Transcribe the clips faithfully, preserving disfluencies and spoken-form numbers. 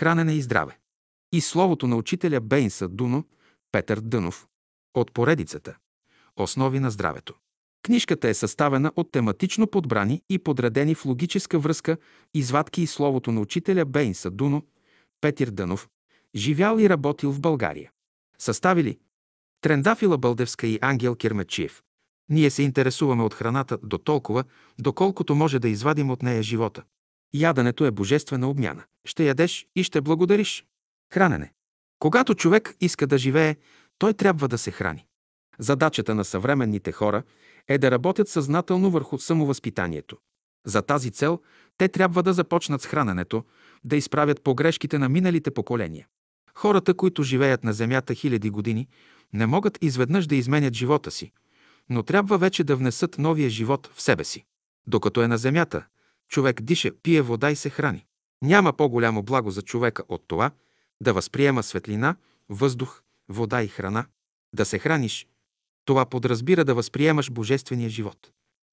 Хранене и здраве. И словото на учителя Беинса Дуно, Петър Дънов, от поредицата «Основи на здравето». Книжката е съставена от тематично подбрани и подредени в логическа връзка извадки и словото на учителя Беинса Дуно, Петър Дънов, живял и работил в България. Съставили Трендафила Бълдевска и Ангел Кирмечиев. Ние се интересуваме от храната до толкова, доколкото може да извадим от нея живота. Яденето е божествена обмяна. Ще ядеш и ще благодариш. Хранене. Когато човек иска да живее, той трябва да се храни. Задачата на съвременните хора е да работят съзнателно върху самовъзпитанието. За тази цел те трябва да започнат с храненето, да изправят погрешките на миналите поколения. Хората, които живеят на Земята хиляди години, не могат изведнъж да изменят живота си, но трябва вече да внесат новия живот в себе си. Докато е на Земята, човек диша, пие вода и се храни. Няма по-голямо благо за човека от това да възприема светлина, въздух, вода и храна. Да се храниш, това подразбира да възприемаш божествения живот.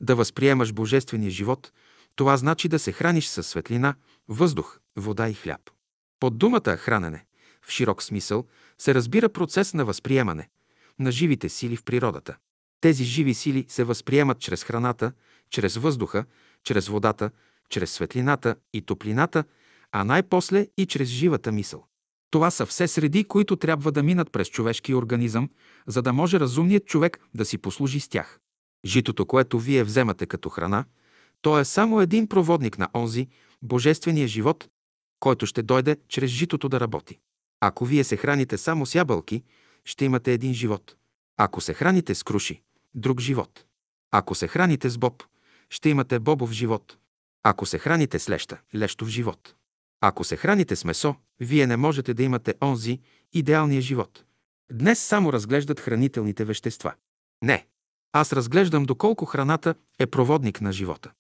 Да възприемаш божествения живот, това значи да се храниш със светлина, въздух, вода и хляб. Под думата хранене, в широк смисъл, се разбира процес на възприемане на живите сили в природата. Тези живи сили се възприемат чрез храната, чрез въздуха, чрез водата, чрез светлината и топлината, а най-после и чрез живата мисъл. Това са все среди, които трябва да минат през човешкия организъм, за да може разумният човек да си послужи с тях. Житото, което вие вземате като храна, то е само един проводник на онзи, божествения живот, който ще дойде чрез житото да работи. Ако вие се храните само с ябълки, ще имате един живот. Ако се храните с круши, друг живот. Ако се храните с боб, ще имате бобов живот. Ако се храните с леща, лещов живот. Ако се храните с месо, вие не можете да имате онзи, идеалния живот. Днес само разглеждат хранителните вещества. Не, аз разглеждам доколко храната е проводник на живота.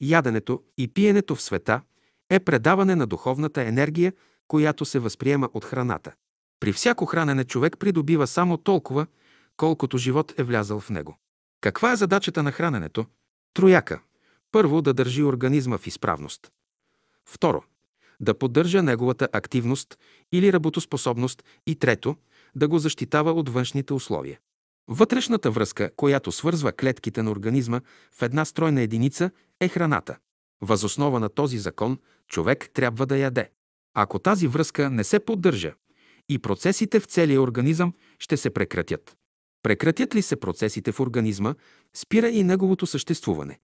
Яденето и пиенето в света е предаване на духовната енергия, която се възприема от храната. При всяко хранене човек придобива само толкова, колкото живот е влязал в него. Каква е задачата на храненето? Трояка. Първо, да държи организма в изправност. Второ, да поддържа неговата активност или работоспособност и трето, да го защитава от външните условия. Вътрешната връзка, която свързва клетките на организма в една стройна единица, е храната. Въз основа на този закон човек трябва да яде. Ако тази връзка не се поддържа, и процесите в целия организъм ще се прекратят. Прекратят ли се процесите в организма, спира и неговото съществуване.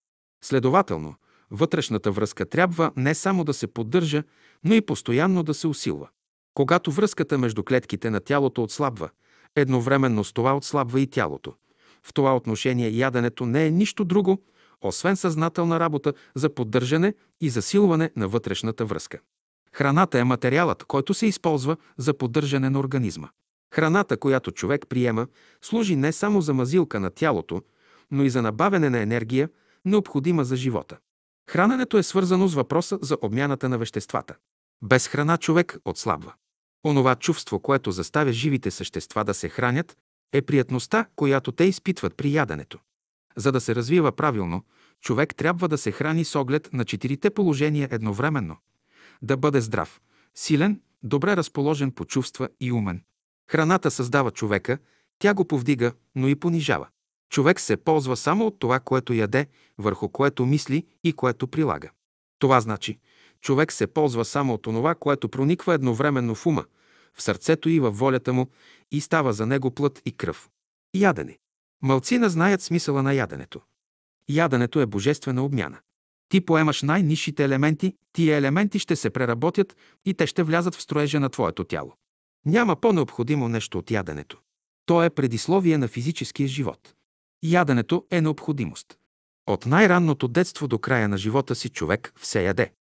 Следователно, вътрешната връзка трябва не само да се поддържа, но и постоянно да се усилва. Когато връзката между клетките на тялото отслабва, едновременно с това отслабва и тялото. В това отношение яденето не е нищо друго, освен съзнателна работа за поддържане и засилване на вътрешната връзка. Храната е материалът, който се използва за поддържане на организма. Храната, която човек приема, служи не само за мазилка на тялото, но и за набавяне на енергия, необходима за живота. Храненето е свързано с въпроса за обмяната на веществата. Без храна човек отслабва. Онова чувство, което заставя живите същества да се хранят, е приятността, която те изпитват при яденето. За да се развива правилно, човек трябва да се храни с оглед на четирите положения едновременно. Да бъде здрав, силен, добре разположен по чувства и умен. Храната създава човека, тя го повдига, но и понижава. Човек се ползва само от това, което яде, върху което мисли и което прилага. Това значи, човек се ползва само от онова, което прониква едновременно в ума, в сърцето и във волята му и става за него плът и кръв. Ядене. Малцина знаят смисъла на яденето. Яденето е божествена обмяна. Ти поемаш най-низшите елементи, тия елементи ще се преработят и те ще влязат в строежа на твоето тяло. Няма по-необходимо нещо от яденето. То е предисловие на физическия живот. Яденето е необходимост. От най-ранното детство до края на живота си човек все яде.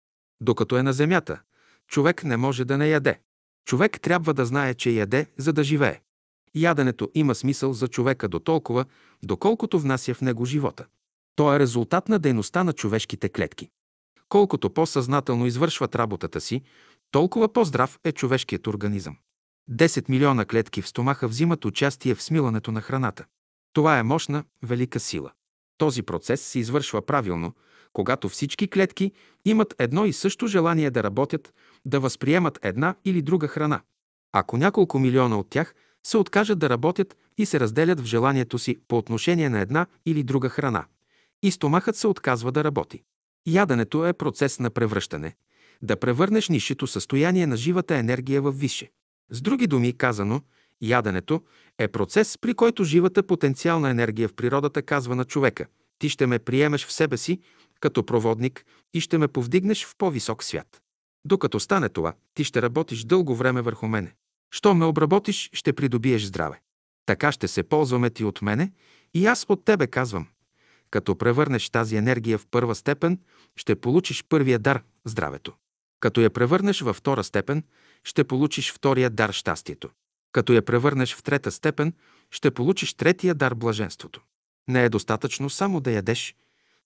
Докато е на земята, човек не може да не яде. Човек трябва да знае, че яде, за да живее. Яденето има смисъл за човека дотолкова, доколкото внася в него живота. То е резултат на дейността на човешките клетки. Колкото по-съзнателно извършват работата си, толкова по-здрав е човешкият организъм. десет милиона клетки в стомаха взимат участие в смилането на храната. Това е мощна, велика сила. Този процес се извършва правилно, когато всички клетки имат едно и също желание да работят, да възприемат една или друга храна. Ако няколко милиона от тях се откажат да работят и се разделят в желанието си по отношение на една или друга храна, и стомахът се отказва да работи. Яденето е процес на превръщане, да превърнеш нисшето състояние на живата енергия в висше. С други думи казано, яденето е процес, при който живата потенциална енергия в природата казва на човека: ти ще ме приемеш в себе си като проводник и ще ме повдигнеш в по-висок свят. Докато стане това, ти ще работиш дълго време върху мене. Щом ме обработиш, ще придобиеш здраве. Така ще се ползваме ти от мене и аз от тебе, казвам. Като превърнеш тази енергия в първа степен, ще получиш първия дар – здравето. Като я превърнеш във втора степен, ще получиш втория дар – щастието. Като я превърнеш в трета степен, ще получиш третия дар – блаженството. Не е достатъчно само да ядеш,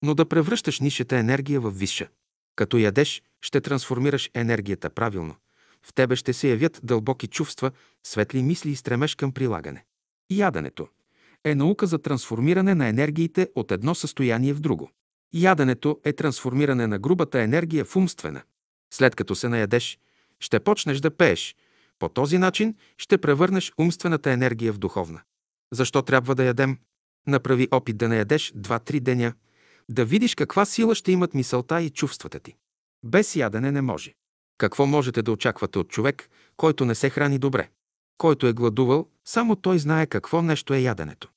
но да превръщаш нишата енергия в висша. Като ядеш, ще трансформираш енергията правилно. В тебе ще се явят дълбоки чувства, светли мисли и стремеж към прилагане. Яденето е наука за трансформиране на енергиите от едно състояние в друго. Яденето е трансформиране на грубата енергия в умствена. След като се наядеш, ще почнеш да пееш. По този начин ще превърнеш умствената енергия в духовна. Защо трябва да ядем? Направи опит да не ядеш два-три деня, да видиш каква сила ще имат мисълта и чувствата ти. Без ядене не може. Какво можете да очаквате от човек, който не се храни добре? Който е гладувал, само той знае какво нещо е яденето.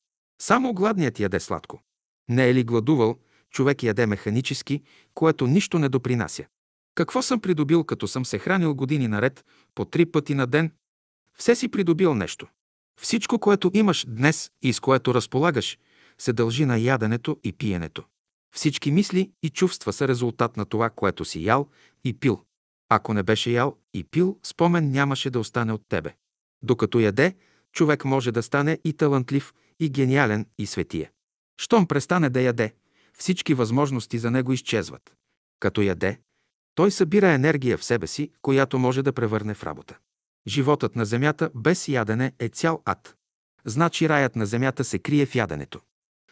Само гладният яде сладко. Не е ли гладувал, човек яде механически, което нищо не допринася. Какво съм придобил, като съм се хранил години наред, по три пъти на ден? Все си придобил нещо. Всичко, което имаш днес и с което разполагаш, се дължи на яденето и пиенето. Всички мисли и чувства са резултат на това, което си ял и пил. Ако не беше ял и пил, спомен нямаше да остане от тебе. Докато яде, човек може да стане и талантлив, и гениален, и светия. Щом престане да яде, всички възможности за него изчезват. Като яде, той събира енергия в себе си, която може да превърне в работа. Животът на земята без ядене е цял ад. Значи раят на земята се крие в яденето.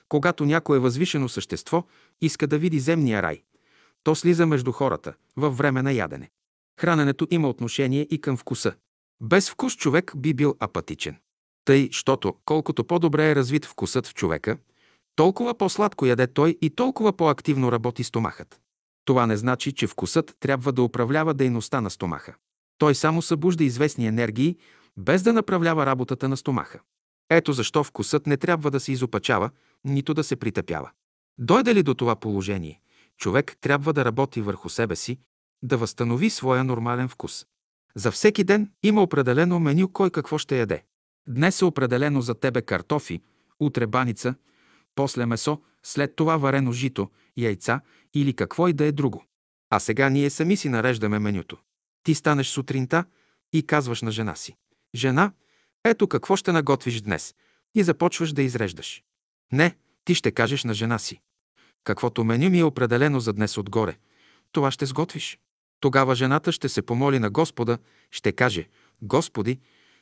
Когато някое възвишено същество иска да види земния рай, то слиза между хората във време на ядене. Храненето има отношение и към вкуса. Без вкус човек би бил апатичен. Тъй, щото колкото по-добре е развит вкусът в човека, толкова по-сладко яде той и толкова по-активно работи стомахът. Това не значи, че вкусът трябва да управлява дейността на стомаха. Той само събужда известни енергии, без да направлява работата на стомаха. Ето защо вкусът не трябва да се изопачава, нито да се притъпява. Дойде ли до това положение, човек трябва да работи върху себе си, да възстанови своя нормален вкус. За всеки ден има определено меню кой какво ще яде. Днес е определено за тебе картофи, утре баница, после месо, след това варено жито, яйца или какво и да е друго. А сега ние сами си нареждаме менюто. Ти станеш сутринта и казваш на жена си: «Жена, ето какво ще наготвиш днес», и започваш да изреждаш. Не, ти ще кажеш на жена си: «Каквото меню ми е определено за днес отгоре, това ще сготвиш». Тогава жената ще се помоли на Господа, ще каже: «Господи,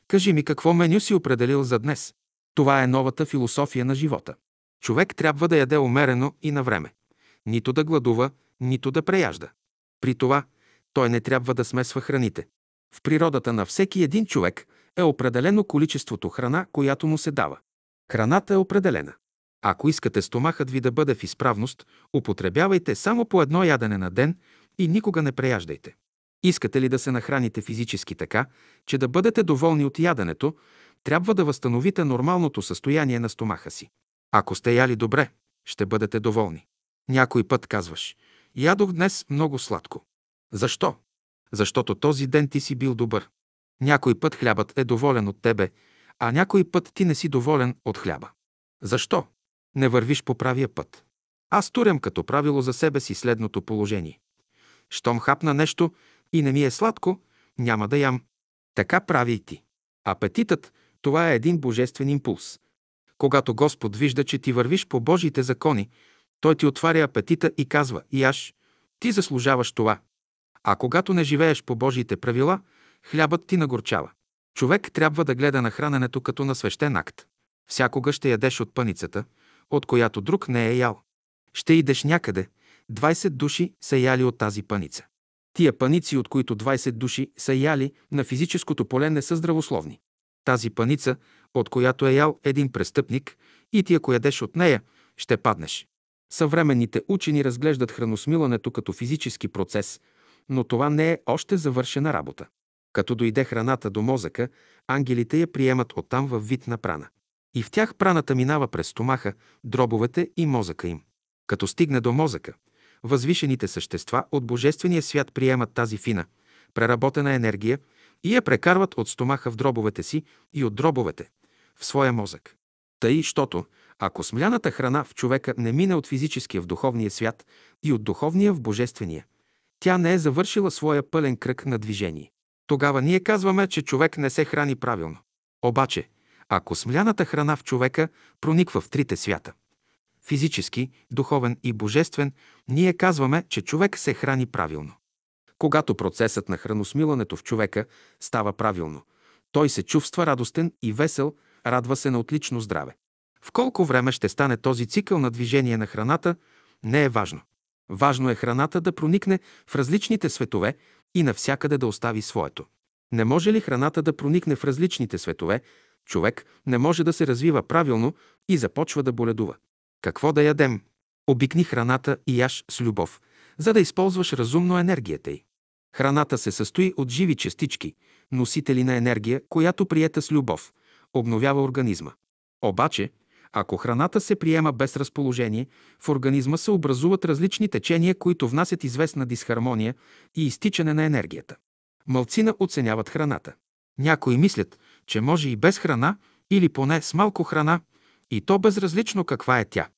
кажи ми какво меню си определил за днес». Това е новата философия на живота. Човек трябва да яде умерено и на време. Нито да гладува, нито да преяжда. При това той не трябва да смесва храните. В природата на всеки един човек е определено количеството храна, която му се дава. Храната е определена. Ако искате стомахът ви да бъде в изправност, употребявайте само по едно ядене на ден и никога не преяждайте. Искате ли да се нахраните физически така, че да бъдете доволни от яденето, трябва да възстановите нормалното състояние на стомаха си. Ако сте яли добре, ще бъдете доволни. Някой път казваш: «Ядох днес много сладко». Защо? Защото този ден ти си бил добър. Някой път хлябът е доволен от тебе, а някой път ти не си доволен от хляба. Защо? Не вървиш по правия път. Аз турям като правило за себе си следното положение: щом хапна нещо и не ми е сладко, няма да ям. Така прави и ти. Апетитът – това е един божествен импулс. Когато Господ вижда, че ти вървиш по Божиите закони, Той ти отваря апетита и казва: «Яж, ти заслужаваш това». А когато не живееш по Божиите правила, хлябът ти нагорчава. Човек трябва да гледа на храненето като на свещен акт. Всякога ще ядеш от паницата, от която друг не е ял. Ще идеш някъде, двайсет души са яли от тази паница. Тия паници, от които двайсет души са яли, на физическото поле не са здравословни. Тази паница, от която е ял един престъпник, и ти ако ядеш от нея, ще паднеш. Съвременните учени разглеждат храносмилането като физически процес, но това не е още завършена работа. Като дойде храната до мозъка, ангелите я приемат оттам във вид на прана. И в тях праната минава през стомаха, дробовете и мозъка им. Като стигне до мозъка, възвишените същества от Божествения свят приемат тази фина, преработена енергия и я прекарват от стомаха в дробовете си и от дробовете в своя мозък. Тъй, щото, ако смляната храна в човека не мине от физическия в духовния свят и от духовния в божествения, тя не е завършила своя пълен кръг на движение. Тогава ние казваме, че човек не се храни правилно. Обаче, ако смляната храна в човека прониква в трите свята – физически, духовен и божествен, ние казваме, че човек се храни правилно. Когато процесът на храносмилането в човека става правилно, той се чувства радостен и весел, радва се на отлично здраве. В колко време ще стане този цикъл на движение на храната, не е важно. Важно е храната да проникне в различните светове и навсякъде да остави своето. Не може ли храната да проникне в различните светове, човек не може да се развива правилно и започва да боледува. Какво да ядем? Обикни храната и яж с любов, за да използваш разумно енергията й. Храната се състои от живи частички, носители на енергия, която приета с любов, обновява организма. Обаче, ако храната се приема без разположение, в организма се образуват различни течения, които внасят известна дисхармония и изтичане на енергията. Малцина оценяват храната. Някои мислят, че може и без храна, или поне с малко храна, и то безразлично каква е тя.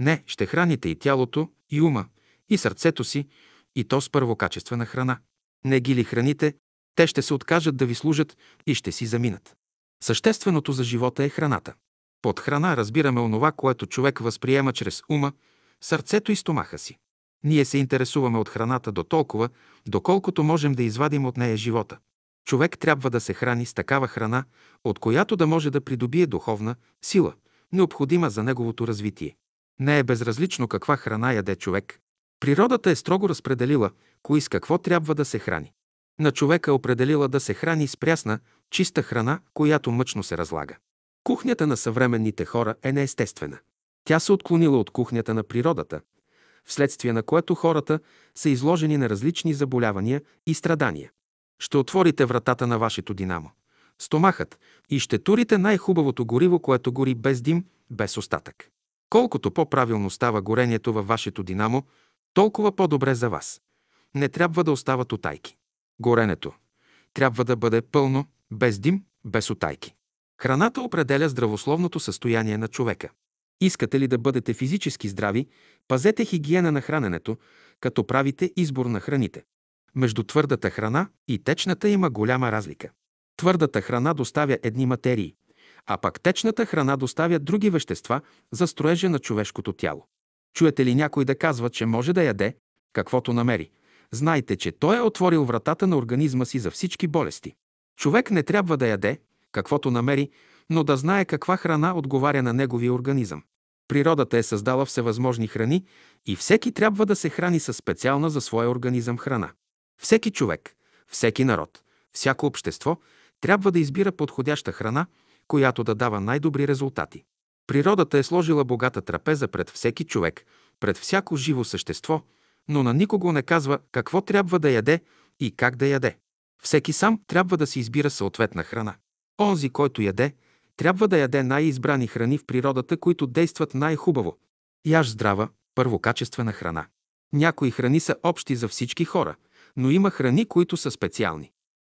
Не, ще храните и тялото, и ума, и сърцето си, и то с първокачествена храна. Не ги ли храните, те ще се откажат да ви служат и ще си заминат. Същественото за живота е храната. Под храна разбираме онова, което човек възприема чрез ума, сърцето и стомаха си. Ние се интересуваме от храната до толкова, доколкото можем да извадим от нея живота. Човек трябва да се храни с такава храна, от която да може да придобие духовна сила, необходима за неговото развитие. Не е безразлично каква храна яде човек. Природата е строго разпределила кои с какво трябва да се храни. На човека е определила да се храни с прясна, чиста храна, която мъчно се разлага. Кухнята на съвременните хора е неестествена. Тя се отклонила от кухнята на природата, вследствие на което хората са изложени на различни заболявания и страдания. Ще отворите вратата на вашето динамо, стомахът, и ще турите най-хубавото гориво, което гори без дим, без остатък. Колкото по-правилно става горението във вашето динамо, толкова по-добре за вас. Не трябва да остават утайки. Горенето трябва да бъде пълно, без дим, без утайки. Храната определя здравословното състояние на човека. Искате ли да бъдете физически здрави, пазете хигиена на храненето, като правите избор на храните. Между твърдата храна и течната има голяма разлика. Твърдата храна доставя едни материи, а пък течната храна доставя други вещества за строежа на човешкото тяло. Чуете ли някой да казва, че може да яде каквото намери? Знайте, че той е отворил вратата на организма си за всички болести. Човек не трябва да яде каквото намери, но да знае каква храна отговаря на неговия организъм. Природата е създала всевъзможни храни и всеки трябва да се храни със специална за своя организъм храна. Всеки човек, всеки народ, всяко общество трябва да избира подходяща храна, която да дава най-добри резултати. Природата е сложила богата трапеза пред всеки човек, пред всяко живо същество, но на никого не казва какво трябва да яде и как да яде. Всеки сам трябва да си избира съответна храна. Онзи, който яде, трябва да яде най-избрани храни в природата, които действат най-хубаво. Яж здрава, първокачествена храна. Някои храни са общи за всички хора, но има храни, които са специални.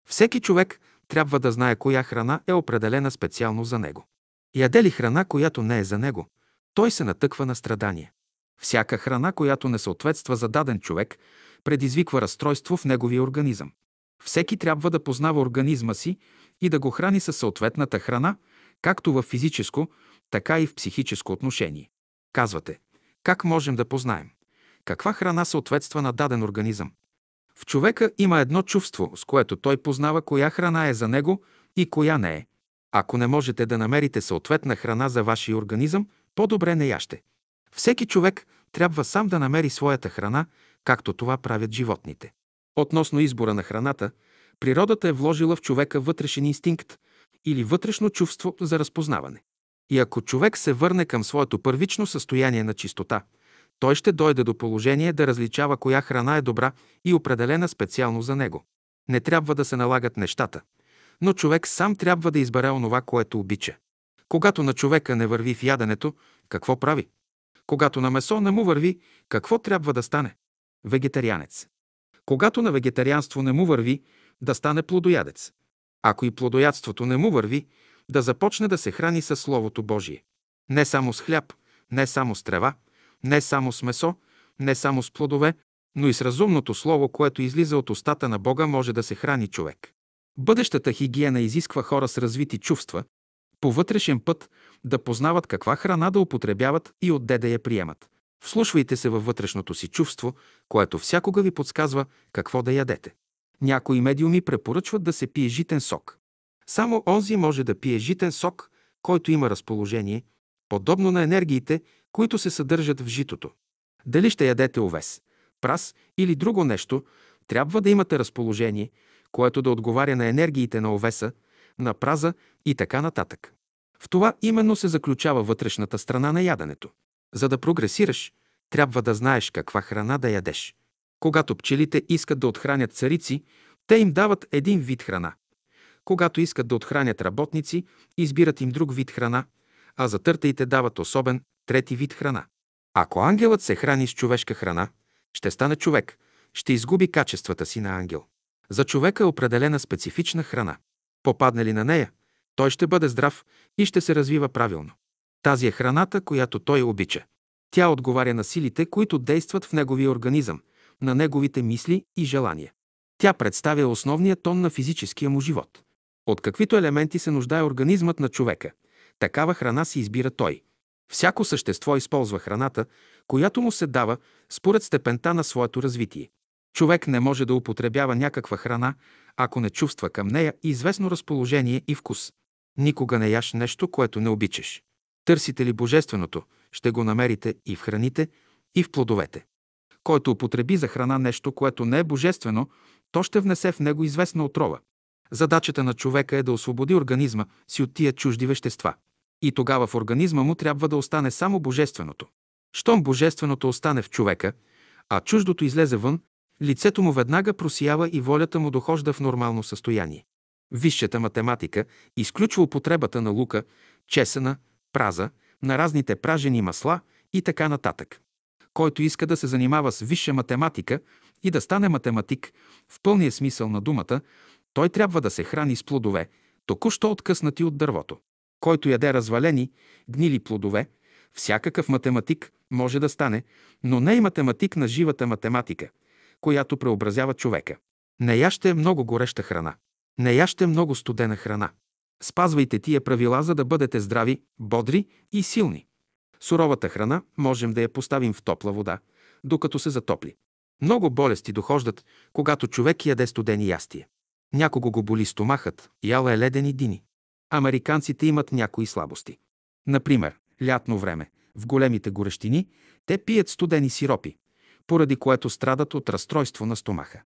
Всеки човек трябва да знае коя храна е определена специално за него. Яде ли храна, която не е за него, той се натъква на страдание. Всяка храна, която не съответства за даден човек, предизвиква разстройство в неговия организъм. Всеки трябва да познава организма си и да го храни със съответната храна, както в физическо, така и в психическо отношение. Казвате, как можем да познаем каква храна съответства на даден организъм? В човека има едно чувство, с което той познава коя храна е за него и коя не е. Ако не можете да намерите съответна храна за вашия организъм, по-добре не яще. Всеки човек трябва сам да намери своята храна, както това правят животните. Относно избора на храната, природата е вложила в човека вътрешен инстинкт или вътрешно чувство за разпознаване. И ако човек се върне към своето първично състояние на чистота, той ще дойде до положение да различава коя храна е добра и определена специално за него. Не трябва да се налагат нещата, но човек сам трябва да избере онова, което обича. Когато на човека не върви в яденето, какво прави? Когато на месо не му върви, какво трябва да стане? Вегетарианец. Когато на вегетарианство не му върви, да стане плодоядец. Ако и плодоядството не му върви, да започне да се храни със Словото Божие. Не само с хляб, не само с трева, не само с месо, не само с плодове, но и с разумното слово, което излиза от устата на Бога, може да се храни човек. Бъдещата хигиена изисква хора с развити чувства, по вътрешен път да познават каква храна да употребяват и отде да я приемат. Вслушвайте се във вътрешното си чувство, което всякога ви подсказва какво да ядете. Някои медиуми препоръчват да се пие житен сок. Само онзи може да пие житен сок, който има разположение, подобно на енергиите, които се съдържат в житото. Дали ще ядете овес, прас или друго нещо, трябва да имате разположение, което да отговаря на енергиите на овеса, на праза и така нататък. В това именно се заключава вътрешната страна на яденето. За да прогресираш, трябва да знаеш каква храна да ядеш. Когато пчелите искат да отхранят царици, те им дават един вид храна. Когато искат да отхранят работници, избират им друг вид храна, а за търтаите дават особен, трети вид храна. Ако ангелът се храни с човешка храна, ще стане човек, ще изгуби качествата си на ангел. За човека е определена специфична храна. Попадне ли на нея, той ще бъде здрав и ще се развива правилно. Тази е храната, която той обича. Тя отговаря на силите, които действат в неговия организъм, на неговите мисли и желания. Тя представя основния тон на физическия му живот. От каквито елементи се нуждае организмът на човека, такава храна си избира той. Всяко същество използва храната, която му се дава според степента на своето развитие. Човек не може да употребява някаква храна, ако не чувства към нея известно разположение и вкус. Никога не яш нещо, което не обичаш. Търсите ли божественото, ще го намерите и в храните, и в плодовете. Който употреби за храна нещо, което не е божествено, то ще внесе в него известна отрова. Задачата на човека е да освободи организма си от тия чужди вещества. И тогава в организма му трябва да остане само божественото. Щом божественото остане в човека, а чуждото излезе вън, лицето му веднага просиява и волята му дохожда в нормално състояние. Висшата математика изключва употребата на лука, чесъна, праза, на разните пражени масла и така нататък. Който иска да се занимава с висша математика и да стане математик в пълния смисъл на думата, той трябва да се храни с плодове, току-що откъснати от дървото. Който яде развалени, гнили плодове, всякакъв математик може да стане, но не и математик на живата математика, която преобразява човека. Не яще много гореща храна. Не яще много студена храна. Спазвайте тия правила, за да бъдете здрави, бодри и силни. Суровата храна можем да я поставим в топла вода, докато се затопли. Много болести дохождат, когато човек яде студени ястия. Някого го боли стомахът, яла е ледени дини. Американците имат някои слабости. Например, лятно време, в големите горещини, те пият студени сиропи, поради което страдат от разстройство на стомаха.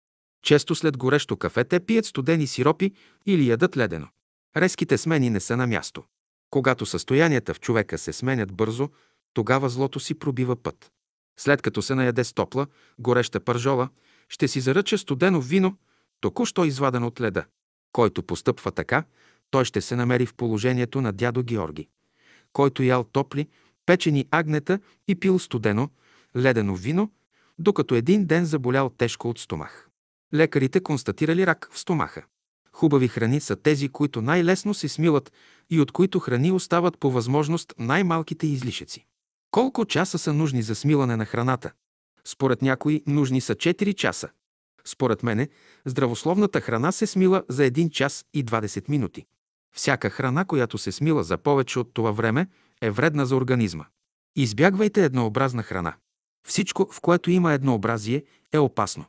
Често след горещо кафе те пият студени сиропи или ядат ледено. Резките смени не са на място. Когато състоянията в човека се сменят бързо, тогава злото си пробива път. След като се наяде с топла, гореща пържола, ще си заръча студено вино, току-що извадено от леда. Който постъпва така, той ще се намери в положението на дядо Георги, който ял топли, печени агнета и пил студено, ледено вино, докато един ден заболял тежко от стомах. Лекарите констатирали рак в стомаха. Хубави храни са тези, които най-лесно се смилат и от които храни остават по възможност най-малките излишъци. Колко часа са нужни за смилане на храната? Според някои нужни са четири часа. Според мене, здравословната храна се смила за един час и двадесет минути. Всяка храна, която се смила за повече от това време, е вредна за организма. Избягвайте еднообразна храна. Всичко, в което има еднообразие, е опасно.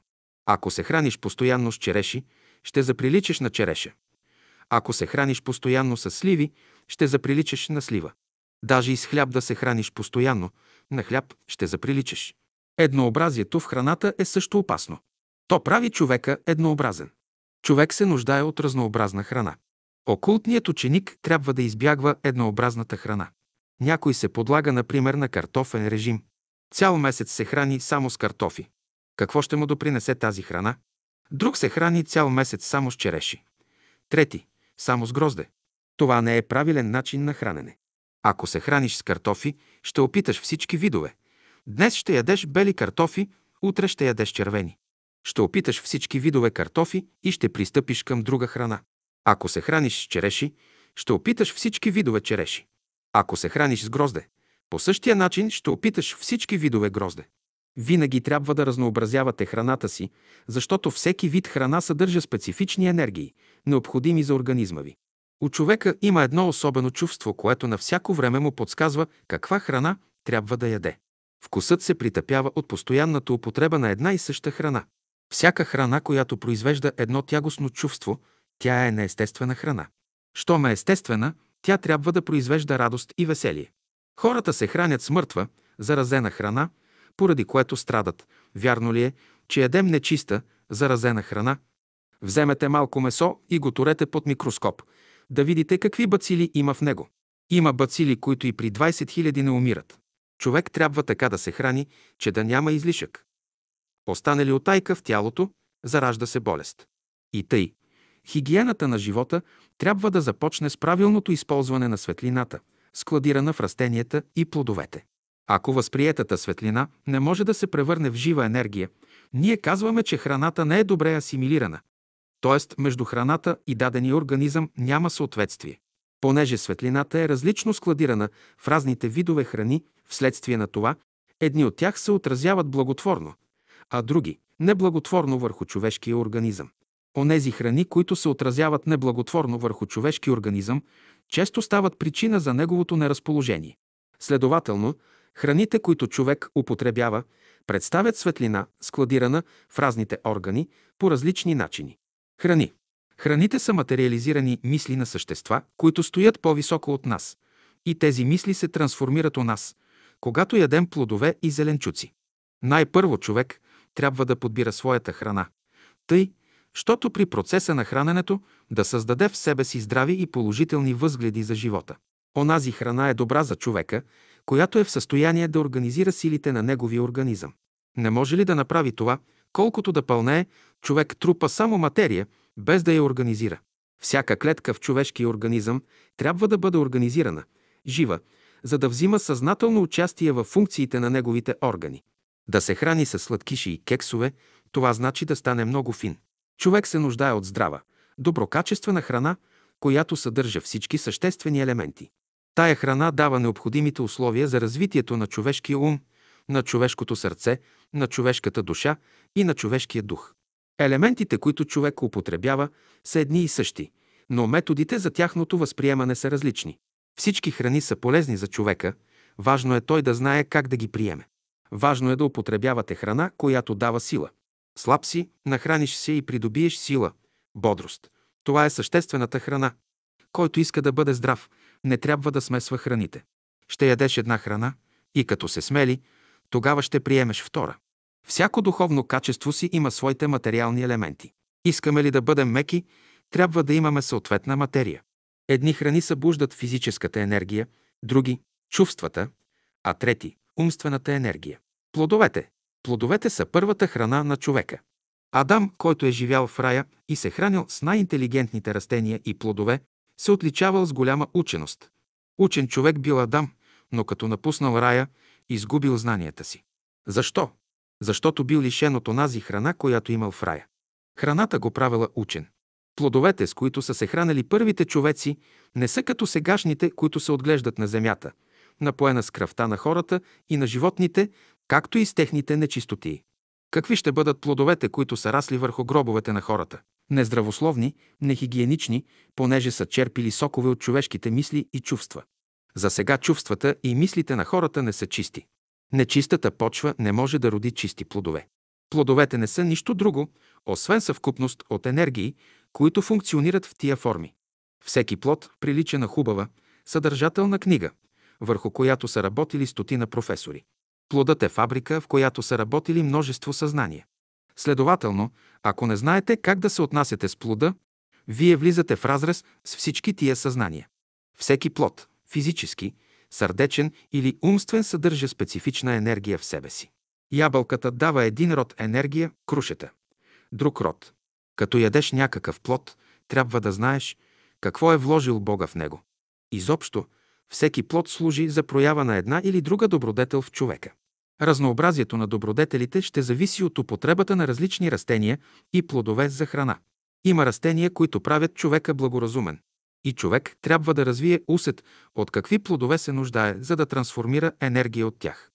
Ако се храниш постоянно с череши, ще заприличаш на череша. Ако се храниш постоянно с сливи, ще заприличаш на слива. Даже и с хляб да се храниш постоянно, на хляб ще заприличаш. Еднообразието в храната е също опасно. То прави човека еднообразен. Човек се нуждае от разнообразна храна. Окултният ученик трябва да избягва еднообразната храна. Някой се подлага, например, на картофен режим. Цял месец се храни само с картофи. Какво ще му допринесе тази храна? Друг се храни цял месец само с череши. Трети – само с грозде. Това не е правилен начин на хранене. Ако се храниш с картофи, ще опиташ всички видове. Днес ще ядеш бели картофи, утре ще ядеш червени. Ще опиташ всички видове картофи и ще пристъпиш към друга храна. Ако се храниш с череши, ще опиташ всички видове череши. Ако се храниш с грозде, по същия начин ще опиташ всички видове грозде. Винаги трябва да разнообразявате храната си, защото всеки вид храна съдържа специфични енергии, необходими за организма ви. У човека има едно особено чувство, което на всяко време му подсказва каква храна трябва да яде. Вкусът се притъпява от постоянната употреба на една и съща храна. Всяка храна, която произвежда едно тягостно чувство, тя е неестествена храна. Щом е естествена, тя трябва да произвежда радост и веселие. Хората се хранят с мъртва, заразена храна, поради което страдат. Вярно ли е, че ядем нечиста, заразена храна? Вземете малко месо и го турете под микроскоп, да видите какви бацили има в него. Има бацили, които и при двадесет хиляди не умират. Човек трябва така да се храни, че да няма излишък. Остане ли утайка в тялото, заражда се болест. И тъй, хигиената на живота трябва да започне с правилното използване на светлината, складирана в растенията и плодовете. Ако възприетата светлина не може да се превърне в жива енергия, ние казваме, че храната не е добре асимилирана. Тоест, между храната и дадения организъм няма съответствие. Понеже светлината е различно складирана в разните видове храни, вследствие на това, едни от тях се отразяват благотворно, а други – неблаготворно върху човешкия организъм. Онези храни, които се отразяват неблаготворно върху човешкия организъм, често стават причина за неговото неразположение. Следователно, храните, които човек употребява, представят светлина, складирана в разните органи, по различни начини. Храни. Храните са материализирани мисли на същества, които стоят по-високо от нас, и тези мисли се трансформират у нас, когато ядем плодове и зеленчуци. Най-първо човек трябва да подбира своята храна, тъй, щото при процеса на храненето да създаде в себе си здрави и положителни възгледи за живота. Онази храна е добра за човека, която е в състояние да организира силите на неговия организъм. Не може ли да направи това, колкото да пълнее, човек трупа само материя, без да я организира. Всяка клетка в човешкия организъм трябва да бъде организирана, жива, за да взима съзнателно участие във функциите на неговите органи. Да се храни с сладкиши и кексове, това значи да стане много фин. Човек се нуждае от здрава, доброкачествена храна, която съдържа всички съществени елементи. Тая храна дава необходимите условия за развитието на човешкия ум, на човешкото сърце, на човешката душа и на човешкия дух. Елементите, които човек употребява, са едни и същи, но методите за тяхното възприемане са различни. Всички храни са полезни за човека, важно е той да знае как да ги приеме. Важно е да употребявате храна, която дава сила. Слаб си, нахраниш се и придобиеш сила, бодрост. Това е съществената храна. Който иска да бъде здрав, не трябва да смесва храните. Ще ядеш една храна и като се смели, тогава ще приемеш втора. Всяко духовно качество си има своите материални елементи. Искаме ли да бъдем меки, трябва да имаме съответна материя. Едни храни събуждат физическата енергия, други – чувствата, а трети – умствената енергия. Плодовете. Плодовете са първата храна на човека. Адам, който е живял в рая и се хранил с най-интелигентните растения и плодове, се отличавал с голяма ученост. Учен човек бил Адам, но като напуснал рая, изгубил знанията си. Защо? Защото бил лишен от онази храна, която имал в рая. Храната го правила учен. Плодовете, с които са се хранили първите човеци, не са като сегашните, които се отглеждат на земята, напоена с кръвта на хората и на животните, както и с техните нечистотии. Какви ще бъдат плодовете, които са расли върху гробовете на хората? Нездравословни, нехигиенични, понеже са черпили сокове от човешките мисли и чувства. За сега чувствата и мислите на хората не са чисти. Нечистата почва не може да роди чисти плодове. Плодовете не са нищо друго, освен съвкупност от енергии, които функционират в тия форми. Всеки плод прилича на хубава, съдържателна книга, върху която са работили стотина професори. Плодът е фабрика, в която са работили множество съзнания. Следователно, ако не знаете как да се отнасяте с плода, вие влизате в разрез с всички тия съзнания. Всеки плод, физически, сърдечен или умствен, съдържа специфична енергия в себе си. Ябълката дава един род енергия, крушата – друг род. Като ядеш някакъв плод, трябва да знаеш какво е вложил Бога в него. Изобщо, всеки плод служи за проява на една или друга добродетел в човека. Разнообразието на добродетелите ще зависи от употребата на различни растения и плодове за храна. Има растения, които правят човека благоразумен. И човек трябва да развие усет от какви плодове се нуждае, за да трансформира енергия от тях.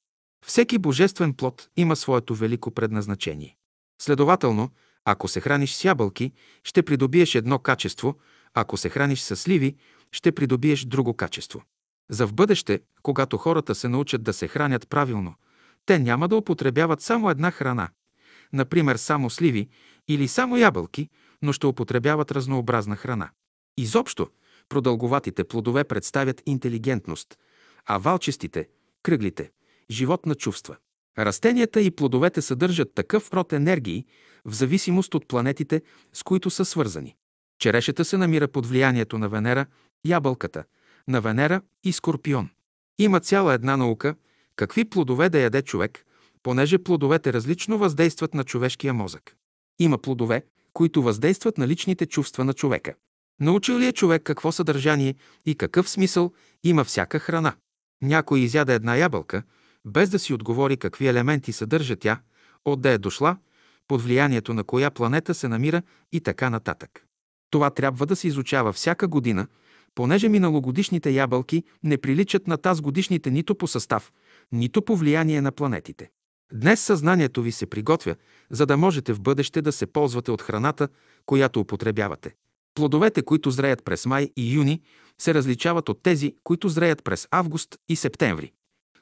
Всеки божествен плод има своето велико предназначение. Следователно, ако се храниш с ябълки, ще придобиеш едно качество, ако се храниш с сливи, ще придобиеш друго качество. За в бъдеще, когато хората се научат да се хранят правилно, те няма да употребяват само една храна, например само сливи или само ябълки, но ще употребяват разнообразна храна. Изобщо, продълговатите плодове представят интелигентност, а валчестите, кръглите, живот на чувства. Растенията и плодовете съдържат такъв род енергии в зависимост от планетите, с които са свързани. Черешата се намира под влиянието на Венера, ябълката, на Венера и Скорпион. Има цяла една наука какви плодове да яде човек, понеже плодовете различно въздействат на човешкия мозък. Има плодове, които въздействат на личните чувства на човека. Научил ли е човек какво съдържание и какъв смисъл има всяка храна? Някой изяда една ябълка, без да си отговори какви елементи съдържа тя, отде е дошла, под влиянието на коя планета се намира и така нататък. Това трябва да се изучава всяка година, понеже миналогодишните ябълки не приличат на тазгодишните нито по състав, нито по влияние на планетите. Днес съзнанието ви се приготвя, за да можете в бъдеще да се ползвате от храната, която употребявате. Плодовете, които зреят през май и юни, се различават от тези, които зреят през август и септември.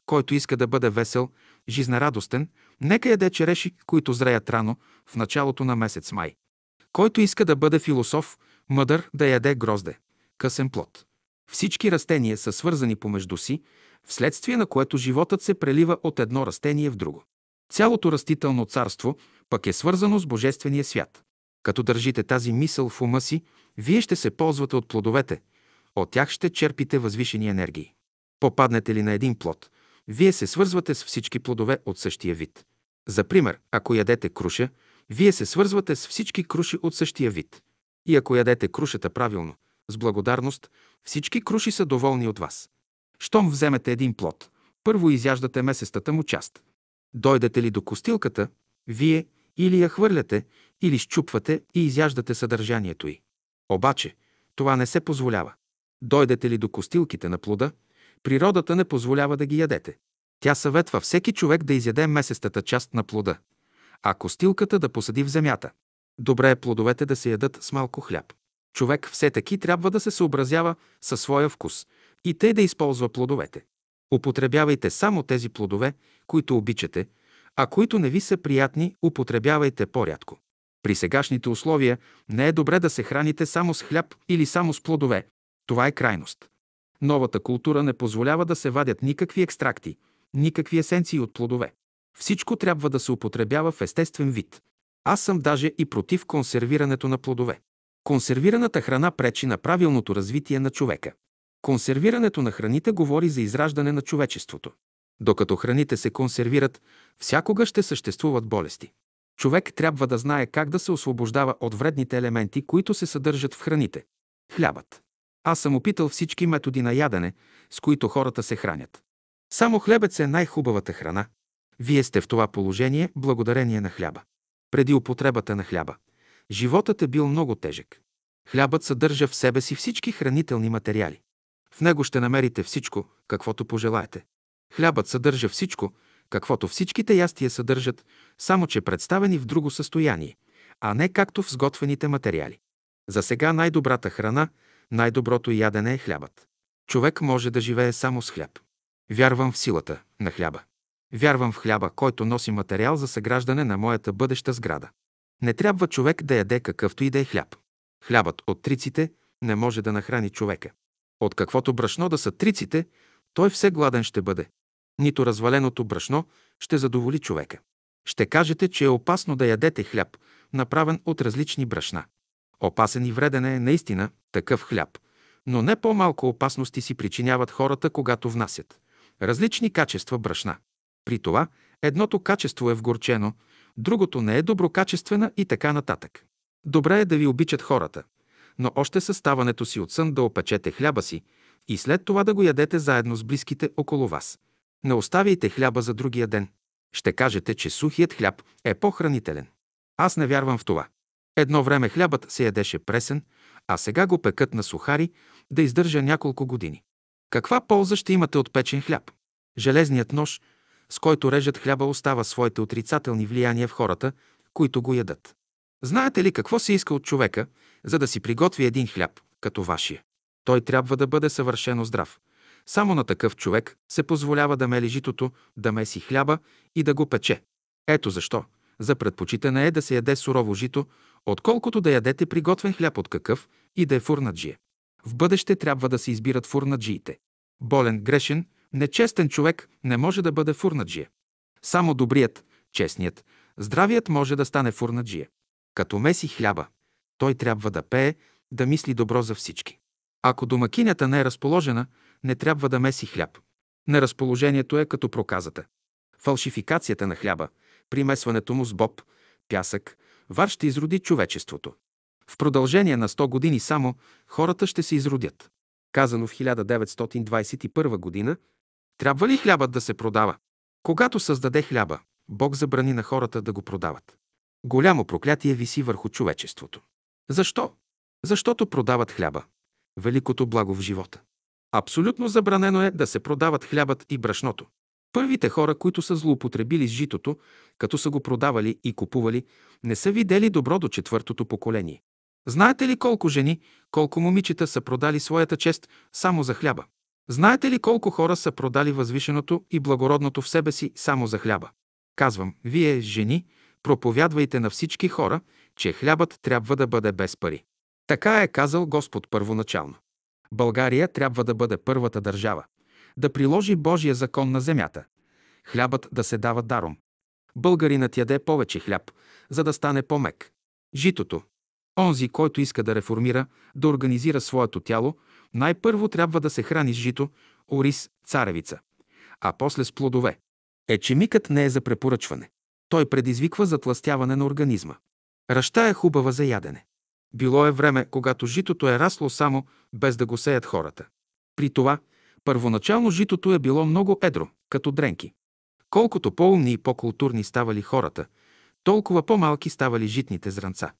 Който иска да бъде весел, жизнерадостен, нека яде череши, които зреят рано, в началото на месец май. Който иска да бъде философ, мъдър, да яде грозде, късен плод. Всички растения са свързани помежду си, вследствие на което животът се прелива от едно растение в друго. Цялото растително царство пък е свързано с Божествения свят. Като държите тази мисъл в ума си, вие ще се ползвате от плодовете, от тях ще черпите възвишени енергии. Попаднете ли на един плод, вие се свързвате с всички плодове от същия вид. За пример, ако ядете круша, вие се свързвате с всички круши от същия вид. И ако ядете крушата правилно, с благодарност, всички круши са доволни от вас. Щом вземете един плод, първо изяждате месестата му част. Дойдете ли до костилката, вие или я хвърляте, или счупвате и изяждате съдържанието й. Обаче, това не се позволява. Дойдете ли до костилките на плода, природата не позволява да ги ядете. Тя съветва всеки човек да изяде месестата част на плода, а костилката да посади в земята. Добре е плодовете да се ядат с малко хляб. Човек все таки трябва да се съобразява със своя вкус и тъй да използва плодовете. Употребявайте само тези плодове, които обичате, а които не ви са приятни, употребявайте по-рядко. При сегашните условия не е добре да се храните само с хляб или само с плодове. Това е крайност. Новата култура не позволява да се вадят никакви екстракти, никакви есенции от плодове. Всичко трябва да се употребява в естествен вид. Аз съм даже и против консервирането на плодове. Консервираната храна пречи на правилното развитие на човека. Консервирането на храните говори за израждане на човечеството. Докато храните се консервират, всякога ще съществуват болести. Човек трябва да знае как да се освобождава от вредните елементи, които се съдържат в храните. Хлябът. Аз съм опитал всички методи на ядене, с които хората се хранят. Само хлебец е най-хубавата храна. Вие сте в това положение благодарение на хляба. Преди употребата на хляба, животът е бил много тежък. Хлябът съдържа в себе си всички хранителни материали. В него ще намерите всичко, каквото пожелаете. Хлябът съдържа всичко, каквото всичките ястия съдържат, само че представени в друго състояние, а не както в сготвените материали. За сега най-добрата храна, най-доброто ядене е хлябът. Човек може да живее само с хляб. Вярвам в силата на хляба. Вярвам в хляба, който носи материал за съграждане на моята бъдеща сграда. Не трябва човек да яде какъвто и да е хляб. Хлябът от триците не може да нахрани човека. От каквото брашно да са триците, той все гладен ще бъде. Нито разваленото брашно ще задоволи човека. Ще кажете, че е опасно да ядете хляб, направен от различни брашна. Опасен и вреден е наистина такъв хляб, но не по-малко опасности си причиняват хората, когато внасят различни качества брашна. При това едното качество е вгорчено, другото не е доброкачествена и така нататък. Добре е да ви обичат хората, но още със ставането си от сън да опечете хляба си и след това да го ядете заедно с близките около вас. Не оставяйте хляба за другия ден. Ще кажете, че сухият хляб е по-хранителен. Аз не вярвам в това. Едно време хлябът се ядеше пресен, а сега го пекат на сухари да издържа няколко години. Каква полза ще имате от печен хляб? Железният нож, с който режат хляба, остава своите отрицателни влияния в хората, които го ядат. Знаете ли какво се иска от човека, за да си приготви един хляб, като вашия? Той трябва да бъде съвършено здрав. Само на такъв човек се позволява да мели житото, да меси хляба и да го пече. Ето защо за предпочитане е да се яде сурово жито, отколкото да ядете приготвен хляб от какъв и да е фурнаджия. В бъдеще трябва да се избират фурнаджиите. Болен, грешен, нечестен човек не може да бъде фурнаджия. Само добрият, честният, здравият може да стане фурнаджия. Като меси хляба, той трябва да пее, да мисли добро за всички. Ако домакинята не е разположена, не трябва да меси хляб. Неразположението е като проказата. Фалшификацията на хляба, примесването му с боб, пясък, вар ще изроди човечеството. В продължение на сто години само хората ще се изродят. Казано в хиляда деветстотин двадесет и първа година, трябва ли хлябът да се продава? Когато създаде хляба, Бог забрани на хората да го продават. Голямо проклятие виси върху човечеството. Защо? Защото продават хляба. Великото благо в живота. Абсолютно забранено е да се продават хлябът и брашното. Първите хора, които са злоупотребили с житото, като са го продавали и купували, не са видели добро до четвъртото поколение. Знаете ли колко жени, колко момичета са продали своята чест само за хляба? Знаете ли колко хора са продали възвишеното и благородното в себе си само за хляба? Казвам, вие, жени, проповядвайте на всички хора, че хлябът трябва да бъде без пари. Така е казал Господ първоначално. България трябва да бъде първата държава, да приложи Божия закон на земята. Хлябът да се дава даром. Българинът яде повече хляб, за да стане по-мек. Житото. Онзи, който иска да реформира, да организира своето тяло, най-първо трябва да се храни с жито, ориз, царевица, а после с плодове. Ечемикът не е за препоръчване. Той предизвиква затлъстяване на организма. Ръща е хубава за ядене. Било е време, когато житото е расло само, без да го сеят хората. При това, първоначално житото е било много едро, като дренки. Колкото по-умни и по-културни ставали хората, толкова по-малки ставали житните зранца.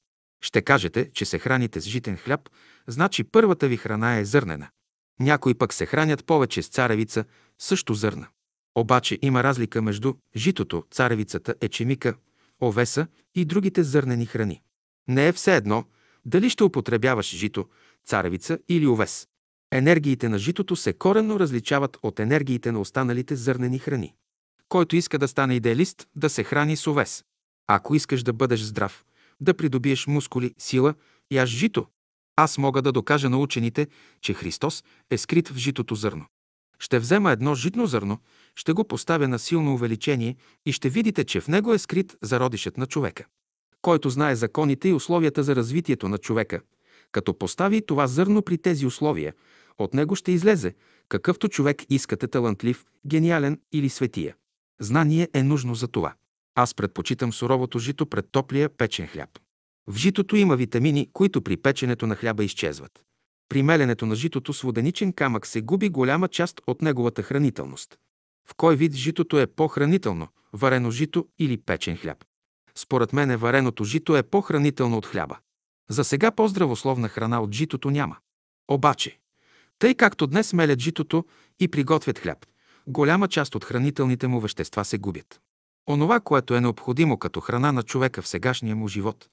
Ще кажете, че се храните с житен хляб, значи първата ви храна е зърнена. Някои пък се хранят повече с царевица, също зърна. Обаче има разлика между житото, царевицата, ечемика, овеса и другите зърнени храни. Не е все едно дали ще употребяваш жито, царевица или овес. Енергиите на житото се коренно различават от енергиите на останалите зърнени храни. Който иска да стане идеалист, да се храни с овес. Ако искаш да бъдеш здрав, да придобиеш мускули, сила, яж жито. Аз мога да докажа на учените, че Христос е скрит в житото зърно. Ще взема едно житно зърно, ще го поставя на силно увеличение и ще видите, че в него е скрит зародишът на човека. Който знае законите и условията за развитието на човека, като постави това зърно при тези условия, от него ще излезе, какъвто човек искате, талантлив, гениален или светия. Знание е нужно за това. Аз предпочитам суровото жито пред топлия печен хляб. В житото има витамини, които при печенето на хляба изчезват. При меленето на житото с воденичен камък се губи голяма част от неговата хранителност. В кой вид житото е по-хранително – варено жито или печен хляб? Според мен вареното жито е по-хранително от хляба. За сега по-здравословна храна от житото няма. Обаче, тъй както днес мелят житото и приготвят хляб, голяма част от хранителните му вещества се губят. Онова, което е необходимо като храна на човека в сегашния му живот.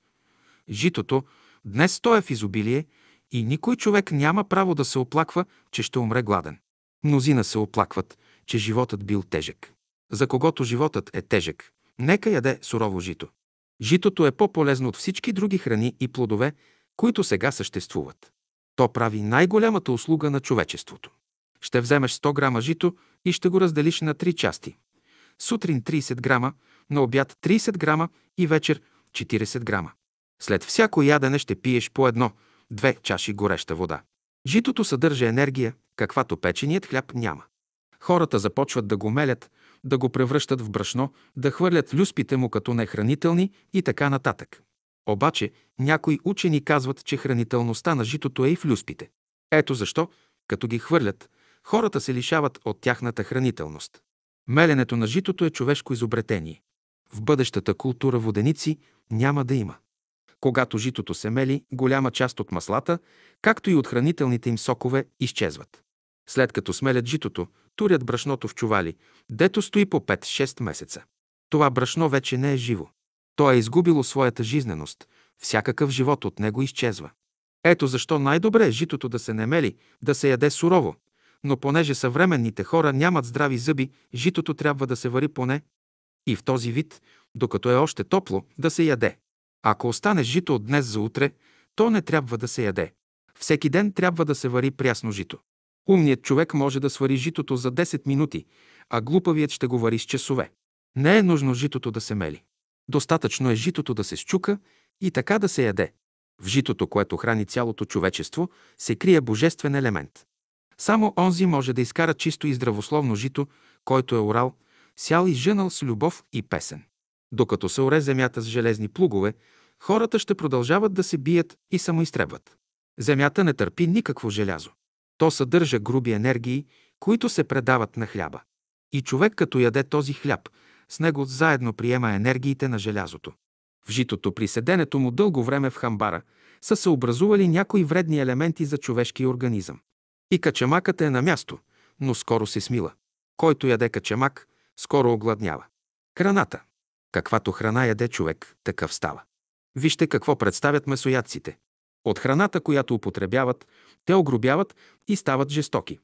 Житото днес то е в изобилие и никой човек няма право да се оплаква, че ще умре гладен. Мнозина се оплакват, че животът бил тежък. За когото животът е тежък, нека яде сурово жито. Житото е по-полезно от всички други храни и плодове, които сега съществуват. То прави най-голямата услуга на човечеството. Ще вземеш сто грама жито и ще го разделиш на три части. Сутрин тридесет грама, на обяд трийсет грама и вечер четирийсет грама. След всяко ядене ще пиеш по едно, две чаши гореща вода. Житото съдържа енергия, каквато печеният хляб няма. Хората започват да го мелят, да го превръщат в брашно, да хвърлят люспите му като нехранителни и така нататък. Обаче някои учени казват, че хранителността на житото е и в люспите. Ето защо, като ги хвърлят, хората се лишават от тяхната хранителност. Меленето на житото е човешко изобретение. В бъдещата култура воденици няма да има. Когато житото се мели, голяма част от маслата, както и от хранителните им сокове, изчезват. След като смелят житото, турят брашното в чували, дето стои по пет-шест месеца. Това брашно вече не е живо. То е изгубило своята жизненост. Всякакъв живот от него изчезва. Ето защо най-добре е житото да се не мели, да се яде сурово. Но понеже съвременните хора нямат здрави зъби, житото трябва да се вари поне и в този вид, докато е още топло, да се яде. Ако остане жито от днес за утре, то не трябва да се яде. Всеки ден трябва да се вари прясно жито. Умният човек може да свари житото за десет минути, а глупавият ще го вари с часове. Не е нужно житото да се мели. Достатъчно е житото да се счука и така да се яде. В житото, което храни цялото човечество, се крие божествен елемент. Само онзи може да изкара чисто и здравословно жито, който е орал, сял и жънал с любов и песен. Докато се оре земята с железни плугове, хората ще продължават да се бият и самоизтребват. Земята не търпи никакво желязо. То съдържа груби енергии, които се предават на хляба. И човек като яде този хляб, с него заедно приема енергиите на желязото. В житото при седенето му дълго време в хамбара са се образували някои вредни елементи за човешкия организъм. И качамакът е на място, но скоро се смила. Който яде качамак, скоро огладнява. Храната. Каквато храна яде човек, такъв става. Вижте какво представят месоядците. От храната, която употребяват, те огробяват и стават жестоки.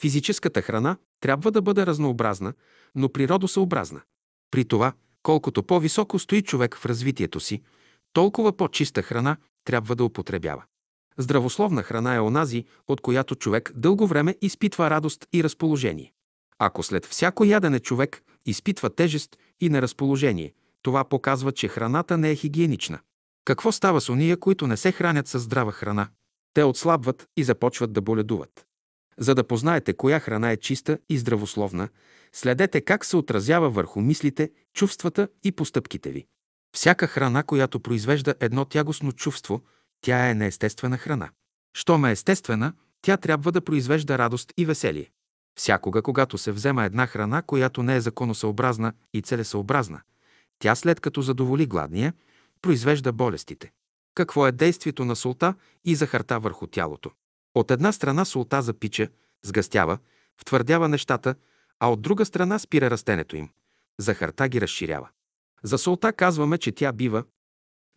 Физическата храна трябва да бъде разнообразна, но природосъобразна. При това, колкото по-високо стои човек в развитието си, толкова по-чиста храна трябва да употребява. Здравословна храна е онази, от която човек дълго време изпитва радост и разположение. Ако след всяко ядене човек изпитва тежест и неразположение, това показва, че храната не е хигиенична. Какво става с ония, които не се хранят със здрава храна? Те отслабват и започват да боледуват. За да познаете коя храна е чиста и здравословна, следете как се отразява върху мислите, чувствата и постъпките ви. Всяка храна, която произвежда едно тягостно чувство, тя е неестествена храна. Щом е естествена, тя трябва да произвежда радост и веселие. Всякога, когато се взема една храна, която не е законосъобразна и целесъобразна, тя след като задоволи гладния, произвежда болестите. Какво е действието на солта и захарта върху тялото? От една страна солта запича, сгъстява, втвърдява нещата, а от друга страна спира растението им. Захарта ги разширява. За солта казваме, че тя бива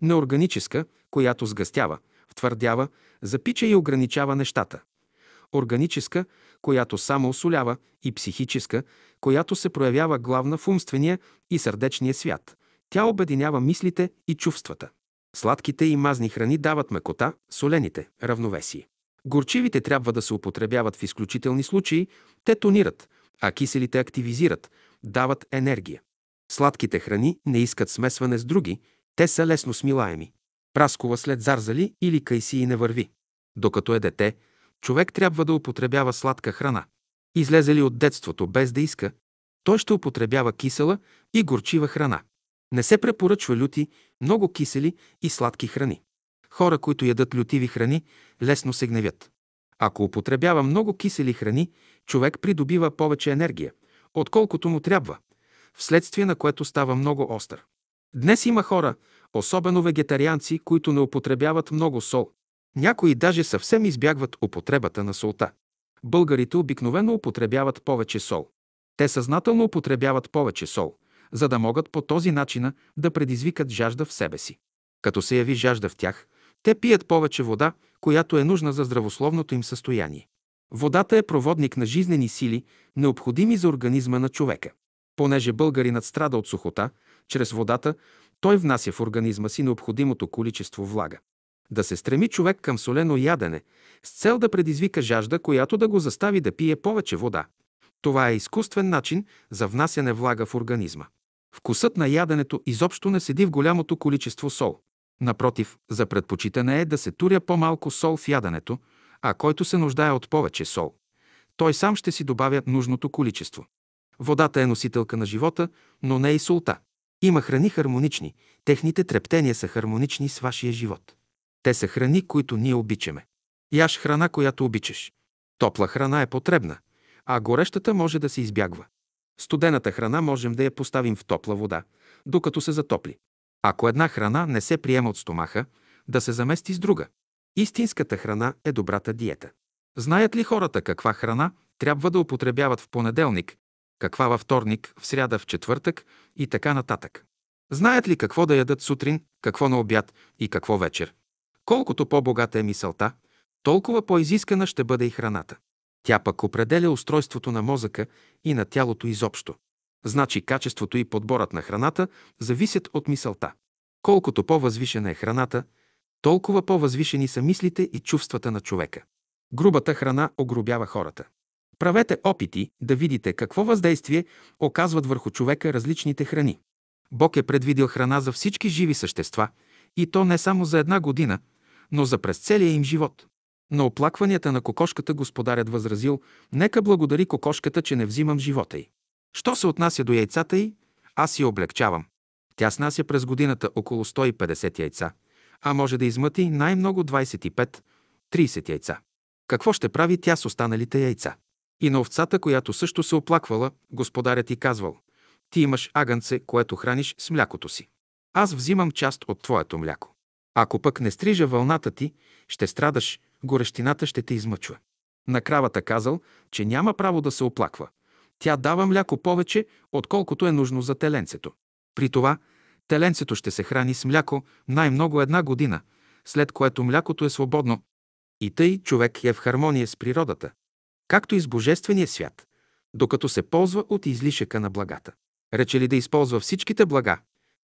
неорганическа, която сгъстява, втвърдява, запича и ограничава нещата. Органическа, която само осолява, и психическа, която се проявява главно в умствения и сърдечния свят. Тя обединява мислите и чувствата. Сладките и мазни храни дават мекота, солените – равновесие. Горчивите трябва да се употребяват в изключителни случаи, те тонират, а киселите активизират, дават енергия. Сладките храни не искат смесване с други, те са лесно смилаеми. Праскова след зарзали или кайсии не върви. Докато е дете, човек трябва да употребява сладка храна. Излезе ли от детството без да иска, той ще употребява кисела и горчива храна. Не се препоръчва люти, много кисели и сладки храни. Хора, които ядат лютиви храни, лесно се гневят. Ако употребява много кисели храни, човек придобива повече енергия, отколкото му трябва, вследствие на което става много остър. Днес има хора, особено вегетарианци, които не употребяват много сол. Някои даже съвсем избягват употребата на солта. Българите обикновено употребяват повече сол. Те съзнателно употребяват повече сол, за да могат по този начин да предизвикат жажда в себе си. Като се яви жажда в тях, те пият повече вода, която е нужна за здравословното им състояние. Водата е проводник на жизнени сили, необходими за организма на човека. Понеже българинът страда от сухота, чрез водата той внася в организма си необходимото количество влага. Да се стреми човек към солено ядене, с цел да предизвика жажда, която да го застави да пие повече вода. Това е изкуствен начин за внасяне влага в организма. Вкусът на яденето изобщо не седи в голямото количество сол. Напротив, за предпочитане е да се туря по-малко сол в яденето, а който се нуждае от повече сол, той сам ще си добавя нужното количество. Водата е носителка на живота, но не и солта. Има храни хармонични, техните трептения са хармонични с вашия живот. Те са храни, които ние обичаме. Яж храна, която обичаш. Топла храна е потребна, а горещата може да се избягва. Студената храна можем да я поставим в топла вода, докато се затопли. Ако една храна не се приема от стомаха, да се замести с друга. Истинската храна е добрата диета. Знаят ли хората каква храна трябва да употребяват в понеделник, каква във вторник, в сряда, в четвъртък и така нататък? Знаят ли какво да ядат сутрин, какво на обяд и какво вечер? Колкото по-богата е мисълта, толкова по-изискана ще бъде и храната. Тя пък определя устройството на мозъка и на тялото изобщо. Значи качеството и подборът на храната зависят от мисълта. Колкото по-възвишена е храната, толкова по-възвишени са мислите и чувствата на човека. Грубата храна огрубява хората. Правете опити да видите какво въздействие оказват върху човека различните храни. Бог е предвидил храна за всички живи същества, и то не само за една година, но за през целия им живот. На оплакванията на кокошката господарят възразил: нека благодари кокошката, че не взимам живота й. Що се отнася до яйцата й, аз я облегчавам. Тя снася през годината около сто и петдесет яйца, а може да измъти най-много двадесет и пет до тридесет яйца. Какво ще прави тя с останалите яйца? И на овцата, която също се оплаквала, господарят й казвал: ти имаш агънце, което храниш с млякото си. Аз взимам част от твоето мляко. Ако пък не стрижа вълната ти, ще страдаш, горещината ще те измъчва. На кравата казал, че няма право да се оплаква. Тя дава мляко повече, отколкото е нужно за теленцето. При това, теленцето ще се храни с мляко най-много една година, след което млякото е свободно. И тъй човек е в хармония с природата, както и с божествения свят, докато се ползва от излишъка на благата. Рече ли да използва всичките блага,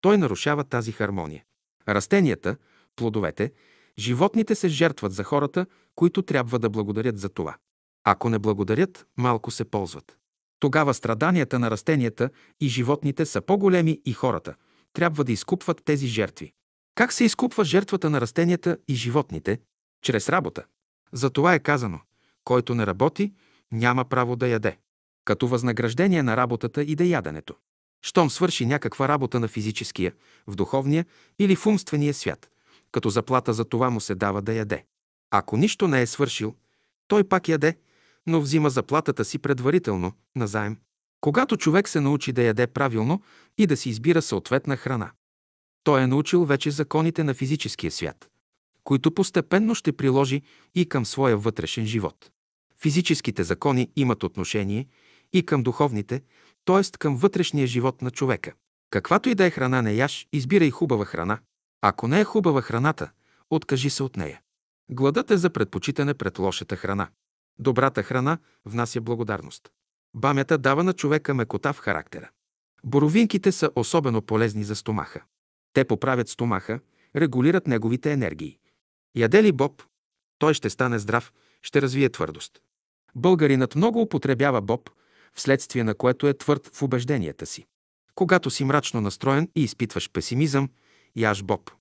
той нарушава тази хармония. Растенията, плодовете, животните се жертват за хората, които трябва да благодарят за това. Ако не благодарят, малко се ползват. Тогава страданията на растенията и животните са по-големи и хората трябва да изкупват тези жертви. Как се изкупва жертвата на растенията и животните? Чрез работа. За това е казано: който не работи, няма право да яде. Като възнаграждение на работата и да яденето. Щом свърши някаква работа на физическия, в духовния или в умствения свят, като заплата за това му се дава да яде. Ако нищо не е свършил, той пак яде, но взима заплатата си предварително, назаем. Когато човек се научи да яде правилно и да си избира съответна храна, той е научил вече законите на физическия свят, които постепенно ще приложи и към своя вътрешен живот. Физическите закони имат отношение и към духовните, т.е. към вътрешния живот на човека. Каквато и да е храна не яж, избирай хубава храна. Ако не е хубава храната, откажи се от нея. Гладът е за предпочитане пред лошата храна. Добрата храна внася благодарност. Бамята дава на човека мекота в характера. Боровинките са особено полезни за стомаха. Те поправят стомаха, регулират неговите енергии. Яде ли боб, той ще стане здрав, ще развие твърдост. Българинът много употребява боб, вследствие на което е твърд в убежденията си. Когато си мрачно настроен и изпитваш песимизъм, яж боб.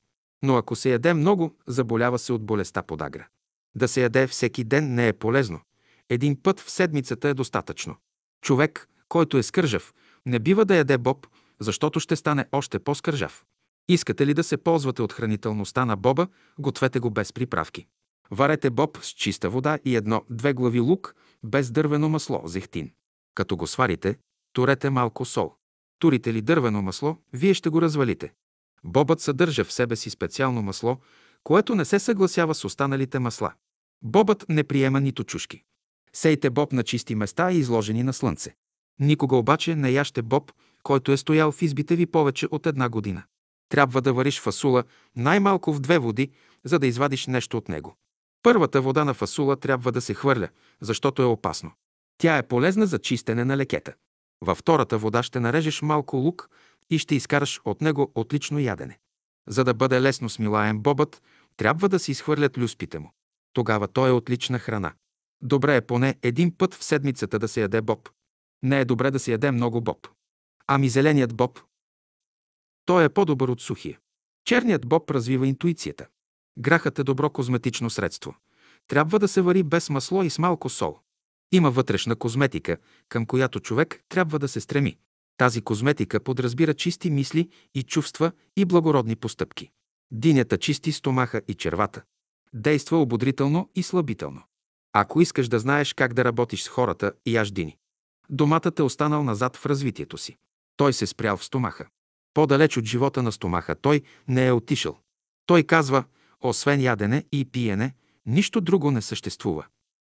Но ако се яде много, заболява се от болестта подагра. Да се яде всеки ден не е полезно. Един път в седмицата е достатъчно. Човек, който е скържав, не бива да яде боб, защото ще стане още по-скържав. Искате ли да се ползвате от хранителността на боба, гответе го без приправки. Варете боб с чиста вода и едно-две глави лук, без дървено масло, зехтин. Като го сварите, турете малко сол. Турите ли дървено масло, вие ще го развалите. Бобът съдържа в себе си специално масло, което не се съгласява с останалите масла. Бобът не приема нито чушки. Сейте боб на чисти места и изложени на слънце. Никога обаче не яще боб, който е стоял в избите ви повече от една година. Трябва да вариш фасула най-малко в две води, за да извадиш нещо от него. Първата вода на фасула трябва да се хвърля, защото е опасно. Тя е полезна за чистене на лекета. Във втората вода ще нарежеш малко лук и ще изкараш от него отлично ядене. За да бъде лесно смилаем бобът, трябва да се изхвърлят люспите му. Тогава той е отлична храна. Добре е поне един път в седмицата да се яде боб. Не е добре да се яде много боб. Ами зеленият боб, Той е по-добър от сухия. Черният боб развива интуицията. Грахът е добро козметично средство. Трябва да се вари без масло и с малко сол. Има вътрешна козметика, към която човек трябва да се стреми. Тази козметика подразбира чисти мисли и чувства и благородни постъпки. Динята чисти стомаха и червата. Действа ободрително и слабително. Ако искаш да знаеш как да работиш с хората, яж дини. Доматът е останал назад в развитието си. Той се спрял в стомаха. По-далеч от живота на стомаха той не е отишъл. Той казва, освен ядене и пиене, нищо друго не съществува.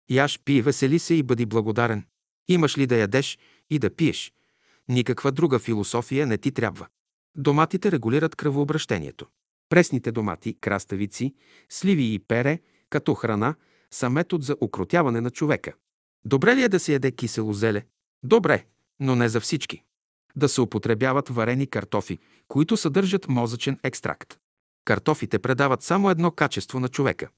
Яж, пи, весели се и бъди благодарен. Имаш ли да ядеш и да пиеш? Никаква друга философия не ти трябва. Доматите регулират кръвообращението. Пресните домати, краставици, сливи и пере, като храна, са метод за укротяване на човека. Добре ли е да се яде кисело зеле? Добре, но не за всички. Да се употребяват варени картофи, които съдържат мозъчен екстракт. Картофите предават само едно качество на човека.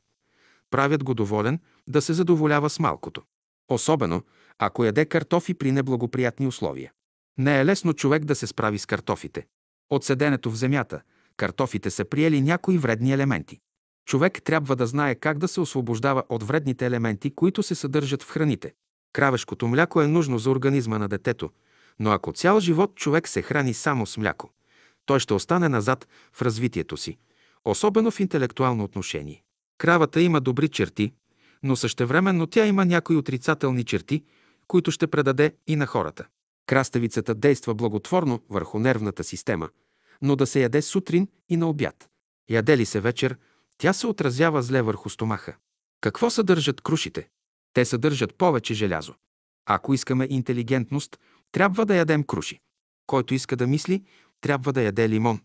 Правят го доволен да се задоволява с малкото. Особено, ако яде картофи при неблагоприятни условия. Не е лесно човек да се справи с картофите. От седенето в земята, картофите са приели някои вредни елементи. Човек трябва да знае как да се освобождава от вредните елементи, които се съдържат в храните. Кравешкото мляко е нужно за организма на детето, но ако цял живот човек се храни само с мляко, той ще остане назад в развитието си, особено в интелектуално отношение. Кравата има добри черти, но същевременно тя има някои отрицателни черти, които ще предаде и на хората. Краставицата действа благотворно върху нервната система, но да се яде сутрин и на обяд. Яде ли се вечер, тя се отразява зле върху стомаха. Какво съдържат крушите? Те съдържат повече желязо. Ако искаме интелигентност, трябва да ядем круши. Който иска да мисли, трябва да яде лимон.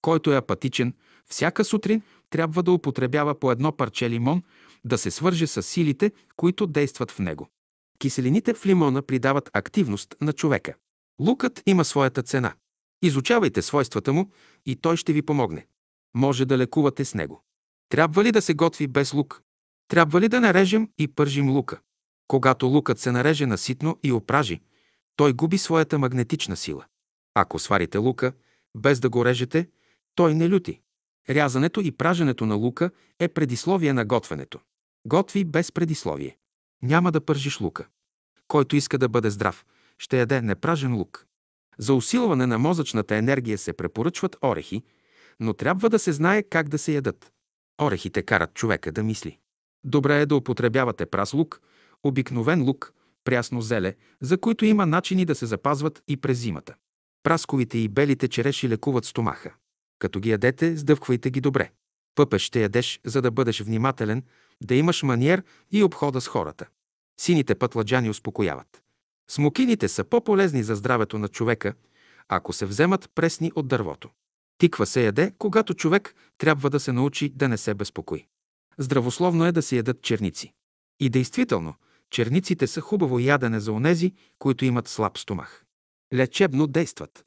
Който е апатичен, всяка сутрин трябва да употребява по едно парче лимон, да се свърже с силите, които действат в него. Киселините в лимона придават активност на човека. Лукът има своята цена. Изучавайте свойствата му и той ще ви помогне. Може да лекувате с него. Трябва ли да се готви без лук? Трябва ли да нарежем и пържим лука? Когато лукът се нареже наситно и опражи, той губи своята магнетична сила. Ако сварите лука, без да го режете, той не люти. Рязането и праженето на лука е предисловие на готвенето. Готви без предисловие. Няма да пържиш лука. Който иска да бъде здрав, ще яде непражен лук. За усилване на мозъчната енергия се препоръчват орехи, но трябва да се знае как да се ядат. Орехите карат човека да мисли. Добре е да употребявате прас лук, обикновен лук, прясно зеле, за които има начини да се запазват и през зимата. Прасковите и белите череши лекуват стомаха. Като ги ядете, сдъвквайте ги добре. Пъпеш ще ядеш, за да бъдеш внимателен, да имаш маниер и обхода с хората. Сините пътладжани успокояват. Смокините са по-полезни за здравето на човека, ако се вземат пресни от дървото. Тиква се яде, когато човек трябва да се научи да не се безпокои. Здравословно е да се ядат черници. И действително, черниците са хубаво ядене за онези, които имат слаб стомах. Лечебно действат.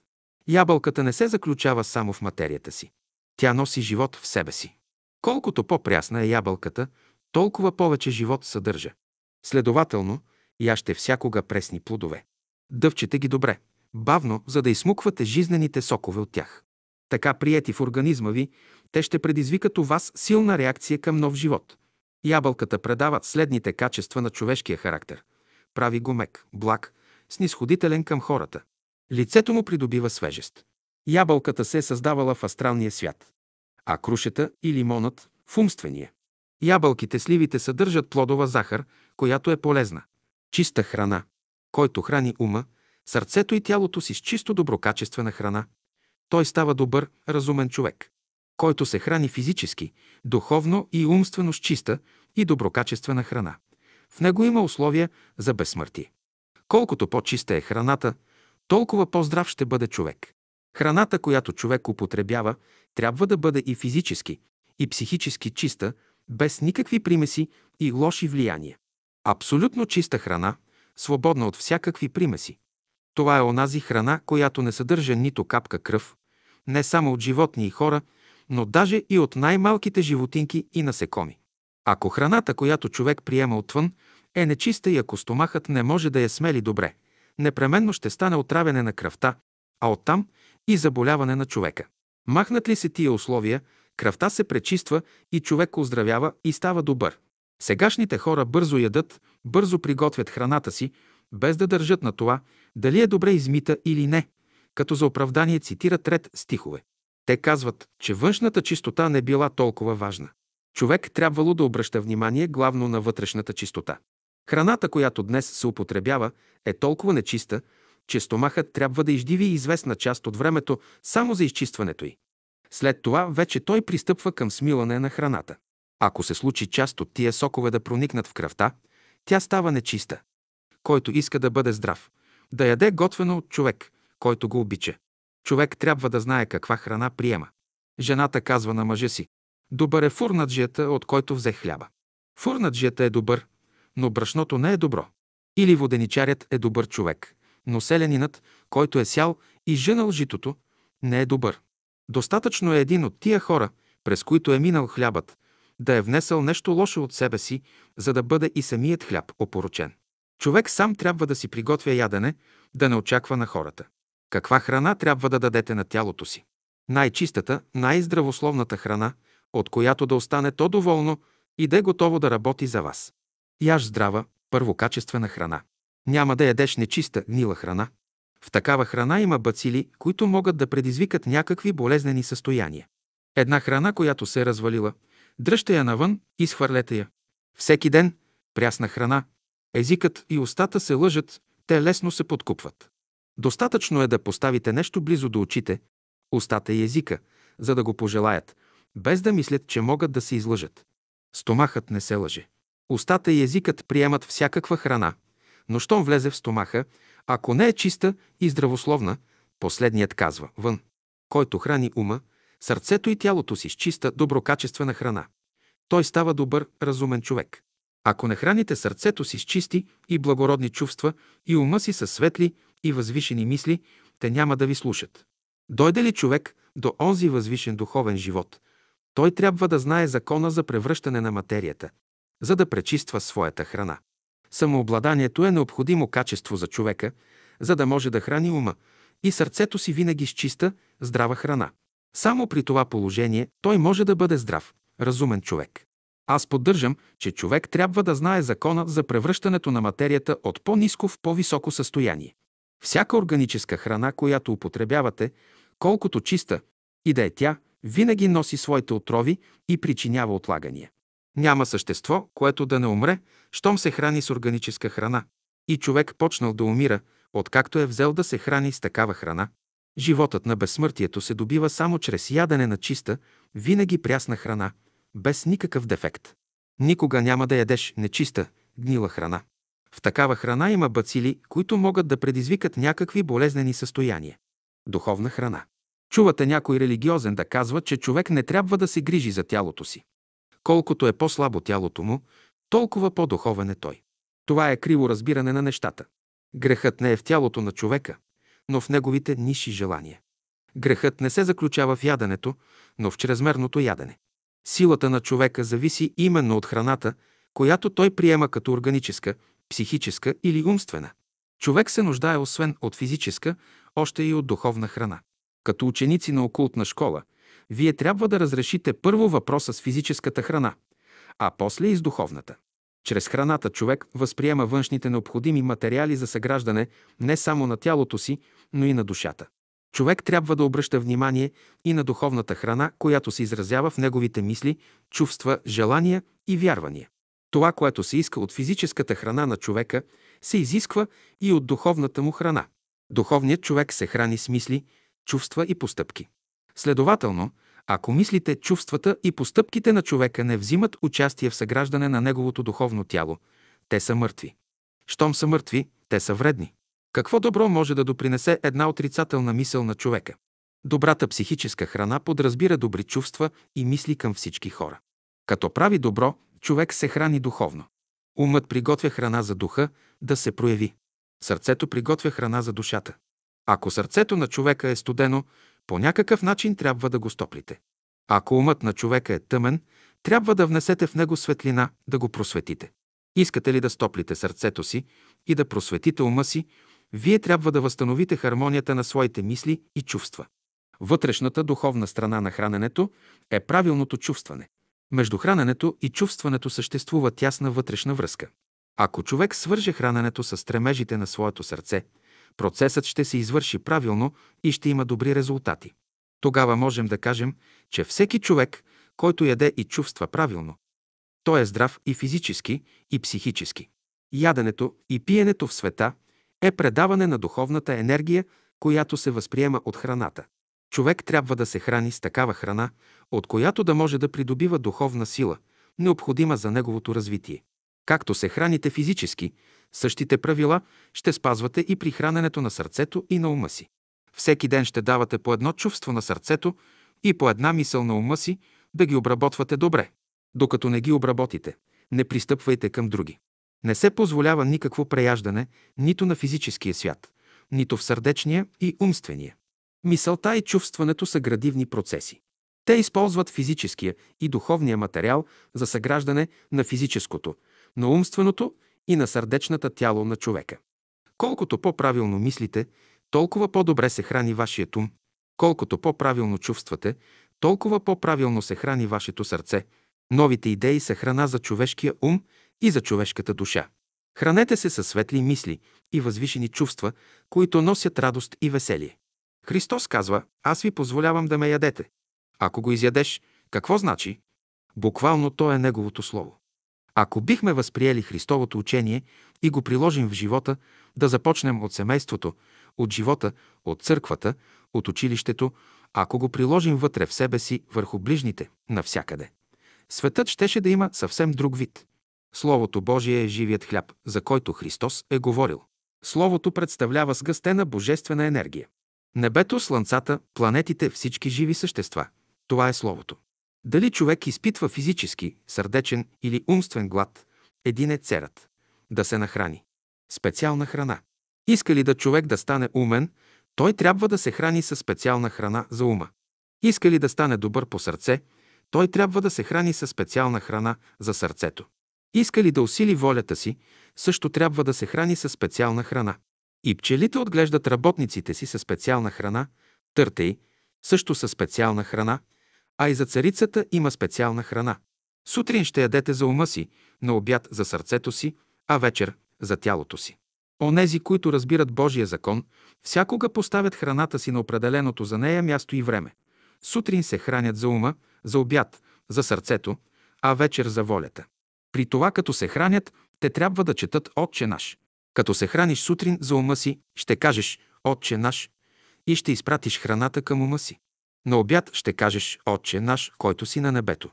Ябълката не се заключава само в материята си. Тя носи живот в себе си. Колкото по-прясна е ябълката, толкова повече живот съдържа. Следователно, яжте всякога пресни плодове. Дъвчете ги добре, бавно, за да изсмуквате жизнените сокове от тях. Така приети в организма ви, те ще предизвикат у вас силна реакция към нов живот. Ябълката предава следните качества на човешкия характер. Прави го мек, благ, снисходителен към хората. Лицето му придобива свежест. Ябълката се е създавала в астралния свят, а крушата и лимонът – в умствения. Ябълките, сливите съдържат плодова захар, която е полезна. Чиста храна, който храни ума, сърцето и тялото си с чисто доброкачествена храна, той става добър, разумен човек. Който се храни физически, духовно и умствено с чиста и доброкачествена храна. В него има условия за безсмъртие. Колкото по-чиста е храната, толкова по-здрав ще бъде човек. Храната, която човек употребява, трябва да бъде и физически, и психически чиста, без никакви примеси и лоши влияния. Абсолютно чиста храна, свободна от всякакви примеси. Това е онази храна, която не съдържа нито капка кръв, не само от животни и хора, но даже и от най-малките животинки и насекоми. Ако храната, която човек приема отвън, е нечиста и ако стомахът не може да я смели добре, непременно ще стане отравяне на кръвта, а оттам и заболяване на човека. Махнат ли се тия условия, кръвта се пречиства и човек оздравява и става добър. Сегашните хора бързо ядат, бързо приготвят храната си, без да държат на това, дали е добре измита или не, като за оправдание цитират ред стихове. Те казват, че външната чистота не била толкова важна. Човек трябвало да обръща внимание главно на вътрешната чистота. Храната, която днес се употребява, е толкова нечиста, че стомахът трябва да издиви известна част от времето само за изчистването й. След това вече той пристъпва към смилане на храната. Ако се случи част от тия сокове да проникнат в кръвта, тя става нечиста. Който иска да бъде здрав, да яде готвено от човек, който го обича. Човек трябва да знае каква храна приема. Жената казва на мъжа си: добър е фурнаджията, от който взех хляба. Фурнаджията е добър, но брашното не е добро. Или воденичарят е добър човек, но селянинът, който е сял и жънал житото, не е добър. Достатъчно е един от тия хора, през които е минал хлябът, да е внесъл нещо лошо от себе си, за да бъде и самият хляб опорочен. Човек сам трябва да си приготвя ядене, да не очаква на хората. Каква храна трябва да дадете на тялото си? Най-чистата, най-здравословната храна, от която да остане то доволно и да е готово да работи за вас. Яж здрава, първокачествена храна. Няма да ядеш нечиста, гнила храна. В такава храна има бацили, които могат да предизвикат някакви болезнени състояния. Една храна, която се е развалила, дръжте я навън и схвърлете я. Всеки ден прясна храна. Езикът и устата се лъжат, те лесно се подкупват. Достатъчно е да поставите нещо близо до очите, устата и езика, за да го пожелаят, без да мислят, че могат да се излъжат. Стомахът не се лъже. Устата и езикът приемат всякаква храна, но щом влезе в стомаха, ако не е чиста и здравословна, последният казва вън. Който храни ума, сърцето и тялото си с чиста, доброкачествена храна, той става добър, разумен човек. Ако не храните сърцето си с чисти и благородни чувства и ума си със светли и възвишени мисли, те няма да ви слушат. Дойде ли човек до онзи възвишен духовен живот, той трябва да знае закона за превръщане на материята, за да пречиства своята храна. Самообладанието е необходимо качество за човека, за да може да храни ума и сърцето си винаги с чиста, здрава храна. Само при това положение той може да бъде здрав, разумен човек. Аз поддържам, че човек трябва да знае закона за превръщането на материята от по-ниско в по-високо състояние. Всяка органическа храна, която употребявате, колкото чиста и да е тя, винаги носи своите отрови и причинява отлагания. Няма същество, което да не умре, щом се храни с органическа храна. И човек почнал да умира, откакто е взел да се храни с такава храна. Животът на безсмъртието се добива само чрез ядене на чиста, винаги прясна храна, без никакъв дефект. Никога няма да ядеш нечиста, гнила храна. В такава храна има бацили, които могат да предизвикат някакви болезнени състояния. Духовна храна. Чувате някой религиозен да казва, че човек не трябва да се грижи за тялото си. Колкото е по-слабо тялото му, толкова по-духовен е той. Това е криво разбиране на нещата. Грехът не е в тялото на човека, но в неговите ниши желания. Грехът не се заключава в яденето, но в чрезмерното ядене. Силата на човека зависи именно от храната, която той приема като органическа, психическа или умствена. Човек се нуждае освен от физическа, още и от духовна храна. Като ученици на окултна школа, вие трябва да разрешите първо въпроса с физическата храна, а после и с духовната. Чрез храната човек възприема външните необходими материали за съграждане не само на тялото си, но и на душата. Човек трябва да обръща внимание и на духовната храна, която се изразява в неговите мисли, чувства, желания и вярвания. Това, което се иска от физическата храна на човека, се изисква и от духовната му храна. Духовният човек се храни с мисли, чувства и постъпки. Следователно, ако мислите, чувствата и постъпките на човека не взимат участие в съграждане на неговото духовно тяло, те са мъртви. Щом са мъртви, те са вредни. Какво добро може да допринесе една отрицателна мисъл на човека? Добрата психическа храна подразбира добри чувства и мисли към всички хора. Като прави добро, човек се храни духовно. Умът приготвя храна за духа да се прояви. Сърцето приготвя храна за душата. Ако сърцето на човека е студено, по някакъв начин трябва да го стоплите. Ако умът на човека е тъмен, трябва да внесете в него светлина, да го просветите. Искате ли да стоплите сърцето си и да просветите ума си, вие трябва да възстановите хармонията на своите мисли и чувства. Вътрешната духовна страна на храненето е правилното чувстване. Между храненето и чувстването съществува тясна вътрешна връзка. Ако човек свърже храненето с стремежите на своето сърце, процесът ще се извърши правилно и ще има добри резултати. Тогава можем да кажем, че всеки човек, който яде и чувства правилно, той е здрав и физически, и психически. Яденето и пиенето в света е предаване на духовната енергия, която се възприема от храната. Човек трябва да се храни с такава храна, от която да може да придобива духовна сила, необходима за неговото развитие. Както се храните физически, същите правила ще спазвате и при храненето на сърцето и на ума си. Всеки ден ще давате по едно чувство на сърцето и по една мисъл на ума си, да ги обработвате добре. Докато не ги обработите, не пристъпвайте към други. Не се позволява никакво преяждане нито на физическия свят, нито в сърдечния и умствения. Мисълта и чувстването са градивни процеси. Те използват физическия и духовния материал за съграждане на физическото, на умственото и на сърдечната тяло на човека. Колкото по-правилно мислите, толкова по-добре се храни вашият ум. Колкото по-правилно чувствате, толкова по-правилно се храни вашето сърце. Новите идеи са храна за човешкия ум и за човешката душа. Хранете се със светли мисли и възвишени чувства, които носят радост и веселие. Христос казва: аз ви позволявам да ме ядете. Ако го изядеш, какво значи? Буквално то е Неговото слово. Ако бихме възприели Христовото учение и го приложим в живота, да започнем от семейството, от живота, от църквата, от училището, ако го приложим вътре в себе си, върху ближните, навсякъде, светът щеше да има съвсем друг вид. Словото Божие е живият хляб, за който Христос е говорил. Словото представлява сгъстена божествена енергия. Небето, слънцата, планетите, всички живи същества – това е Словото. Дали човек изпитва физически, сърдечен или умствен глад, един е церът – да се нахрани. Специална храна. Иска ли да човек да стане умен, той трябва да се храни със специална храна за ума. Иска ли да стане добър по сърце, той трябва да се храни със специална храна за сърцето. Иска ли да усили волята си, също трябва да се храни със специална храна. И пчелите отглеждат работниците си със специална храна, търтеи също със специална храна, а и за царицата има специална храна. Сутрин ще ядете за ума си, на обяд за сърцето си, а вечер за тялото си. Онези, които разбират Божия закон, всякога поставят храната си на определеното за нея място и време. Сутрин се хранят за ума, за обяд, за сърцето, а вечер за волята. При това, като се хранят, те трябва да четат Отче наш. Като се храниш сутрин за ума си, ще кажеш Отче наш и ще изпратиш храната към ума си. На обяд ще кажеш Отче наш, който си на небето,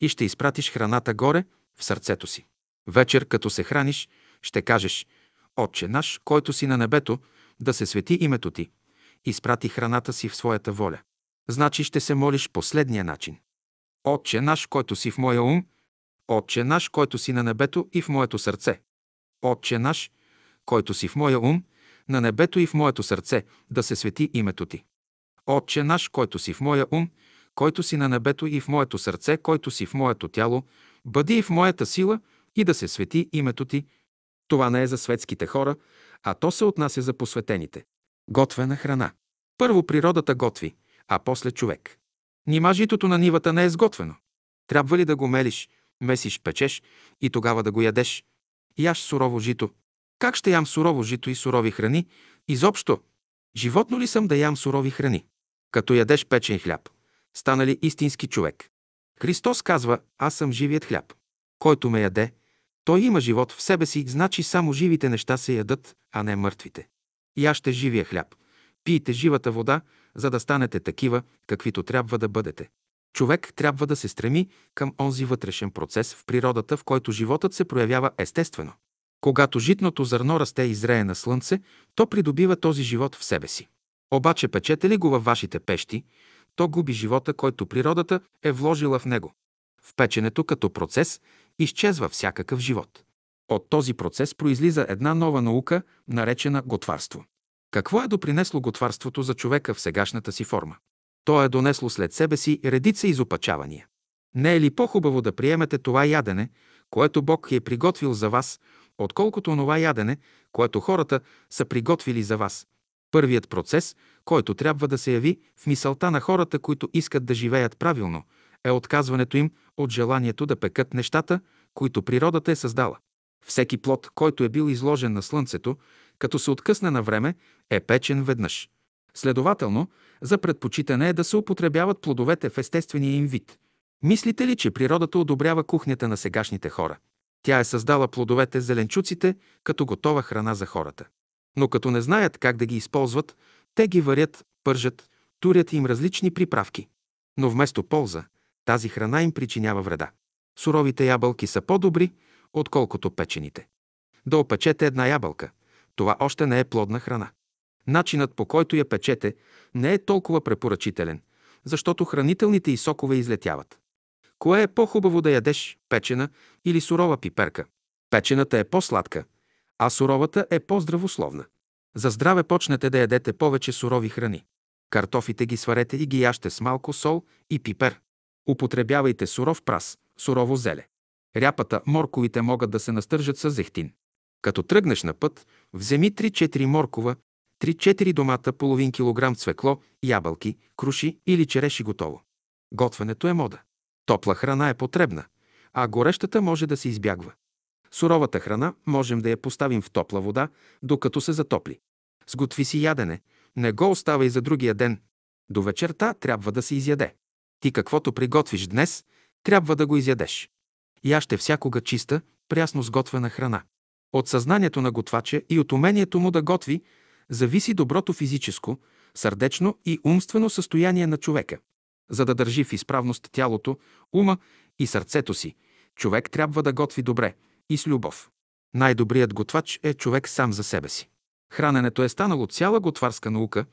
и ще изпратиш храната горе в сърцето си. Вечер, като се храниш, ще кажеш Отче наш, който си на небето, да се свети името ти, изпрати храната си в своята воля. Значи ще се молиш последния начин. Отче наш, който си в моя ум, Отче наш, който си на небето и в моето сърце. Отче наш, който си в моя ум, на небето и в моето сърце, да се свети името ти. Отче наш, който си в моя ум, който си на небето и в моето сърце, който си в моето тяло, бъди и в моята сила и да се свети името ти. Това не е за светските хора, а то се отнася за посветените. Готвена храна. Първо природата готви, а после човек. Нима житото на нивата не е сготвено. Трябва ли да го мелиш, месиш, печеш и тогава да го ядеш? Яш сурово жито. Как ще ям сурово жито и сурови храни? Изобщо, животно ли съм да ям сурови храни? Като ядеш печен хляб, стана ли истински човек? Христос казва: аз съм живият хляб. Който ме яде, той има живот в себе си, значи само живите неща се ядат, а не мъртвите. Яжте живия хляб, пийте живата вода, за да станете такива, каквито трябва да бъдете. Човек трябва да се стреми към онзи вътрешен процес в природата, в който животът се проявява естествено. Когато житното зърно расте и зрее на слънце, то придобива този живот в себе си. Обаче печете ли го във вашите пещи, то губи живота, който природата е вложила в него. В печенето като процес изчезва всякакъв живот. От този процес произлиза една нова наука, наречена готварство. Какво е допринесло готварството за човека в сегашната си форма? То е донесло след себе си редица изопачавания. Не е ли по-хубаво да приемете това ядене, което Бог е приготвил за вас, отколкото онова ядене, което хората са приготвили за вас? Първият процес, който трябва да се яви в мисълта на хората, които искат да живеят правилно, е отказването им от желанието да пекат нещата, които природата е създала. Всеки плод, който е бил изложен на слънцето, като се откъсне на време, е печен веднъж. Следователно, за предпочитане е да се употребяват плодовете в естествения им вид. Мислите ли, че природата одобрява кухнята на сегашните хора? Тя е създала плодовете, зеленчуците, като готова храна за хората. Но като не знаят как да ги използват, те ги варят, пържат, турят им различни приправки. Но вместо полза, тази храна им причинява вреда. Суровите ябълки са по-добри, отколкото печените. Да опечете една ябълка, това още не е плодна храна. Начинът, по който я печете, не е толкова препоръчителен, защото хранителните и сокове излетяват. Кое е по-хубаво да ядеш – печена или сурова пиперка? Печената е по-сладка, а суровата е по-здравословна. За здраве почнете да ядете повече сурови храни. Картофите ги сварете и ги яще с малко сол и пипер. Употребявайте суров прас, сурово зеле. Ряпата, морковите могат да се настържат с зехтин. Като тръгнеш на път, вземи три-четири моркова, три-четири домата, половин килограм цвекло, ябълки, круши или череши готово. Готвенето е мода. Топла храна е потребна, а горещата може да се избягва. Суровата храна можем да я поставим в топла вода, докато се затопли. Сготви си ядене, не го оставай за другия ден. До вечерта трябва да се изяде. Ти каквото приготвиш днес, трябва да го изядеш. Яще всякога чиста, прясно сготвена храна. От съзнанието на готвача и от умението му да готви зависи доброто физическо, сърдечно и умствено състояние на човека. За да държи в изправност тялото, ума и сърцето си, човек трябва да готви добре и с любов. Най-добрият готвач е човек сам за себе си. Храненето е станало цяла готварска наука,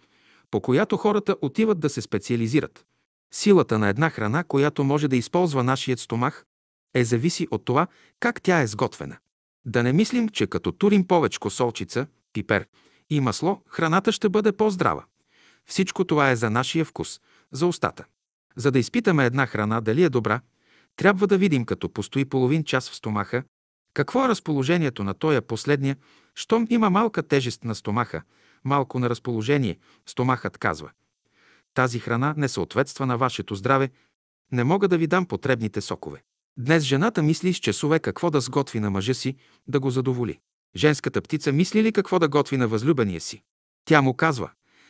по която хората отиват да се специализират. Силата на една храна, която може да използва нашият стомах, е зависи от това как тя е сготвена. Да не мислим, че като турим повечко солчица, пипер и масло, храната ще бъде по-здрава. Всичко това е за нашия вкус, за устата. За да изпитаме една храна дали е добра, трябва да видим, като постои половин час в стомаха, какво е разположението на тоя последния. Щом има малка тежест на стомаха, малко на разположение, стомахът казва: тази храна не съответства на вашето здраве, не мога да ви дам потребните сокове. Днес жената мисли с часове какво да сготви на мъжа си, да го задоволи. Женската птица мисли ли какво да готви на възлюбения си? Тя му казва: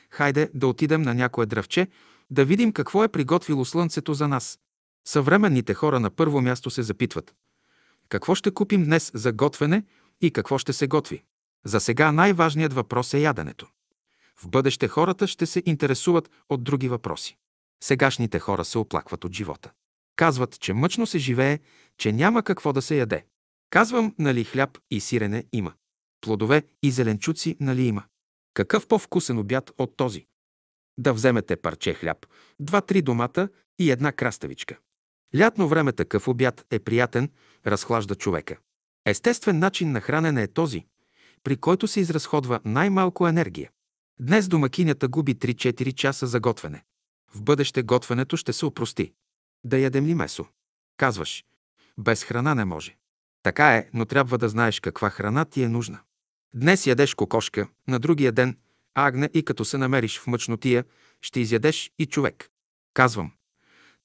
хайде да отидем на някое дръвче, да видим какво е приготвило слънцето за нас. Съвременните хора на първо място се запитват: какво ще купим днес за готвене и какво ще се готви? За сега най-важният въпрос е яденето. В бъдеще хората ще се интересуват от други въпроси. Сегашните хора се оплакват от живота. Казват, че мъчно се живее, че няма какво да се яде. Казвам, нали хляб и сирене има? Плодове и зеленчуци нали има? Какъв по-вкусен обяд от този? Да вземете парче хляб, два-три домата и една краставичка. Лятно време такъв обяд е приятен, разхлажда човека. Естествен начин на хранене е този, при който се изразходва най-малко енергия. Днес домакинята губи три-четири часа за готвене. В бъдеще готвенето ще се опрости. Да ядем ли месо? Казваш: без храна не може. Така е, но трябва да знаеш каква храна ти е нужна. Днес ядеш кокошка, на другия ден агне и като се намериш в мъчнотия, ще изядеш и човек. Казвам,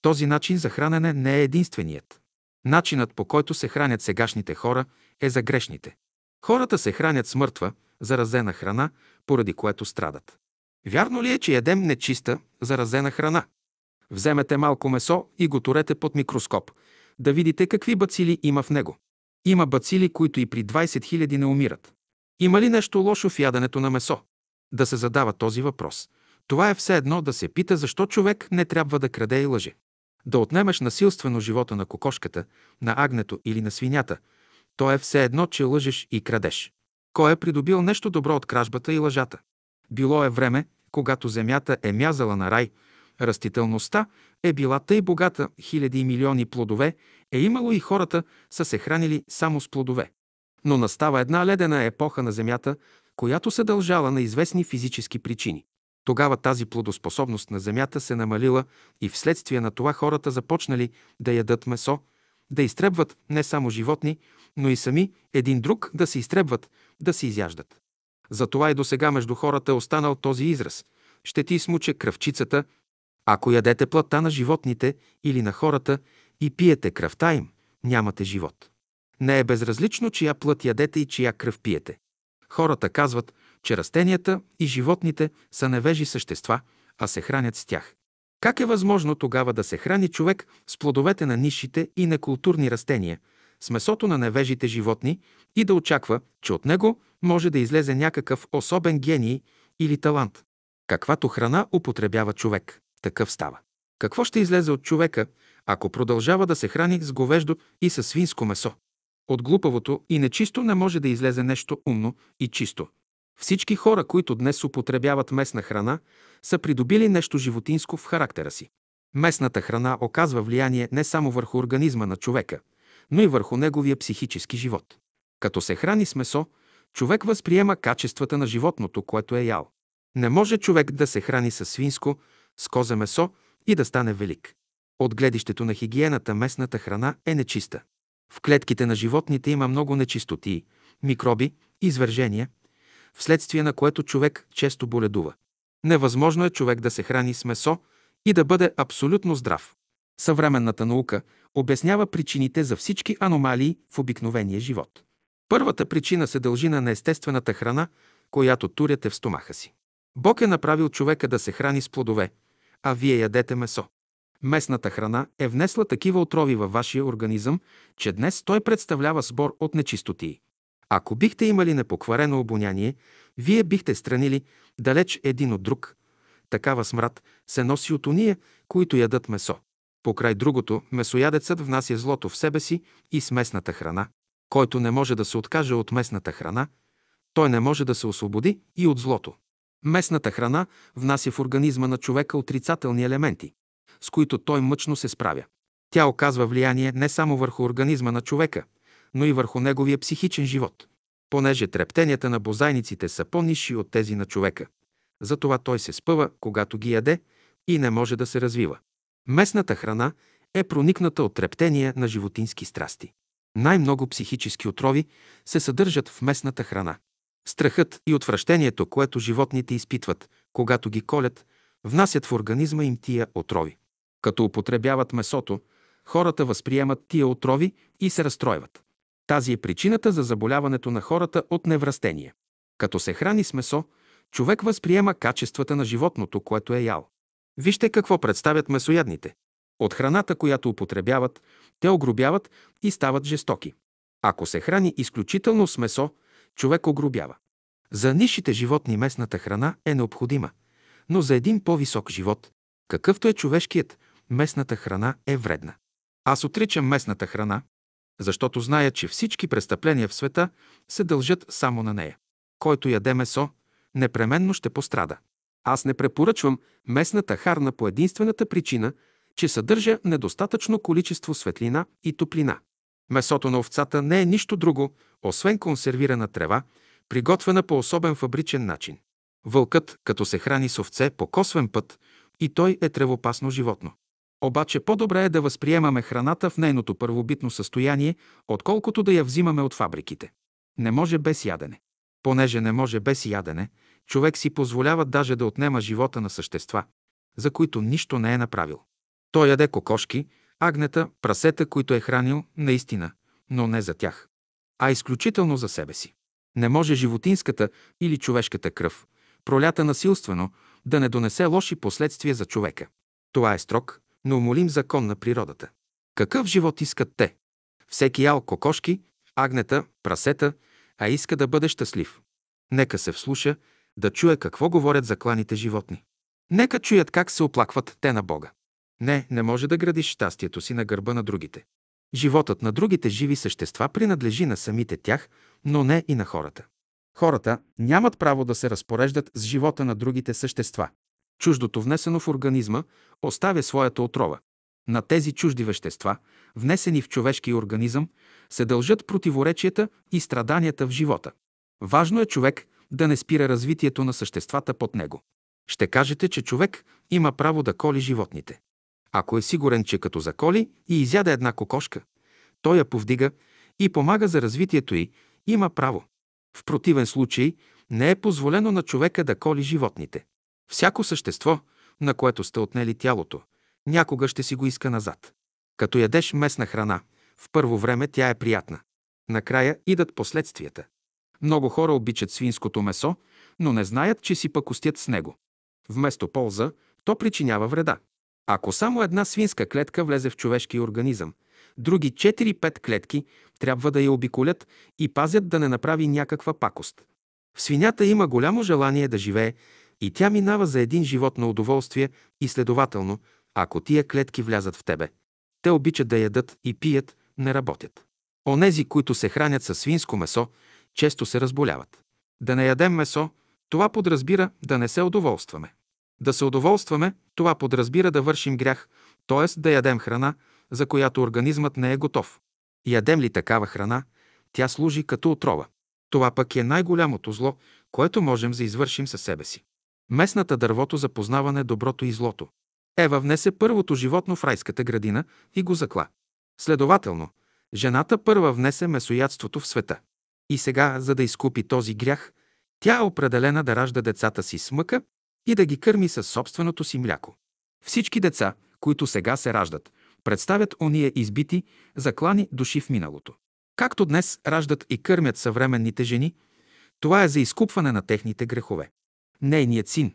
този начин за хранене не е единственият. Начинът, по който се хранят сегашните хора, е за грешните. Хората се хранят с мъртва, заразена храна, поради което страдат. Вярно ли е, че ядем нечиста, заразена храна? Вземете малко месо и го турете под микроскоп, да видите какви бацили има в него. Има бацили, които и при двадесет хиляди не умират. Има ли нещо лошо в яденето на месо? Да се задава този въпрос. Това е все едно да се пита защо човек не трябва да краде и лъже. Да отнемеш насилствено живота на кокошката, на агнето или на свинята, то е все едно, че лъжеш и крадеш. Кой е придобил нещо добро от кражбата и лъжата? Било е време, когато земята е мязала на рай, растителността е била тъй богата, хиляди и милиони плодове е имало и хората са се хранили само с плодове. Но настава една ледена епоха на земята, която се дължала на известни физически причини. Тогава тази плодоспособност на земята се намалила и вследствие на това хората започнали да ядат месо, да изтребват не само животни, но и сами един друг да се изтребват, да се изяждат. Затова и досега между хората е останал този израз. Ще ти смуче кръвчицата, ако ядете плътта на животните или на хората и пиете кръвта им, нямате живот. Не е безразлично, чия плът ядете и чия кръв пиете. Хората казват, че растенията и животните са невежи същества, а се хранят с тях. Как е възможно тогава да се храни човек с плодовете на низшите и некултурни растения, с месото на невежите животни и да очаква, че от него може да излезе някакъв особен гений или талант? Каквато храна употребява човек, такъв става. Какво ще излезе от човека, ако продължава да се храни с говеждо и със свинско месо? От глупавото и нечисто не може да излезе нещо умно и чисто. Всички хора, които днес употребяват местна храна, са придобили нещо животинско в характера си. Местната храна оказва влияние не само върху организма на човека, но и върху неговия психически живот. Като се храни с месо, човек възприема качествата на животното, което е ял. Не може човек да се храни със свинско, с козе месо и да стане велик. От гледището на хигиената местната храна е нечиста. В клетките на животните има много нечистотии, микроби, извержения, вследствие на което човек често боледува. Невъзможно е човек да се храни с месо и да бъде абсолютно здрав. Съвременната наука обяснява причините за всички аномалии в обикновения живот. Първата причина се дължи на неестествената храна, която туряте в стомаха си. Бог е направил човека да се храни с плодове, а вие ядете месо. Местната храна е внесла такива отрови във вашия организъм, че днес той представлява сбор от нечистотии. Ако бихте имали непокварено обоняние, вие бихте странили далеч един от друг. Такава смрад се носи от ония, които ядат месо. Покрай другото, месоядецът внася злото в себе си и с местната храна. Който не може да се откаже от местната храна, той не може да се освободи и от злото. Местната храна внася в организма на човека отрицателни елементи, с които той мъчно се справя. Тя оказва влияние не само върху организма на човека, но и върху неговия психичен живот. Понеже трептенията на бозайниците са по-низши от тези на човека, затова той се спъва, когато ги яде, и не може да се развива. Местната храна е проникната от трептения на животински страсти. Най-много психически отрови се съдържат в местната храна. Страхът и отвращението, което животните изпитват, когато ги колят, внасят в организма им тия отрови. Като употребяват месото, хората възприемат тия отрови и се разстройват. Тази е причината за заболяването на хората от неврастение. Като се храни с месо, човек възприема качествата на животното, което е ял. Вижте какво представят месоядните. От храната, която употребяват, те огробяват и стават жестоки. Ако се храни изключително с месо, човек огробява. За низшите животни местната храна е необходима, но за един по-висок живот, какъвто е човешкият, местната храна е вредна. Аз отричам местната храна, защото зная, че всички престъпления в света се дължат само на нея. Който яде месо, непременно ще пострада. Аз не препоръчвам местната храна по единствената причина, че съдържа недостатъчно количество светлина и топлина. Месото на овцата не е нищо друго, освен консервирана трева, приготвена по особен фабричен начин. Вълкът, като се храни с овце по косвен път, и той е тревопасно животно. Обаче по-добре е да възприемаме храната в нейното първобитно състояние, отколкото да я взимаме от фабриките. Не може без ядене. Понеже не може без ядене, човек си позволява даже да отнема живота на същества, за които нищо не е направил. Той яде кокошки, агнета, прасета, които е хранил, наистина, но не за тях, а изключително за себе си. Не може животинската или човешката кръв, пролята насилствено, да не донесе лоши последствия за човека. Това е строг, неумолим закон на природата. Какъв живот искат те? Всеки ял кокошки, агнета, прасета, а иска да бъде щастлив. Нека се вслуша, да чуе какво говорят закланите животни. Нека чуят как се оплакват те на Бога. Не, не може да градиш щастието си на гърба на другите. Животът на другите живи същества принадлежи на самите тях, но не и на хората. Хората нямат право да се разпореждат с живота на другите същества. Чуждото, внесено в организма, оставя своята отрова. На тези чужди вещества, внесени в човешкия организъм, се дължат противоречията и страданията в живота. Важно е човек да не спира развитието на съществата под него. Ще кажете, че човек има право да коли животните. Ако е сигурен, че като заколи и изяде една кокошка, той я повдига и помага за развитието й, има право. В противен случай Не е позволено на човека да коли животните. Всяко същество, на което сте отнели тялото, някога ще си го иска назад. Като ядеш местна храна, в първо време тя е приятна. Накрая идат последствията. Много хора обичат свинското месо, но не знаят, че си пък остят с него. Вместо полза, то причинява вреда. Ако само една свинска клетка влезе в човешкия организъм, други четири-пет клетки трябва да я обиколят и пазят да не направи някаква пакост. В свинята има голямо желание да живее и тя минава за един живот на удоволствие и следователно, ако тия клетки влязат в тебе. Те обичат да ядат и пият, не работят. Онези, които се хранят със свинско месо, често се разболяват. Да не ядем месо, това подразбира да не се удоволстваме. Да се удоволстваме, това подразбира да вършим грях, т.е. да ядем храна, за която организмът не е готов. Ядем ли такава храна, тя служи като отрова. Това пък е най-голямото зло, което можем да извършим със себе си. Местната дървото за познаване доброто и злото. Ева внесе първото животно в райската градина и го закла. Следователно, жената първа внесе месоядството в света. И сега, за да изкупи този грях, тя е определена да ражда децата си с мъка и да ги кърми със собственото си мляко. Всички деца, които сега се раждат, представят ония избити, заклани души в миналото. Както днес раждат и кърмят съвременните жени, това е за изкупване на техните грехове. Нейният син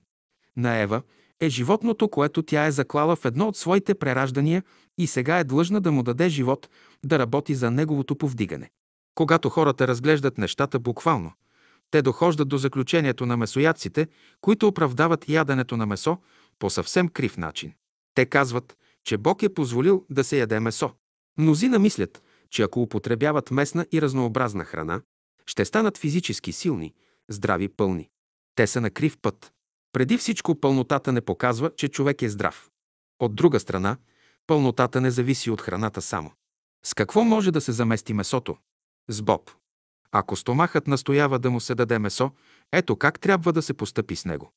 на Ева е животното, което тя е заклала в едно от своите прераждания и сега е длъжна да му даде живот, да работи за неговото повдигане. Когато хората разглеждат нещата буквално, те дохождат до заключението на месоядците, които оправдават яденето на месо по съвсем крив начин. Те казват, че Бог е позволил да се яде месо. Мнозина мислят, че ако употребяват местна и разнообразна храна, ще станат физически силни, здрави, пълни. Те са на крив път. Преди всичко пълнотата не показва, че човек е здрав. От друга страна, пълнотата не зависи от храната само. С какво може да се замести месото? С боб. Ако стомахът настоява да му се даде месо, ето как трябва да се постъпи с него.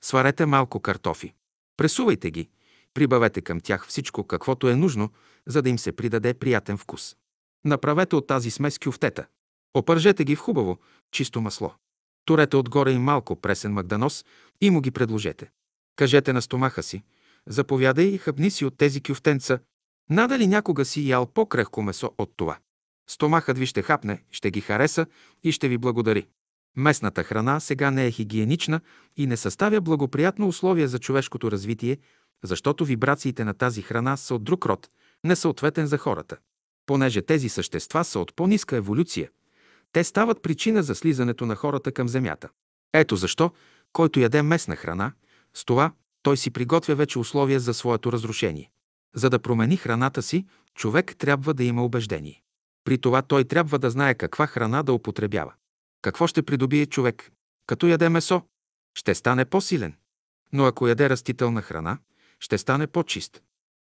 Сварете малко картофи. Пресувайте ги. Прибавете към тях всичко, каквото е нужно, за да им се придаде приятен вкус. Направете от тази смес кюфтета. Опържете ги в хубаво, чисто масло. Турете отгоре им малко пресен магданос и му ги предложете. Кажете на стомаха си, заповядай и хъбни си от тези кюфтенца. Надали някога си ял по-крехко месо от това. Стомахът ви ще хапне, ще ги хареса и ще ви благодари. Местната храна сега не е хигиенична и не съставя благоприятно условие за човешкото развитие, защото вибрациите на тази храна са от друг род, несъответен за хората. Понеже тези същества са от по-ниска еволюция, те стават причина за слизането на хората към земята. Ето защо, който яде местна храна, с това той си приготвя вече условия за своето разрушение. За да промени храната си, човек трябва да има убеждение. При това той трябва да знае каква храна да употребява. Какво ще придобие човек? Като яде месо, ще стане по-силен. Но ако яде растителна храна, ще стане по-чист.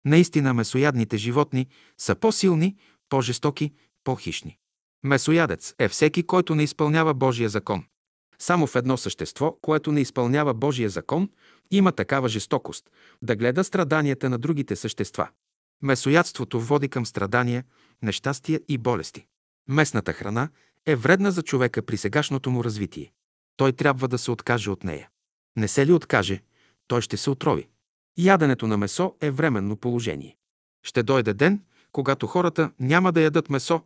Наистина месоядните животни са по-силни, по-жестоки, по-хищни. Месоядец е всеки, който не изпълнява Божия закон. Само в едно същество, което не изпълнява Божия закон, има такава жестокост да гледа страданията на другите същества. Месоядството води към страдания, нещастия и болести. Местната храна е вредна за човека при сегашното му развитие. Той трябва да се откаже от нея. Не се ли откаже, той ще се отрови. Яденето на месо е временно положение. Ще дойде ден, когато хората няма да ядат месо.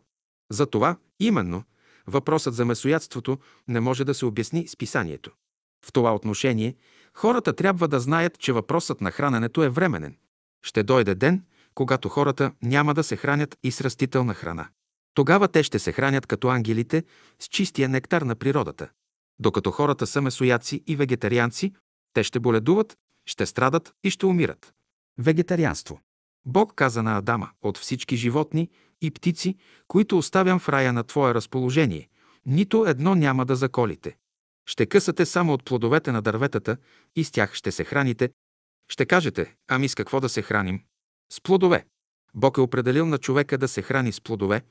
Затова, именно, въпросът за месоядството не може да се обясни с писанието. В това отношение, хората трябва да знаят, че въпросът на храненето е временен. Ще дойде ден, когато хората няма да се хранят и с растителна храна. Тогава те ще се хранят като ангелите с чистия нектар на природата. Докато хората са месоядци и вегетарианци, те ще боледуват, ще страдат и ще умират. Вегетарианство. Бог каза на Адама: от всички животни и птици, които оставям в рая на твое разположение, нито едно няма да заколите. Ще късате само от плодовете на дърветата и с тях ще се храните. Ще кажете: ами с какво да се храним? С плодове. Бог е определил на човека да се храни с плодове,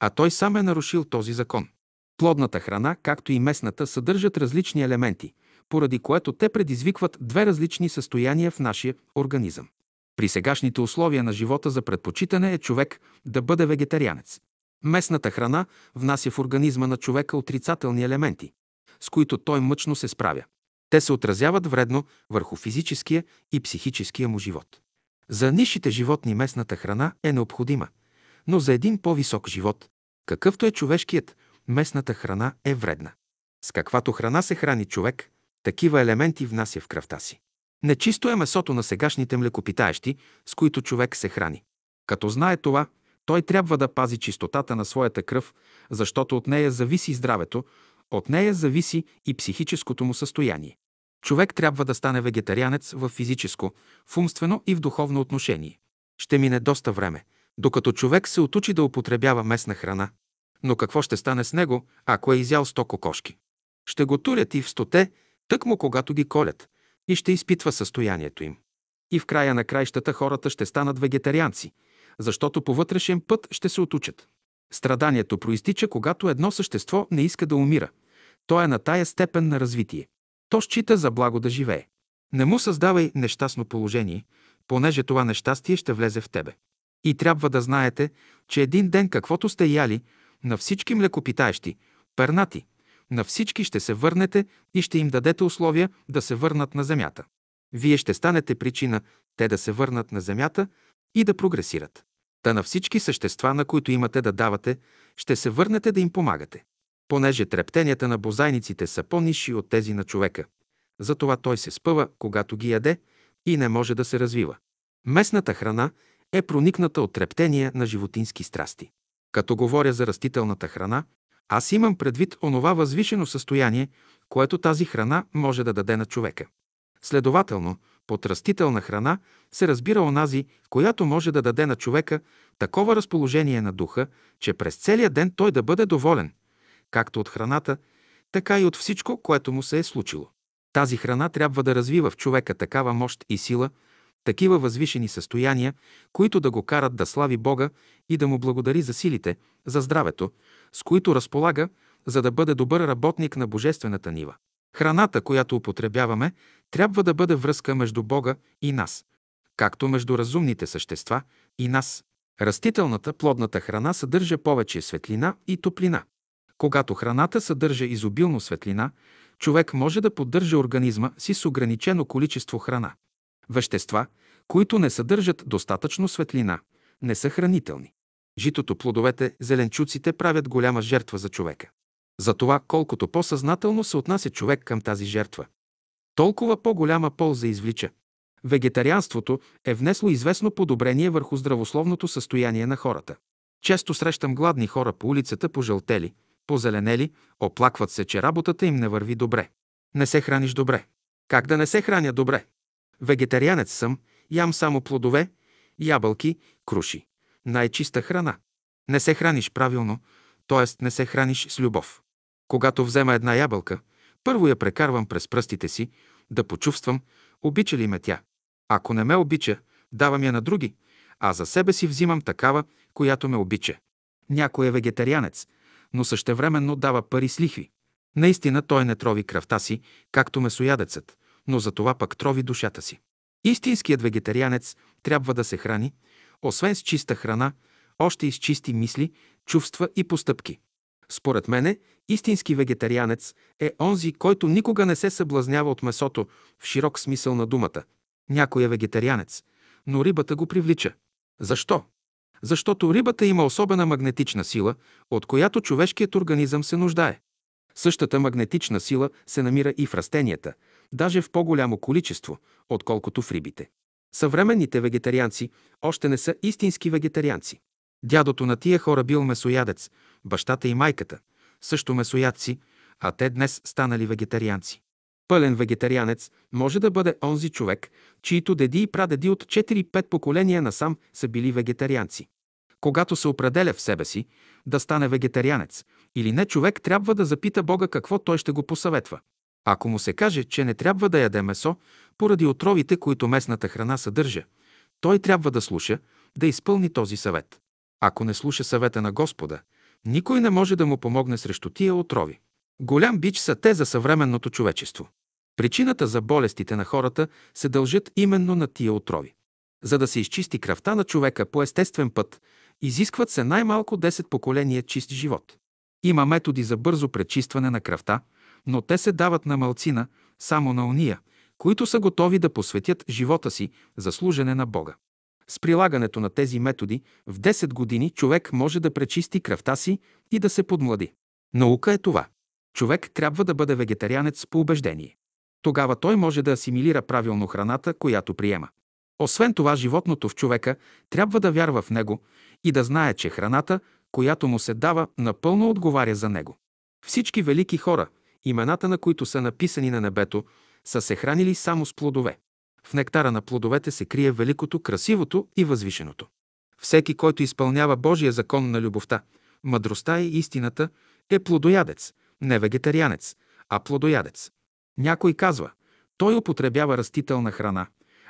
а той сам е нарушил този закон. Плодната храна, както и местната, съдържат различни елементи, поради което те предизвикват две различни състояния в нашия организъм. При сегашните условия на живота за предпочитане е човек да бъде вегетарианец. Местната храна внася в организма на човека отрицателни елементи. с които той мъчно се справя. Те се отразяват вредно върху физическия и психическия му живот. За низшите животни местната храна е необходима, но за един по-висок живот, какъвто е човешкият, местната храна е вредна. С каквато храна се храни човек, такива елементи внася в кръвта си. Нечисто е месото на сегашните млекопитаещи, с които човек се храни. Като знае това, той трябва да пази чистотата на своята кръв, защото от нея зависи здравето, от нея зависи и психическото му състояние. Човек трябва да стане вегетарианец в физическо, в умствено и в духовно отношение. Ще мине доста време, докато човек се отучи да употребява местна храна. Но какво ще стане с него, ако е изял сто кокошки? Ще го турят и в стоте, тъкмо когато ги колят, и ще изпитва състоянието им. И в края на краищата хората ще станат вегетарианци, защото по вътрешен път ще се отучат. Страданието произтича, когато едно същество не иска да умира. То е на тая степен на развитие. То счита за благо да живее. Не му създавай нещастно положение, понеже това нещастие ще влезе в тебе. И трябва да знаете, че един ден каквото сте яли, на всички млекопитаещи, пернати, на всички ще се върнете и ще им дадете условия да се върнат на земята. Вие ще станете причина те да се върнат на земята и да прогресират. Та на всички същества, на които имате да давате, ще се върнете да им помагате. Понеже трептенията на бозайниците са по-низши от тези на човека, затова той се спъва, когато ги яде, и не може да се развива. Местната храна е проникната от трептения на животински страсти. Като говоря за растителната храна, аз имам предвид онова възвишено състояние, което тази храна може да даде на човека. Следователно, под растителна храна се разбира онази, която може да даде на човека такова разположение на духа, че през целия ден той да бъде доволен, както от храната, така и от всичко, което му се е случило. Тази храна трябва да развива в човека такава мощ и сила, такива възвишени състояния, които да го карат да слави Бога и да му благодари за силите, за здравето, с които разполага, за да бъде добър работник на божествената нива. Храната, която употребяваме, трябва да бъде връзка между Бога и нас, както между разумните същества и нас. Растителната, плодната храна съдържа повече светлина и топлина. Когато храната съдържа изобилно светлина, човек може да поддържа организма си с ограничено количество храна. Вещества, които не съдържат достатъчно светлина, не са хранителни. Житото, плодовете, зеленчуците правят голяма жертва за човека. Затова, колкото по-съзнателно се отнася човек към тази жертва, толкова по-голяма полза извлича. Вегетарианството е внесло известно подобрение върху здравословното състояние на хората. Често срещам гладни хора по улицата, пожълтели, позеленели, оплакват се, че работата им не върви добре. Не се храниш добре. Как да не се храня добре? Вегетарианец съм, ям само плодове, ябълки, круши. Най-чиста храна. Не се храниш правилно, т.е. не се храниш с любов. Когато взема една ябълка, първо я прекарвам през пръстите си, да почувствам, обича ли ме тя. Ако не ме обича, давам я на други, а за себе си взимам такава, която ме обича. Някой е вегетарианец, но същевременно дава пари с лихви. Наистина той не трови кръвта си, както месоядецът, но за това пък трови душата си. Истинският вегетарианец трябва да се храни, освен с чиста храна, още и с чисти мисли, чувства и постъпки. Според мене, истински вегетарианец е онзи, който никога не се съблазнява от месото в широк смисъл на думата. Някой е вегетарианец, но рибата го привлича. Защо? Защото рибата има особена магнетична сила, от която човешкият организъм се нуждае. Същата магнетична сила се намира и в растенията, даже в по-голямо количество, отколкото в рибите. Съвременните вегетарианци още не са истински вегетарианци. Дядото на тия хора бил месоядец, бащата и майката също месоядци, а те днес станали вегетарианци. Пълен вегетарианец може да бъде онзи човек, чието деди и прадеди от четири-пет поколения насам са били вегетарианци. Когато се определя в себе си да стане вегетарианец или не, човек трябва да запита Бога какво той ще го посъветва. Ако му се каже, че не трябва да яде месо поради отровите, които местната храна съдържа, той трябва да слуша, да изпълни този съвет. Ако не слуша съвета на Господа, никой не може да му помогне срещу тия отрови. Голям бич са те за съвременното човечество. Причината за болестите на хората се дължат именно на тия отрови. За да се изчисти кръвта на човека по естествен път, изискват се най-малко десет поколения чист живот. Има методи за бързо пречистване на кръвта, но те се дават на малцина, само на ония, които са готови да посветят живота си за служене на Бога. С прилагането на тези методи в десет години човек може да пречисти кръвта си и да се подмлади. Наука е това. Човек трябва да бъде вегетарианец по убеждение. Тогава той може да асимилира правилно храната, която приема. Освен това, животното в човека трябва да вярва в него и да знае, че храната, която му се дава, напълно отговаря за него. Всички велики хора, имената на които са написани на небето, са се хранили само с плодове. В нектара на плодовете се крие великото, красивото и възвишеното. Всеки, който изпълнява Божия закон на любовта, мъдростта и истината, е плодоядец, не вегетарианец, а плодоядец. Някой казва, той употребява растителна храна,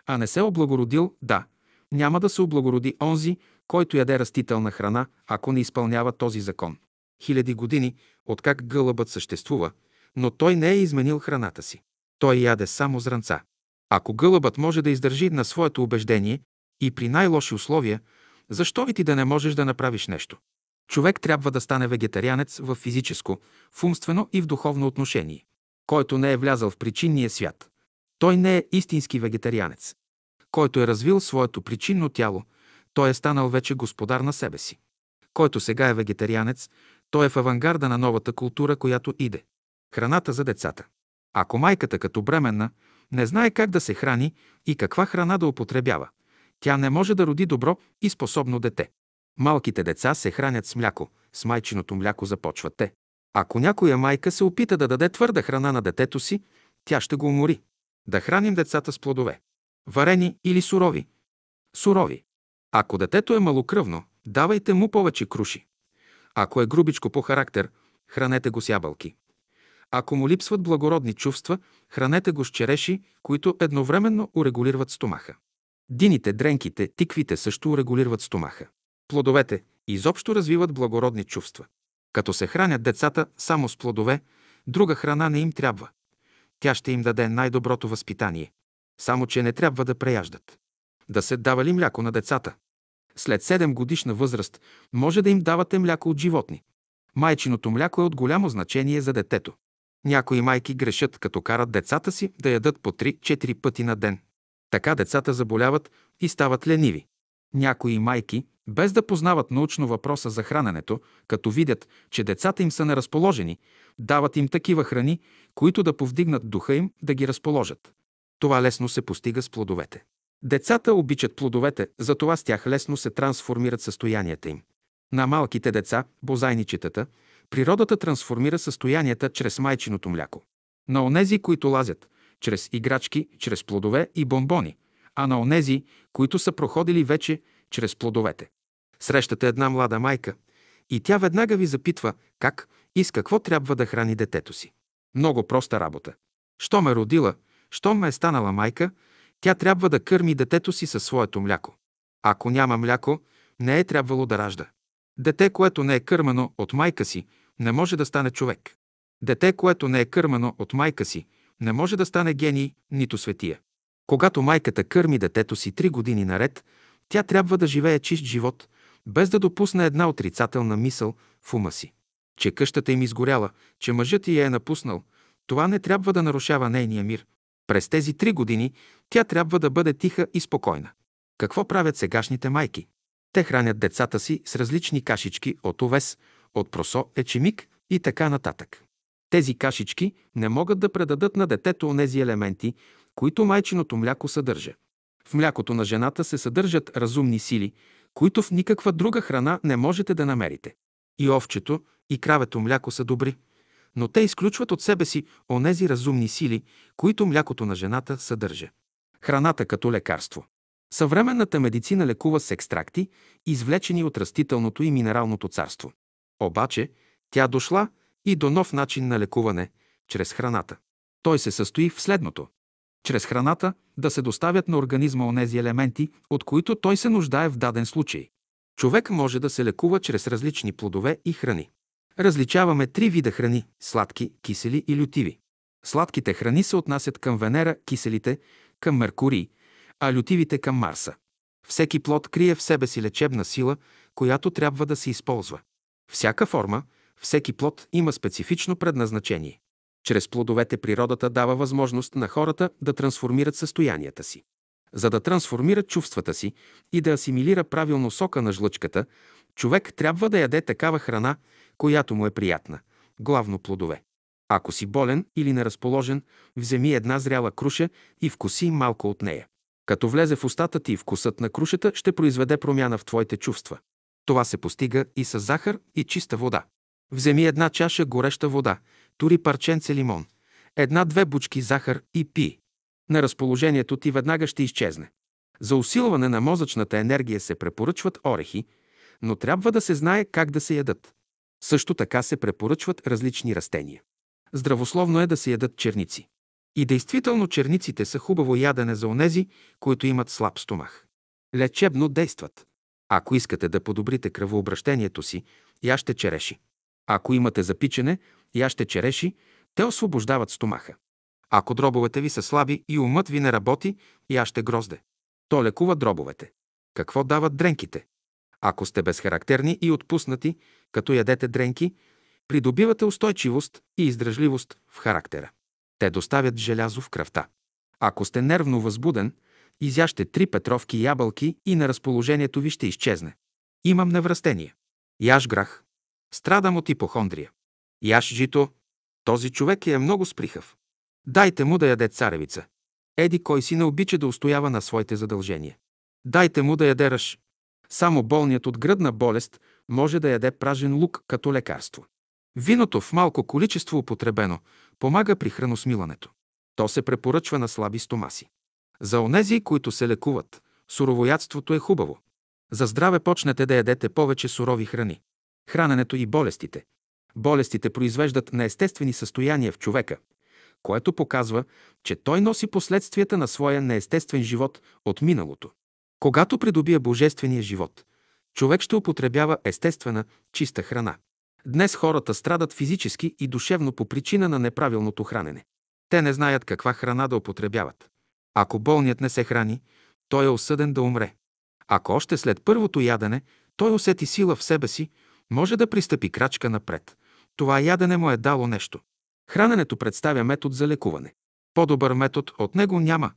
а не се облагородил. Да, няма да се облагороди онзи, който яде растителна храна, ако не изпълнява този закон. Хиляди години, откак гълъбът съществува, но той не е изменил храната си. Той яде само зранца. Ако гълъбът може да издържи на своето убеждение и при най-лоши условия, защо и ти да не можеш да направиш нещо? Човек трябва да стане вегетарианец в физическо, в умствено и в духовно отношение. Който не е влязал в причинния свят, той не е истински вегетарианец. Който е развил своето причинно тяло, той е станал вече господар на себе си. Който сега е вегетарианец, той е в авангарда на новата култура, която иде. Храната за децата. Ако майката като бременна не знае как да се храни и каква храна да употребява, тя не може да роди добро и способно дете. Малките деца се хранят с мляко, с майчиното мляко започват те. Ако някоя майка се опита да даде твърда храна на детето си, тя ще го умори. Да храним децата с плодове. Варени или сурови? Сурови. Ако детето е малокръвно, давайте му повече круши. Ако е грубичко по характер, хранете го с ябълки. Ако му липсват благородни чувства, хранете го с череши, които едновременно урегулират стомаха. Дините, дренките, тиквите също урегулират стомаха. Плодовете изобщо развиват благородни чувства. Като се хранят децата само с плодове, друга храна не им трябва. Тя ще им даде най-доброто възпитание. Само че не трябва да преяждат. Да се дава ли мляко на децата? След седем годишна възраст може да им давате мляко от животни. Майчиното мляко е от голямо значение за детето. Някои майки грешат, като карат децата си да ядат по три-четири пъти на ден. Така децата заболяват и стават лениви. Някои майки, без да познават научно въпроса за храненето, като видят, че децата им са неразположени, дават им такива храни, които да повдигнат духа им, да ги разположат. Това лесно се постига с плодовете. Децата обичат плодовете, затова с тях лесно се трансформират състоянията им. На малките деца, бозайничетата, природата трансформира състоянията чрез майчиното мляко. На онези, които лазят, чрез играчки, чрез плодове и бомбони, а на онези, които са проходили вече, чрез плодовете. Срещате една млада майка и тя веднага ви запитва как и с какво трябва да храни детето си. Много проста работа. Щом е родила, щом е станала майка, тя трябва да кърми детето си със своето мляко. Ако няма мляко, не е трябвало да ражда. Дете, което не е кърмено от майка си, не може да стане човек. Дете, което не е кърмено от майка си, не може да стане гений, нито светия. Когато майката кърми детето си три години наред, тя трябва да живее чист живот, без да допусне една отрицателна мисъл в ума си. Че къщата им изгоряла, че мъжът ѝ е напуснал, това не трябва да нарушава нейния мир. През тези три години тя трябва да бъде тиха и спокойна. Какво правят сегашните майки? Те хранят децата си с различни кашички от овес, от просо, ечемик и така нататък. Тези кашички не могат да предадат на детето онези елементи, които майчиното мляко съдържа. В млякото на жената се съдържат разумни сили, които в никаква друга храна не можете да намерите. И овчето, и кравето мляко са добри, но те изключват от себе си онези разумни сили, които млякото на жената съдържа. Храната като лекарство. Съвременната медицина лекува с екстракти, извлечени от растителното и минералното царство. Обаче тя дошла и до нов начин на лекуване – чрез храната. Той се състои в следното. Чрез храната да се доставят на организма онези елементи, от които той се нуждае в даден случай. Човек може да се лекува чрез различни плодове и храни. Различаваме три вида храни – сладки, кисели и лютиви. Сладките храни се отнасят към Венера, киселите – към Меркурий, а лютивите към Марса. Всеки плод крие в себе си лечебна сила, която трябва да се използва. Всяка форма, всеки плод има специфично предназначение. Чрез плодовете природата дава възможност на хората да трансформират състоянията си. За да трансформира чувствата си и да асимилира правилно сока на жлъчката, човек трябва да яде такава храна, която му е приятна, главно плодове. Ако си болен или неразположен, вземи една зряла круша и вкуси малко от нея. Като влезе в устата ти, вкусът на крушата ще произведе промяна в твоите чувства. Това се постига и с захар и чиста вода. Вземи една чаша гореща вода, тури парченце лимон, една-две бучки захар и пий. Неразположението ти веднага ще изчезне. За усилване на мозъчната енергия се препоръчват орехи, но трябва да се знае как да се ядат. Също така се препоръчват различни растения. Здравословно е да се ядат черници. И действително черниците са хубаво ядене за онези, които имат слаб стомах. Лечебно действат. Ако искате да подобрите кръвообращението си, яще череши. Ако имате запичене, яще череши, те освобождават стомаха. Ако дробовете ви са слаби и умът ви не работи, яще грозде. То лекува дробовете. Какво дават дренките? Ако сте безхарактерни и отпуснати, като ядете дренки, придобивате устойчивост и издръжливост в характера. Те доставят желязо в кръвта. Ако сте нервно възбуден, изяжте три петровки ябълки и на разположението ви ще изчезне. Имам невръстение. Яж грах. Страдам от ипохондрия. Яж жито. Този човек е много сприхав. Дайте му да яде царевица. Еди кой си не обича да устоява на своите задължения. Дайте му да яде ръж. Само болният от гръдна болест може да яде пражен лук като лекарство. Виното в малко количество употребено помага при храносмилането. То се препоръчва на слаби стомаси. За онези, които се лекуват, суровоядството е хубаво. За здраве почнете да ядете повече сурови храни. Храненето и болестите. Болестите произвеждат неестествени състояния в човека, което показва, че той носи последствията на своя неестествен живот от миналото. Когато придобие божествения живот, човек ще употребява естествена, чиста храна. Днес хората страдат физически и душевно по причина на неправилното хранене. Те не знаят каква храна да употребяват. Ако болният не се храни, той е осъден да умре. Ако още след първото ядене той усети сила в себе си, може да пристъпи крачка напред. Това ядене му е дало нещо. Храненето представя метод за лекуване. По-добър метод от него няма,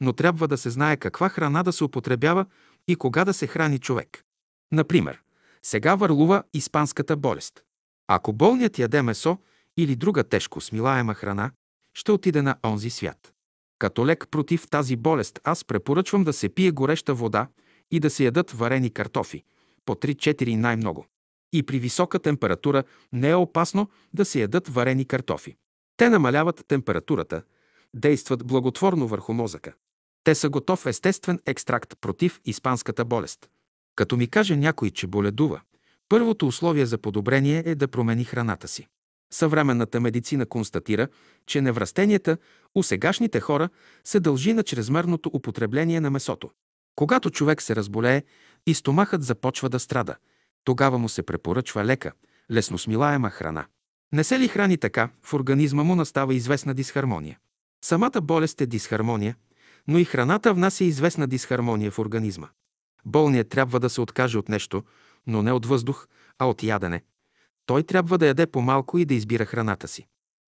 но трябва да се знае каква храна да се употребява и кога да се храни човек. Например, сега върлува испанската болест. Ако болният яде месо или друга тежко смилаема храна, ще отиде на онзи свят. Като лек против тази болест аз препоръчвам да се пие гореща вода и да се ядат варени картофи, по три-четири най-много. И при висока температура не е опасно да се ядат варени картофи. Те намаляват температурата, действат благотворно върху мозъка. Те са готов естествен екстракт против испанската болест. Като ми каже някой, че боледува, първото условие за подобрение е да промени храната си. Съвременната медицина констатира, че невръстенията у сегашните хора се дължи на чрезмерното употребление на месото. Когато човек се разболее и стомахът започва да страда, тогава му се препоръчва лека, лесносмилаема храна. Не се ли храни така, в организма му настава известна дисхармония. Самата болест е дисхармония, но и храната внася известна дисхармония в организма. Болният трябва да се откаже от нещо, но не от въздух, а от ядене. Той трябва да яде по-малко и да избира храната си.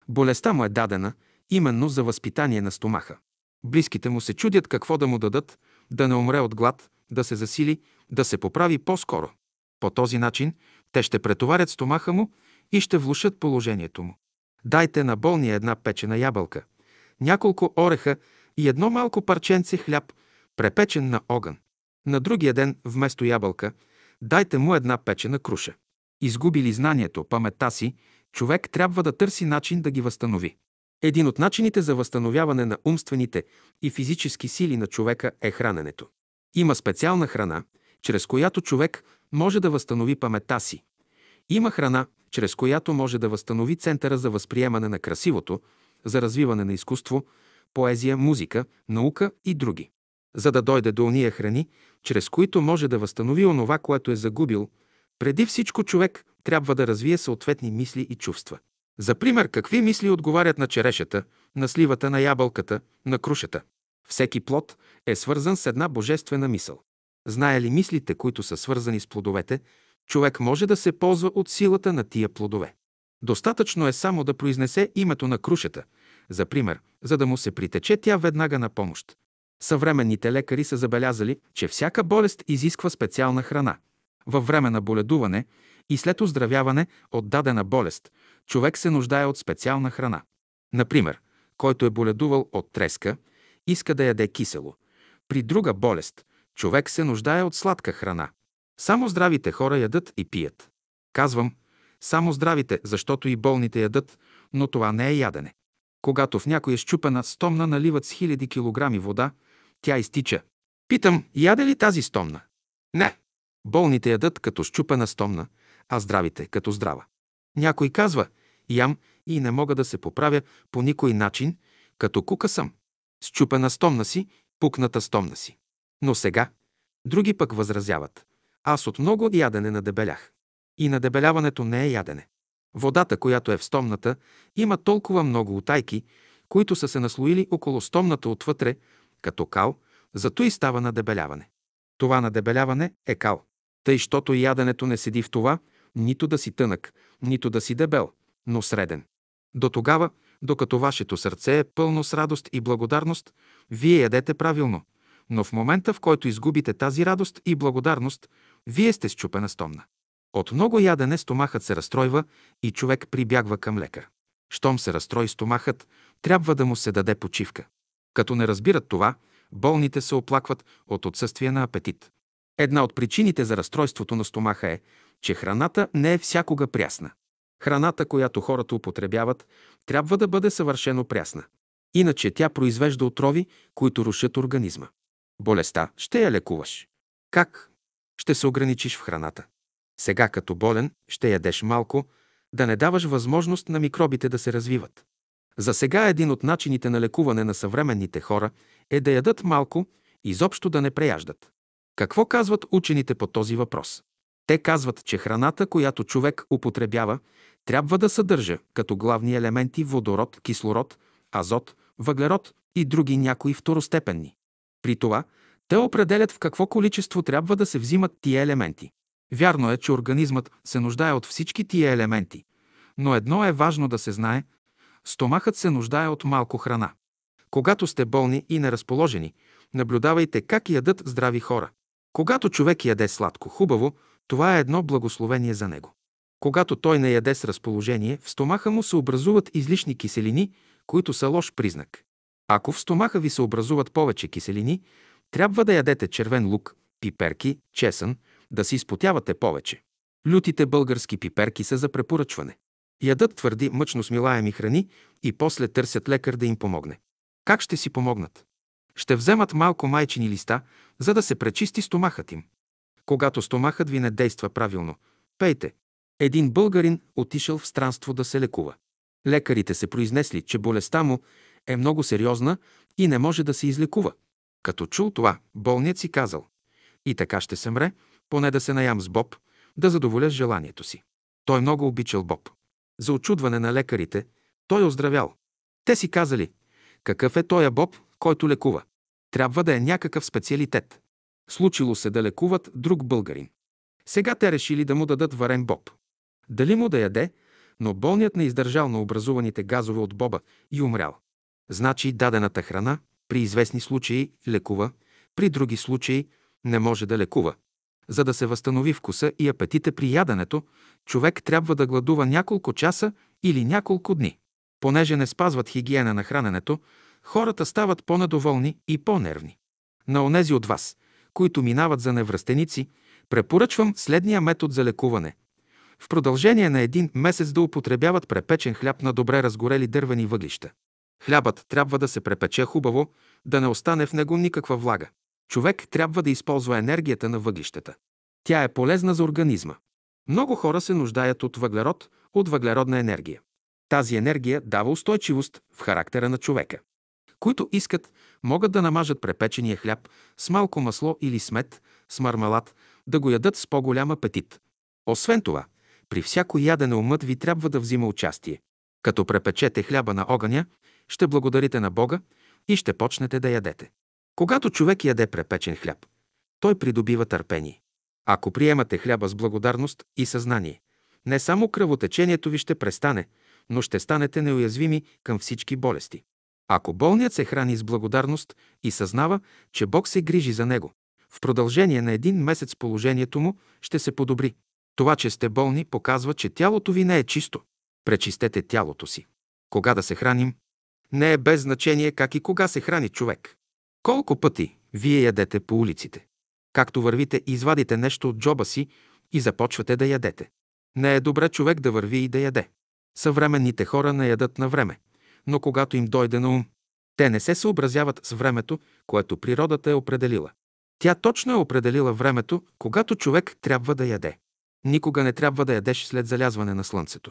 Болестта му е дадена именно за възпитание на стомаха. Близките му се чудят какво да му дадат, да не умре от глад, да се засили, да се поправи по-скоро. По този начин те ще претоварят стомаха му и ще влошат положението му. Дайте на болния една печена ябълка, няколко ореха и едно малко парченце хляб, препечен на огън. На другия ден вместо ябълка дайте му една печена круша. Изгубили знанието, паметта си, човек трябва да търси начин да ги възстанови. Един от начините за възстановяване на умствените и физически сили на човека е храненето. Има специална храна, чрез която човек може да възстанови паметта си. Има храна, чрез която може да възстанови центъра за възприемане на красивото, за развиване на изкуство, поезия, музика, наука и други. За да дойде до ония храни, чрез които може да възстанови онова, което е загубил, преди всичко човек трябва да развие съответни мисли и чувства. За пример, какви мисли отговарят на черешата, на сливата, на ябълката, на крушата? Всеки плод е свързан с една божествена мисъл. Знае ли мислите, които са свързани с плодовете, човек може да се ползва от силата на тия плодове. Достатъчно е само да произнесе името на крушата, за пример, за да му се притече тя веднага на помощ. Съвременните лекари са забелязали, че всяка болест изисква специална храна. Във време на боледуване и след оздравяване от дадена болест, човек се нуждае от специална храна. Например, който е боледувал от треска, иска да яде кисело. При друга болест, човек се нуждае от сладка храна. Само здравите хора ядат и пият. Казвам, само здравите, защото и болните ядат, но това не е ядене. Когато в някоя счупена стомна наливат с хиляди килограми вода, тя изтича. Питам, яде ли тази стомна? Не. Болните ядат като счупена стомна, а здравите като здрава. Някой казва, ям и не мога да се поправя по никой начин, като кука съм. Счупена стомна си, пукната стомна си. Но сега, други пък възразяват. Аз от много ядене надебелях. И надебеляването не е ядене. Водата, която е в стомната, има толкова много утайки, които са се наслоили около стомната отвътре, като кал, зато и става надебеляване. Това надебеляване е кал. Тъй, щото яденето не седи в това, нито да си тънък, нито да си дебел, но среден. До тогава, докато вашето сърце е пълно с радост и благодарност, вие ядете правилно, но в момента, в който изгубите тази радост и благодарност, вие сте счупена стомна. От много ядене стомахът се разстройва и човек прибягва към лекар. Щом се разстрои стомахът, трябва да му се даде почивка. Като не разбират това, болните се оплакват от отсъствие на апетит. Една от причините за разстройството на стомаха е, че храната не е всякога прясна. Храната, която хората употребяват, трябва да бъде съвършено прясна. Иначе тя произвежда отрови, които рушат организма. Болестта ще я лекуваш. Как? Ще се ограничиш в храната. Сега като болен ще ядеш малко, да не даваш възможност на микробите да се развиват. За сега един от начините на лекуване на съвременните хора е да ядат малко, изобщо да не преяждат. Какво казват учените по този въпрос? Те казват, че храната, която човек употребява, трябва да съдържа като главни елементи водород, кислород, азот, въглерод и други някои второстепенни. При това те определят в какво количество трябва да се взимат тия елементи. Вярно е, че организмът се нуждае от всички тия елементи, но едно е важно да се знае – стомахът се нуждае от малко храна. Когато сте болни и неразположени, наблюдавайте как ядат здрави хора. Когато човек яде сладко хубаво, това е едно благословение за него. Когато той не яде с разположение, в стомаха му се образуват излишни киселини, които са лош признак. Ако в стомаха ви се образуват повече киселини, трябва да ядете червен лук, пиперки, чесън, да си изпотявате повече. Лютите български пиперки са за препоръчване. Ядат твърди, мъчно смилаеми храни и после търсят лекар да им помогне. Как ще си помогнат? Ще вземат малко майчини листа, за да се пречисти стомахът им. Когато стомахът ви не действа правилно, пейте. Един българин отишъл в странство да се лекува. Лекарите се произнесли, че болестта му е много сериозна и не може да се излекува. Като чул това, болният си казал: и така ще се мре, поне да се наям с боб, да задоволя желанието си. Той много обичал боб. За очудване на лекарите, той оздравял. Те си казали: какъв е тоя боб, който лекува? Трябва да е някакъв специалитет. Случило се да лекуват друг българин. Сега те решили да му дадат варен боб. Дали му да яде, но болният не издържал на образуваните газове от боба и умрял. Значи дадената храна при известни случаи лекува, при други случаи не може да лекува. За да се възстанови вкуса и апетита при яденето, човек трябва да гладува няколко часа или няколко дни. Понеже не спазват хигиена на храненето, хората стават по-недоволни и по-нервни. На онези от вас, които минават за невръстеници, препоръчвам следния метод за лекуване. В продължение на един месец да употребяват препечен хляб на добре разгорели дървени въглища. Хлябът трябва да се препече хубаво, да не остане в него никаква влага. Човек трябва да използва енергията на въглищата. Тя е полезна за организма. Много хора се нуждаят от въглерод, от въглеродна енергия. Тази енергия дава устойчивост в характера на човека. Които искат, могат да намажат препечения хляб с малко масло или с мед, с мармелад, да го ядат с по-голям апетит. Освен това, при всяко ядене умът ви трябва да взима участие. Като препечете хляба на огъня, ще благодарите на Бога и ще почнете да ядете. Когато човек яде препечен хляб, той придобива търпение. Ако приемате хляба с благодарност и съзнание, не само кръвотечението ви ще престане, но ще станете неуязвими към всички болести. Ако болният се храни с благодарност и съзнава, че Бог се грижи за него, в продължение на един месец положението му ще се подобри. Това, че сте болни, показва, че тялото ви не е чисто. Пречистете тялото си. Кога да се храним? Не е без значение как и кога се храни човек. Колко пъти вие ядете по улиците? Както вървите, извадите нещо от джоба си и започвате да ядете. Не е добре човек да върви и да яде. Съвременните хора не ядат на време, но когато им дойде на ум, те не се съобразяват с времето, което природата е определила. Тя точно е определила времето, когато човек трябва да яде. Никога не трябва да ядеш след залязване на слънцето.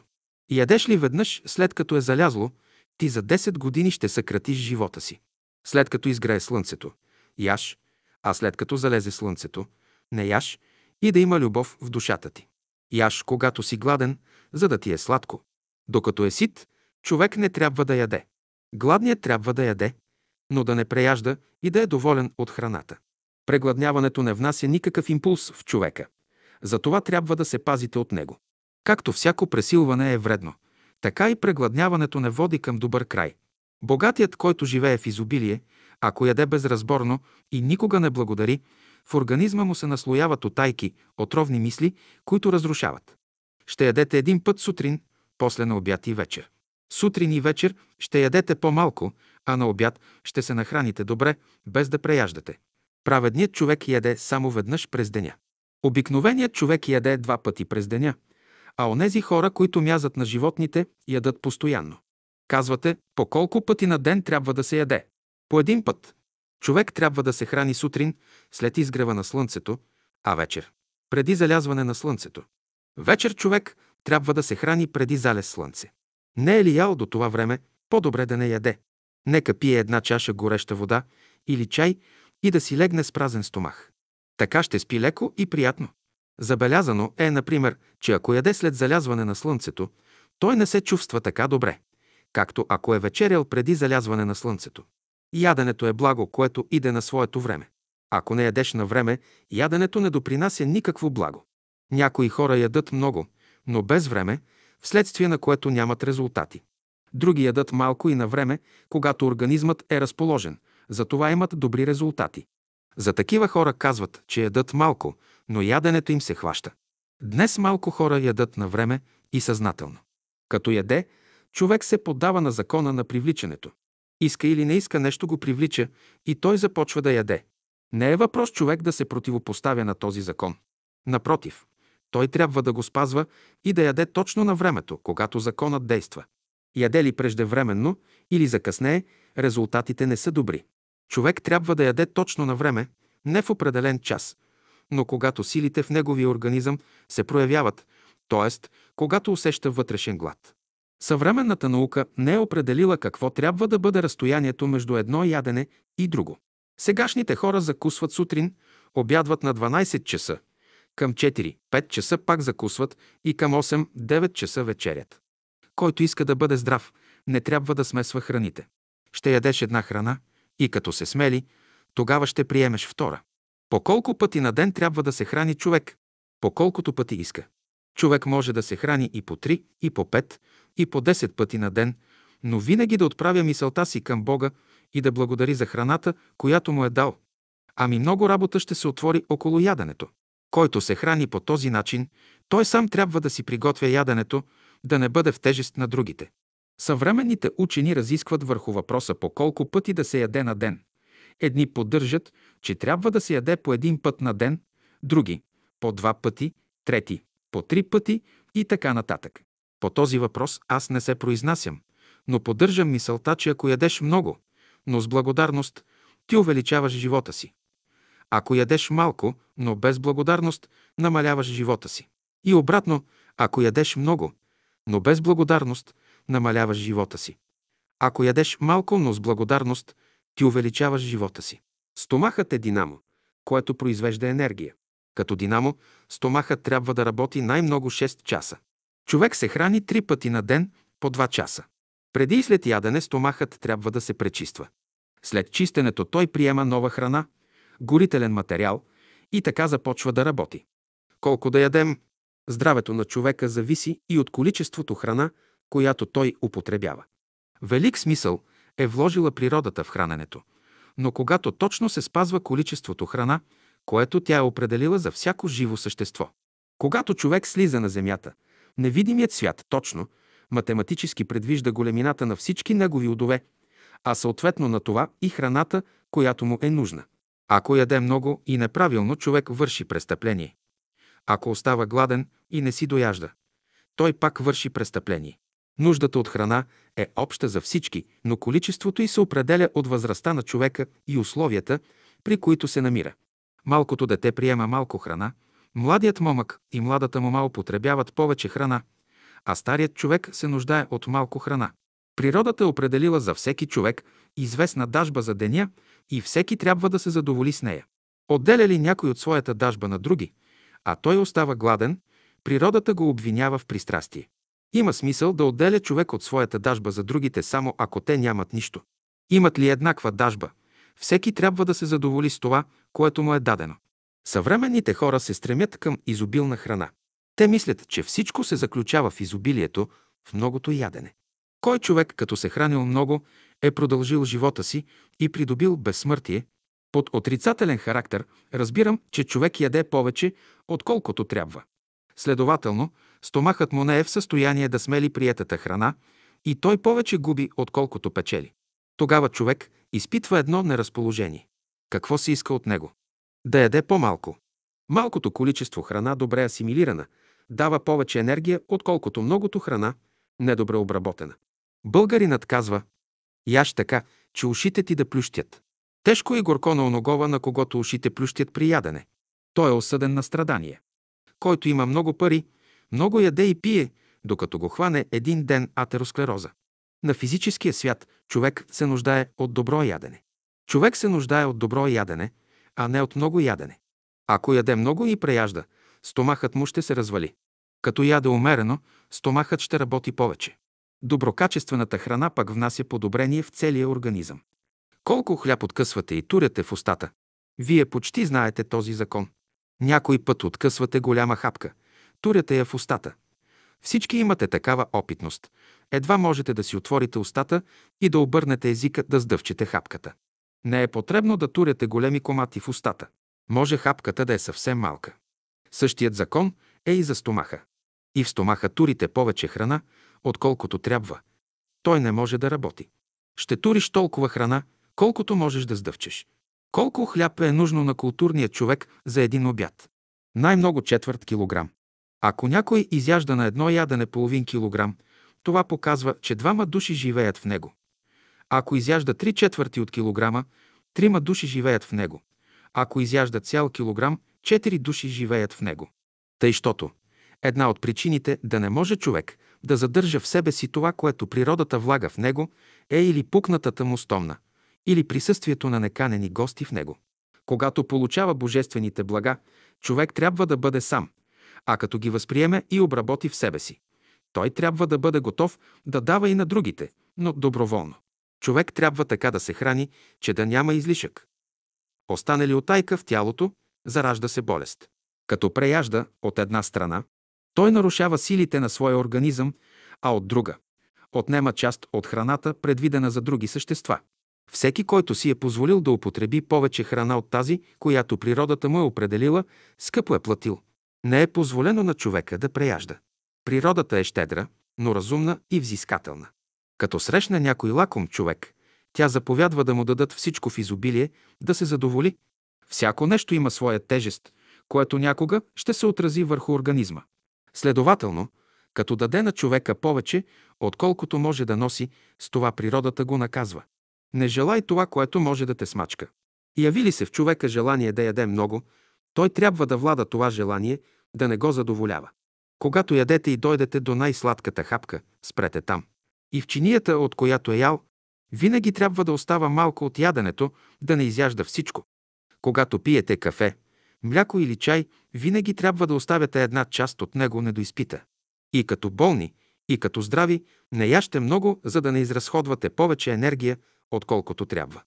Ядеш ли веднъж, след като е залязло, ти за десет години ще съкратиш живота си. След като изгрее слънцето, яш, а след като залезе слънцето, не яш, и да има любов в душата ти. Яш, когато си гладен, за да ти е сладко. Докато е сит, човек не трябва да яде. Гладният трябва да яде, но да не преяжда и да е доволен от храната. Прегладняването не внася никакъв импулс в човека. Затова трябва да се пазите от него. Както всяко пресилване е вредно, така и прегладняването не води към добър край. Богатият, който живее в изобилие, ако яде безразборно и никога не благодари, в организма му се наслояват утайки, отровни мисли, които разрушават. Ще ядете един път сутрин, после на обяд и вечер. Сутрин и вечер ще ядете по-малко, а на обяд ще се нахраните добре, без да преяждате. Праведният човек яде само веднъж през деня. Обикновеният човек яде два пъти през деня, а онези хора, които мязат на животните, ядат постоянно. Казвате, по колко пъти на ден трябва да се яде? По един път. Човек трябва да се храни сутрин, след изгрева на слънцето, а вечер – преди залязване на слънцето. Вечер човек трябва да се храни преди залез слънце. Не е ли ял до това време, по-добре да не яде. Нека пие една чаша гореща вода или чай и да си легне с празен стомах. Така ще спи леко и приятно. Забелязано е, например, че ако яде след залязване на слънцето, той не се чувства така добре, както ако е вечерял преди залязване на слънцето. Яденето е благо, което иде на своето време. Ако не ядеш на време, яденето не допринася никакво благо. Някои хора ядат много, но без време, вследствие на което нямат резултати. Други ядат малко и на време, когато организмът е разположен, затова имат добри резултати. За такива хора казват, че ядат малко, но яденето им се хваща. Днес малко хора ядат на време и съзнателно. Като яде, човек се поддава на закона на привличането. Иска или не иска, нещо го привлича и той започва да яде. Не е въпрос човек да се противопоставя на този закон. Напротив, той трябва да го спазва и да яде точно на времето, когато законът действа. Яде ли преждевременно или закъснее, резултатите не са добри. Човек трябва да яде точно на време, не в определен час, но когато силите в неговия организъм се проявяват, т.е. когато усеща вътрешен глад. Съвременната наука не е определила какво трябва да бъде разстоянието между едно ядене и друго. Сегашните хора закусват сутрин, обядват на дванайсет часа, към четири-пет часа пак закусват и към осем-девет часа вечерят. Който иска да бъде здрав, не трябва да смесва храните. Ще ядеш една храна и като се смели, тогава ще приемеш втора. По колко пъти на ден трябва да се храни човек? По колкото пъти иска. Човек може да се храни и по три, и по пет, и по десет пъти на ден, но винаги да отправя мисълта си към Бога и да благодари за храната, която му е дал. Ами много работа ще се отвори около яденето. Който се храни по този начин, той сам трябва да си приготвя яденето, да не бъде в тежест на другите. Съвременните учени разискват върху въпроса по колко пъти да се яде на ден. Едни поддържат, че трябва да се яде по един път на ден, други – по два пъти, трети – по три пъти и така нататък. По този въпрос аз не се произнасям, но поддържам мисълта, че ако ядеш много, но с благодарност, ти увеличаваш живота си. Ако ядеш малко, но без благодарност, намаляваш живота си. И обратно, ако ядеш много, но без благодарност, намаляваш живота си. Ако ядеш малко, но с благодарност, ти увеличаваш живота си. Стомахът е динамо, което произвежда енергия. Като динамо, стомахът трябва да работи най-много шест часа. Човек се храни три пъти на ден по два часа. Преди и след ядене стомахът трябва да се пречиства. След чистенето той приема нова храна, горителен материал и така започва да работи. Колко да ядем? Здравето на човека зависи и от количеството храна, която той употребява. Велик смисъл е вложила природата в храненето, но когато точно се спазва количеството храна, което тя е определила за всяко живо същество. Когато човек слиза на земята, невидимият свят точно, математически предвижда големината на всички негови удове, а съответно на това и храната, която му е нужна. Ако яде много и неправилно, човек върши престъпление. Ако остава гладен и не си дояжда, той пак върши престъпление. Нуждата от храна е обща за всички, но количеството й се определя от възрастта на човека и условията, при които се намира. Малкото дете приема малко храна, младият момък и младата мома употребяват повече храна, а старият човек се нуждае от малко храна. Природата е определила за всеки човек известна дажба за деня и всеки трябва да се задоволи с нея. Отделя ли някой от своята дажба на други, а той остава гладен, природата го обвинява в пристрастие. Има смисъл да отделя човек от своята дажба за другите, само ако те нямат нищо. Имат ли еднаква дажба, всеки трябва да се задоволи с това, което му е дадено. Съвременните хора се стремят към изобилна храна. Те мислят, че всичко се заключава в изобилието, в многото ядене. Кой човек, като се хранил много, е продължил живота си и придобил безсмъртие? Под отрицателен характер разбирам, че човек яде повече, отколкото трябва. Следователно, стомахът му не е в състояние да смели приетата храна и той повече губи, отколкото печели. Тогава човек изпитва едно неразположение. Какво се иска от него? Да яде по-малко. Малкото количество храна, добре асимилирана, дава повече енергия, отколкото многото храна, недобре обработена. Българинът казва: яж така, че ушите ти да плющят. Тежко и горко на оногова, на когото ушите плющят при ядене. Той е осъден на страдание. Който има много пари, много яде и пие, докато го хване един ден атеросклероза. На физическия свят човек се нуждае от добро ядене. Човек се нуждае от добро ядене, а не от много ядене. Ако яде много и преяжда, стомахът му ще се развали. Като яде умерено, стомахът ще работи повече. Доброкачествената храна пък внася подобрение в целия организъм. Колко хляб откъсвате и туряте в устата? Вие почти знаете този закон. Някой път откъсвате голяма хапка, туряте я в устата. Всички имате такава опитност. Едва можете да си отворите устата и да обърнете езика да сдъвчете хапката. Не е потребно да туряте големи комати в устата. Може хапката да е съвсем малка. Същият закон е и за стомаха. И в стомаха турите повече храна, отколкото трябва. Той не може да работи. Ще туриш толкова храна, колкото можеш да сдъвчеш. Колко хляб е нужно на културния човек за един обяд? Най-много четвърт килограм. Ако някой изяжда на едно ядене половин килограм, това показва, че двама души живеят в него. Ако изяжда три четвърти от килограма, трима души живеят в него. Ако изяжда цял килограм, четири души живеят в него. Тъй щото една от причините да не може човек да задържа в себе си това, което природата влага в него, е или пукнатата му стомна, или присъствието на неканени гости в него. Когато получава божествените блага, човек трябва да бъде сам, а като ги възприеме и обработи в себе си, той трябва да бъде готов да дава и на другите, но доброволно. Човек трябва така да се храни, че да няма излишък. Остане ли утайка в тялото, заражда се болест. Като преяжда от една страна, той нарушава силите на своя организъм, а от друга – отнема част от храната, предвидена за други същества. Всеки, който си е позволил да употреби повече храна от тази, която природата му е определила, скъпо е платил. Не е позволено на човека да преяжда. Природата е щедра, но разумна и взискателна. Като срещне някой лаком човек, тя заповядва да му дадат всичко в изобилие, да се задоволи. Всяко нещо има своя тежест, което някога ще се отрази върху организма. Следователно, като даде на човека повече, отколкото може да носи, с това природата го наказва. Не желай това, което може да те смачка. Яви ли се в човека желание да яде много, той трябва да влада това желание, да не го задоволява. Когато ядете и дойдете до най-сладката хапка, спрете там. И в чинията, от която е ял, винаги трябва да остава малко от яденето, да не изяжда всичко. Когато пиете кафе, мляко или чай, винаги трябва да оставяте една част от него недоизпита. И като болни, и като здрави, не яжте много, за да не изразходвате повече енергия, отколкото трябва.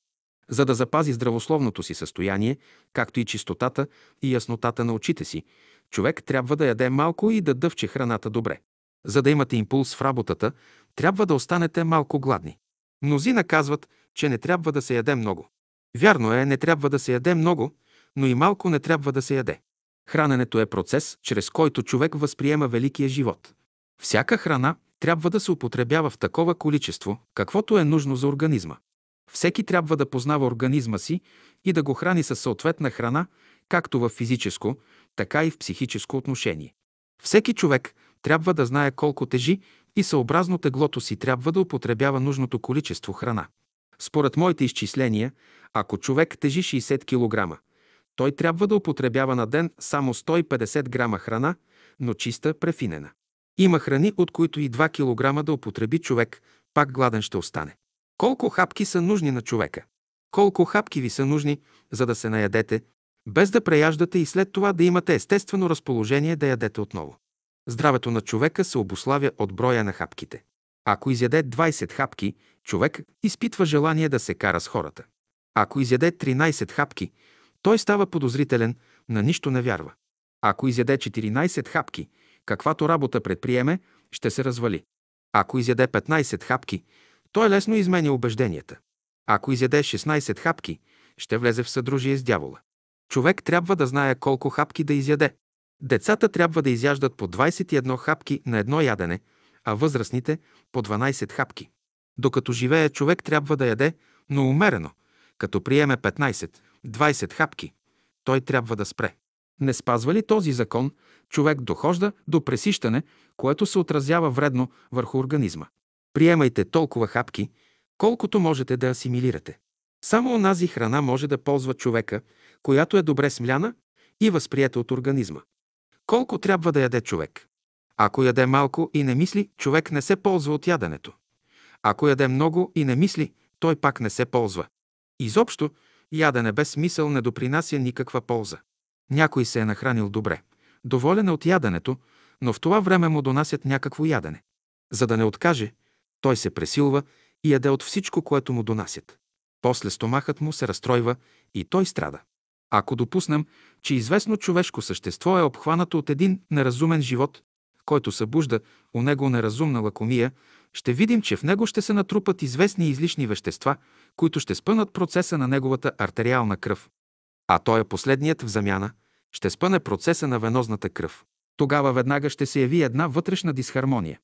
За да запази здравословното си състояние, както и чистотата и яснотата на очите си, Човек трябва да яде малко и да дъвче храната добре. За да имате импулс в работата, трябва да останете малко гладни. Мнозина казват, че не трябва да се яде много. Вярно е, не трябва да се яде много, но и малко не трябва да се яде. Храненето е процес, чрез който човек възприема великия живот. Всяка храна трябва да се употребява в такова количество, каквото е нужно за организма. Всеки трябва да познава организма си и да го храни със съответна храна, както в физическо, така и в психическо отношение. Всеки човек трябва да знае колко тежи и съобразно теглото си трябва да употребява нужното количество храна. Според моите изчисления, ако човек тежи шейсет килограма, той трябва да употребява на ден само сто и петдесет грама храна, но чиста, префинена. Има храни, от които и два килограма да употреби човек, пак гладен ще остане. Колко хапки са нужни на човека? Колко хапки ви са нужни, за да се наядете, без да преяждате и след това да имате естествено разположение да ядете отново? Здравето на човека се обуславя от броя на хапките. Ако изяде двайсет хапки, човек изпитва желание да се кара с хората. Ако изяде тринайсет хапки, той става подозрителен, на нищо не вярва. Ако изяде четиринайсет хапки, каквато работа предприеме, ще се развали. Ако изяде петнайсет хапки, той лесно изменя убежденията. Ако изяде шестнайсет хапки, ще влезе в съдружие с дявола. Човек трябва да знае колко хапки да изяде. Децата трябва да изяждат по двайсет и една хапки на едно ядене, а възрастните по дванайсет хапки. Докато живее, човек трябва да яде, но умерено. Като приеме петнайсет-двайсет хапки, той трябва да спре. Не спазва ли този закон, човек дохожда до пресищане, което се отразява вредно върху организма. Приемайте толкова хапки, колкото можете да асимилирате. Само онази храна може да ползва човека, която е добре смляна и възприета от организма. Колко трябва да яде човек? Ако яде малко и не мисли, човек не се ползва от яденето. Ако яде много и не мисли, той пак не се ползва. Изобщо, ядене без смисъл не допринася никаква полза. Някой се е нахранил добре, доволен от яденето, но в това време му донасят някакво ядене. За да не откаже, той се пресилва и яде от всичко, което му донасят. После стомахът му се разстройва и той страда. Ако допуснем, че известно човешко същество е обхванато от един неразумен живот, който събужда у него неразумна лакомия, ще видим, че в него ще се натрупат известни излишни вещества, които ще спънат процеса на неговата артериална кръв. А той е последният в замяна, ще спъне процеса на венозната кръв. Тогава веднага ще се яви една вътрешна дисхармония,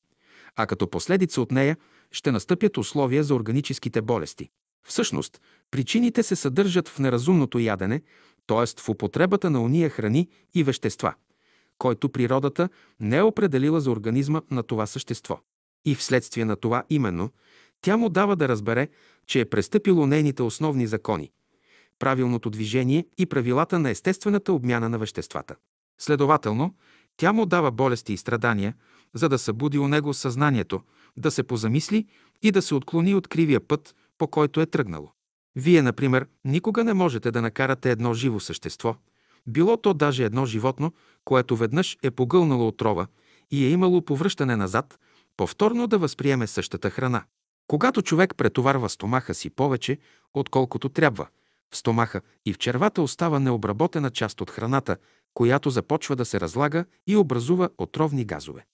а като последица от нея ще настъпят условия за органическите болести. Всъщност, причините се съдържат в неразумното ядене, т.е. в употребата на уния храни и вещества, който природата не е определила за организма на това същество. И вследствие на това именно, тя му дава да разбере, че е престъпило нейните основни закони, правилното движение и правилата на естествената обмяна на веществата. Следователно, тя му дава болести и страдания, за да събуди у него съзнанието, да се позамисли и да се отклони от кривия път, по който е тръгнало. Вие, например, никога не можете да накарате едно живо същество, било то даже едно животно, което веднъж е погълнало отрова и е имало повръщане назад, повторно да възприеме същата храна. Когато човек претоварва стомаха си повече, отколкото трябва, в стомаха и в червата остава необработена част от храната, която започва да се разлага и образува отровни газове.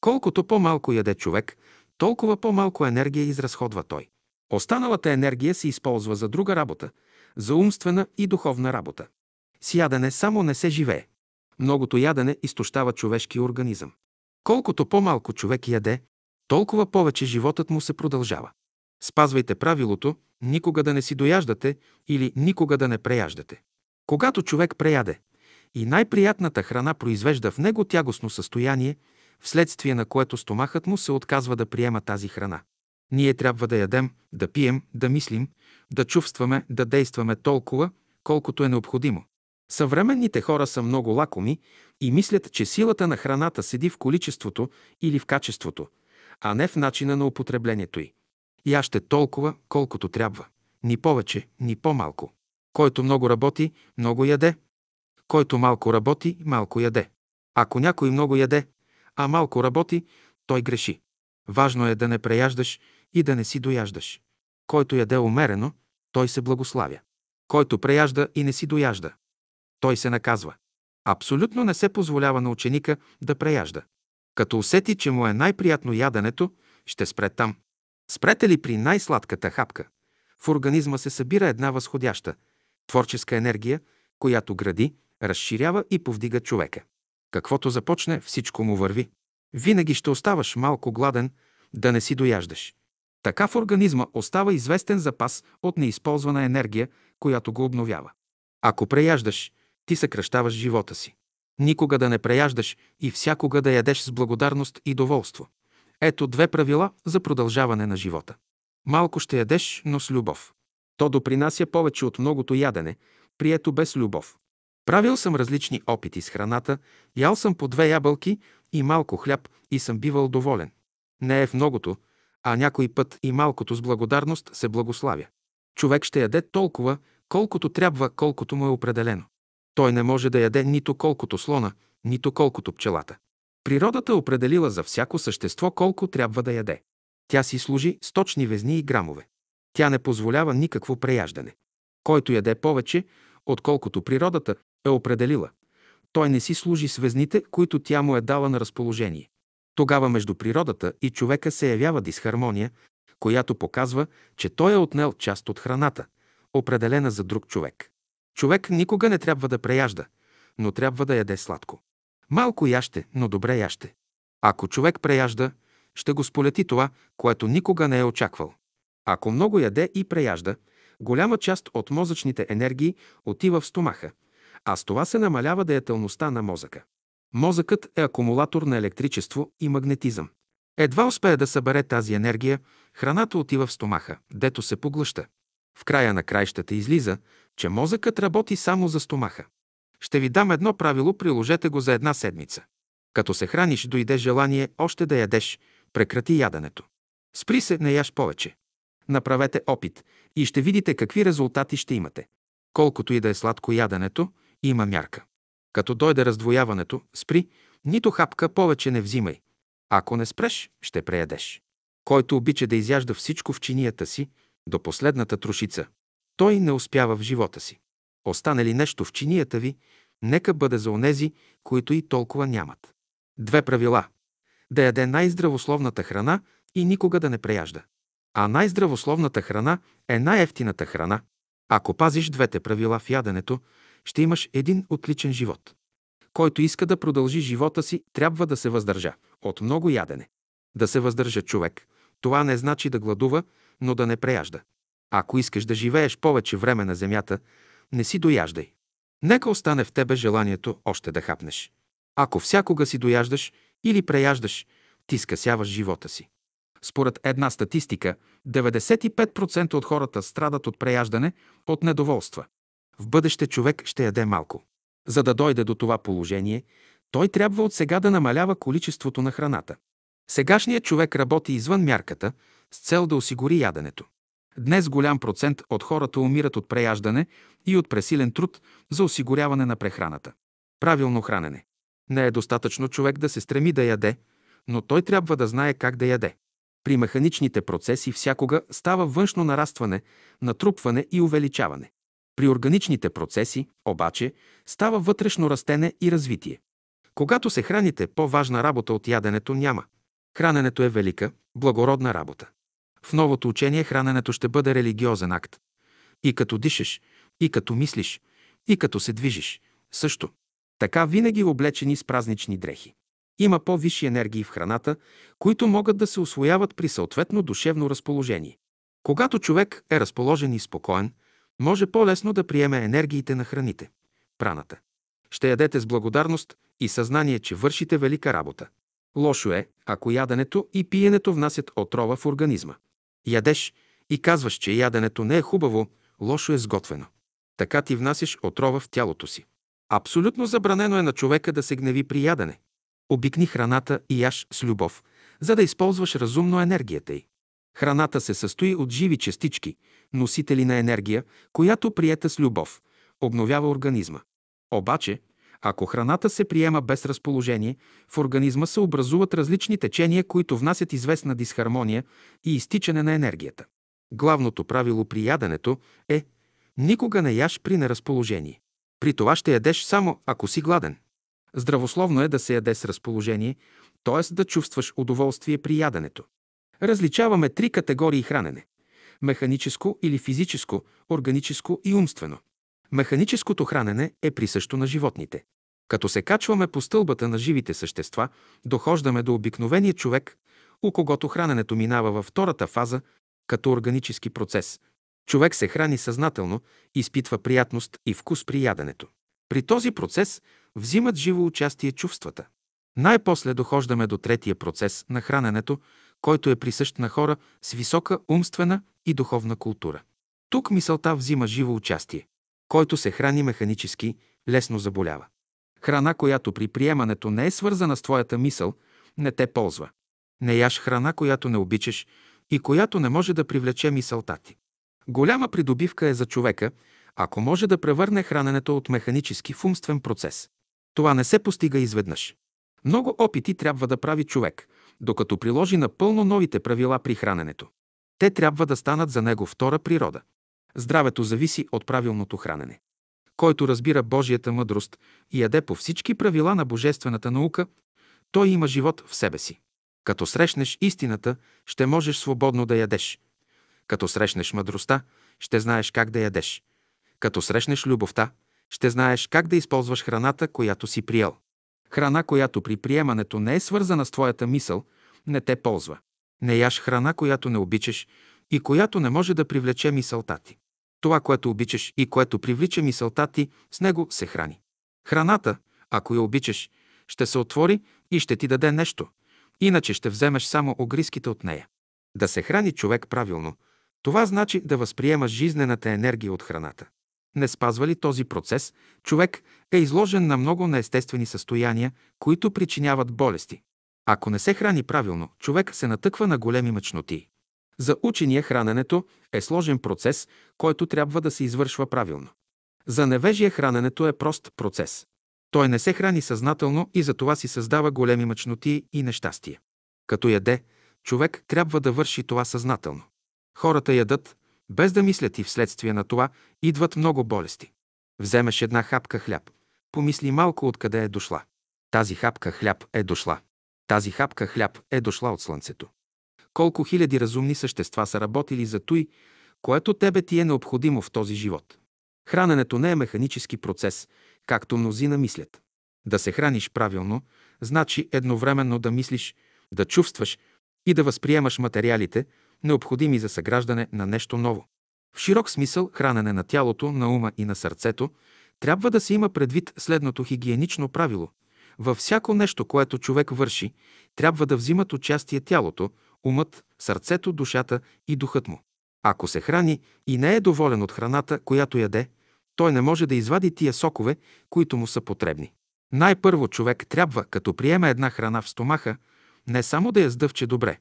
Колкото по-малко яде човек, толкова по-малко енергия изразходва той. Останалата енергия се използва за друга работа, за умствена и духовна работа. С ядене само не се живее. Многото ядене изтощава човешкия организъм. Колкото по-малко човек яде, толкова повече животът му се продължава. Спазвайте правилото никога да не си дояждате или никога да не преяждате. Когато човек преяде и най-приятната храна произвежда в него тягостно състояние, вследствие на което стомахът му се отказва да приема тази храна. Ние трябва да ядем, да пием, да мислим, да чувстваме, да действаме толкова, колкото е необходимо. Съвременните хора са много лакоми и мислят, че силата на храната седи в количеството или в качеството, а не в начина на употреблението й. Яще толкова, колкото трябва. Ни повече, ни по-малко. Който много работи, много яде. Който малко работи, малко яде. Ако някой много яде, а малко работи, той греши. Важно е да не преяждаш и да не си дояждаш. Който яде умерено, той се благославя. Който преяжда и не си дояжда, той се наказва. Абсолютно не се позволява на ученика да преяжда. Като усети, че му е най-приятно яденето, ще спре там. Спрете ли при най-сладката хапка, в организма се събира една възходяща, творческа енергия, която гради, разширява и повдига човека. Каквото започне, всичко му върви. Винаги ще оставаш малко гладен, да не си дояждаш. Така в организма остава известен запас от неизползвана енергия, която го обновява. Ако преяждаш, ти съкращаваш живота си. Никога да не преяждаш и всякога да ядеш с благодарност и доволство. Ето две правила за продължаване на живота. Малко ще ядеш, но с любов. То допринася повече от многото ядене, прието без любов. Правил съм различни опити с храната, ял съм по две ябълки и малко хляб и съм бивал доволен. Не е в многото, а някой път и малкото с благодарност се благославя. Човек ще яде толкова, колкото трябва, колкото му е определено. Той не може да яде нито колкото слона, нито колкото пчелата. Природата е определила за всяко същество колко трябва да яде. Тя си служи с точни везни и грамове. Тя не позволява никакво преяждане. Който яде повече, отколкото природата е определила, той не си служи с везните, които тя му е дала на разположение. Тогава между природата и човека се явява дисхармония, която показва, че той е отнел част от храната, определена за друг човек. Човек никога не трябва да преяжда, но трябва да яде сладко. Малко яще, но добре яще. Ако човек преяжда, ще го сполети това, което никога не е очаквал. Ако много яде и преяжда, голяма част от мозъчните енергии отива в стомаха, а с това се намалява деятелността на мозъка. Мозъкът е акумулатор на електричество и магнетизъм. Едва успее да събере тази енергия, храната отива в стомаха, дето се поглъща. В края на краищата излиза, че мозъкът работи само за стомаха. Ще ви дам едно правило, приложете го за една седмица. Като се храниш, дойде желание още да ядеш, прекрати яденето. Спри се, не яж повече. Направете опит и ще видите какви резултати ще имате. Колкото и да е сладко яденето, има мярка. Като дойде раздвояването, спри, нито хапка повече не взимай. Ако не спреш, ще преядеш. Който обича да изяжда всичко в чинията си, до последната трошица, той не успява в живота си. Остане ли нещо в чинията ви, нека бъде за онези, които и толкова нямат. Две правила. Да яде най-здравословната храна и никога да не преяжда. А най-здравословната храна е най-евтината храна. Ако пазиш двете правила в яденето, ще имаш един отличен живот. Който иска да продължи живота си, трябва да се въздържа от много ядене. Да се въздържа човек. Това не значи да гладува, но да не преяжда. Ако искаш да живееш повече време на земята, не си дояждай. Нека остане в тебе желанието още да хапнеш. Ако всякога си дояждаш или преяждаш, ти скъсяваш живота си. Според една статистика, деветдесет и пет процента от хората страдат от преяждане, от недоволства. В бъдеще човек ще яде малко. За да дойде до това положение, той трябва от сега да намалява количеството на храната. Сегашният човек работи извън мярката с цел да осигури яденето. Днес голям процент от хората умират от преяждане и от пресилен труд за осигуряване на прехраната. Правилно хранене. Не е достатъчно човек да се стреми да яде, но той трябва да знае как да яде. При механичните процеси всякога става външно нарастване, натрупване и увеличаване. При органичните процеси, обаче, става вътрешно растене и развитие. Когато се храните, по-важна работа от яденето няма. Храненето е велика, благородна работа. В новото учение храненето ще бъде религиозен акт. И като дишаш, и като мислиш, и като се движиш, също. Така винаги облечени с празнични дрехи. Има по-висши енергии в храната, които могат да се усвояват при съответно душевно разположение. Когато човек е разположен и спокоен, може по-лесно да приеме енергиите на храните, праната. Ще ядете с благодарност и съзнание, че вършите велика работа. Лошо е, ако яденето и пиенето внасят отрова в организма. Ядеш и казваш, че яденето не е хубаво, лошо е сготвено. Така ти внасяш отрова в тялото си. Абсолютно забранено е на човека да се гневи при ядене. Обикни храната и яж с любов, за да използваш разумно енергията й. Храната се състои от живи частички, носители на енергия, която приета с любов, обновява организма. Обаче, ако храната се приема без разположение, в организма се образуват различни течения, които внасят известна дисхармония и изтичане на енергията. Главното правило при яденето е: никога не яж при неразположение. При това ще ядеш само ако си гладен. Здравословно е да се яде с разположение, т.е. да чувстваш удоволствие при яденето. Различаваме три категории хранене – механическо или физическо, органическо и умствено. Механическото хранене е присъщо на животните. Като се качваме по стълбата на живите същества, дохождаме до обикновения човек, у когото храненето минава във втората фаза като органически процес. Човек се храни съзнателно, изпитва приятност и вкус при яденето. При този процес взимат живо участие чувствата. Най-после дохождаме до третия процес на храненето, който е присъщ на хора с висока умствена и духовна култура. Тук мисълта взима живо участие. Който се храни механически, лесно заболява. Храна, която при приемането не е свързана с твоята мисъл, не те ползва. Не яж храна, която не обичаш и която не може да привлече мисълта ти. Голяма придобивка е за човека, ако може да превърне храненето от механически в умствен процес. Това не се постига изведнъж. Много опити трябва да прави човек, докато приложи напълно новите правила при храненето. Те трябва да станат за него втора природа. Здравето зависи от правилното хранене. Който разбира Божията мъдрост и яде по всички правила на божествената наука, той има живот в себе си. Като срещнеш истината, ще можеш свободно да ядеш. Като срещнеш мъдростта, ще знаеш как да ядеш. Като срещнеш любовта, ще знаеш как да използваш храната, която си приел. Храна, която при приемането не е свързана с твоята мисъл, не те ползва. Не яж храна, която не обичаш и която не може да привлече мисълта ти. Това, което обичаш и което привлича мисълта ти, с него се храни. Храната, ако я обичаш, ще се отвори и ще ти даде нещо, иначе ще вземеш само огризките от нея. Да се храни човек правилно, това значи да възприема жизнената енергия от храната. Не спазва ли този процес, човек е изложен на много неестествени състояния, които причиняват болести. Ако не се храни правилно, човек се натъква на големи мъчноти. За учения храненето е сложен процес, който трябва да се извършва правилно. За невежия храненето е прост процес. Той не се храни съзнателно и затова си създава големи мъчноти и нещастия. Като яде, човек трябва да върши това съзнателно. Хората ядат, без да мислят, и вследствие на това идват много болести. Вземеш една хапка хляб, помисли малко откъде е дошла. Тази хапка хляб е дошла. Тази хапка хляб е дошла от слънцето. Колко хиляди разумни същества са работили за туй, което тебе ти е необходимо в този живот. Храненето не е механически процес, както мнозина мислят. Да се храниш правилно, значи едновременно да мислиш, да чувстваш и да възприемаш материалите, необходими за съграждане на нещо ново. В широк смисъл хранене на тялото, на ума и на сърцето трябва да се има предвид следното хигиенично правило. Във всяко нещо, което човек върши, трябва да взимат участие тялото, умът, сърцето, душата и духът му. Ако се храни и не е доволен от храната, която яде, той не може да извади тия сокове, които му са потребни. Най-първо човек трябва, като приеме една храна в стомаха, не само да я сдъвче добре,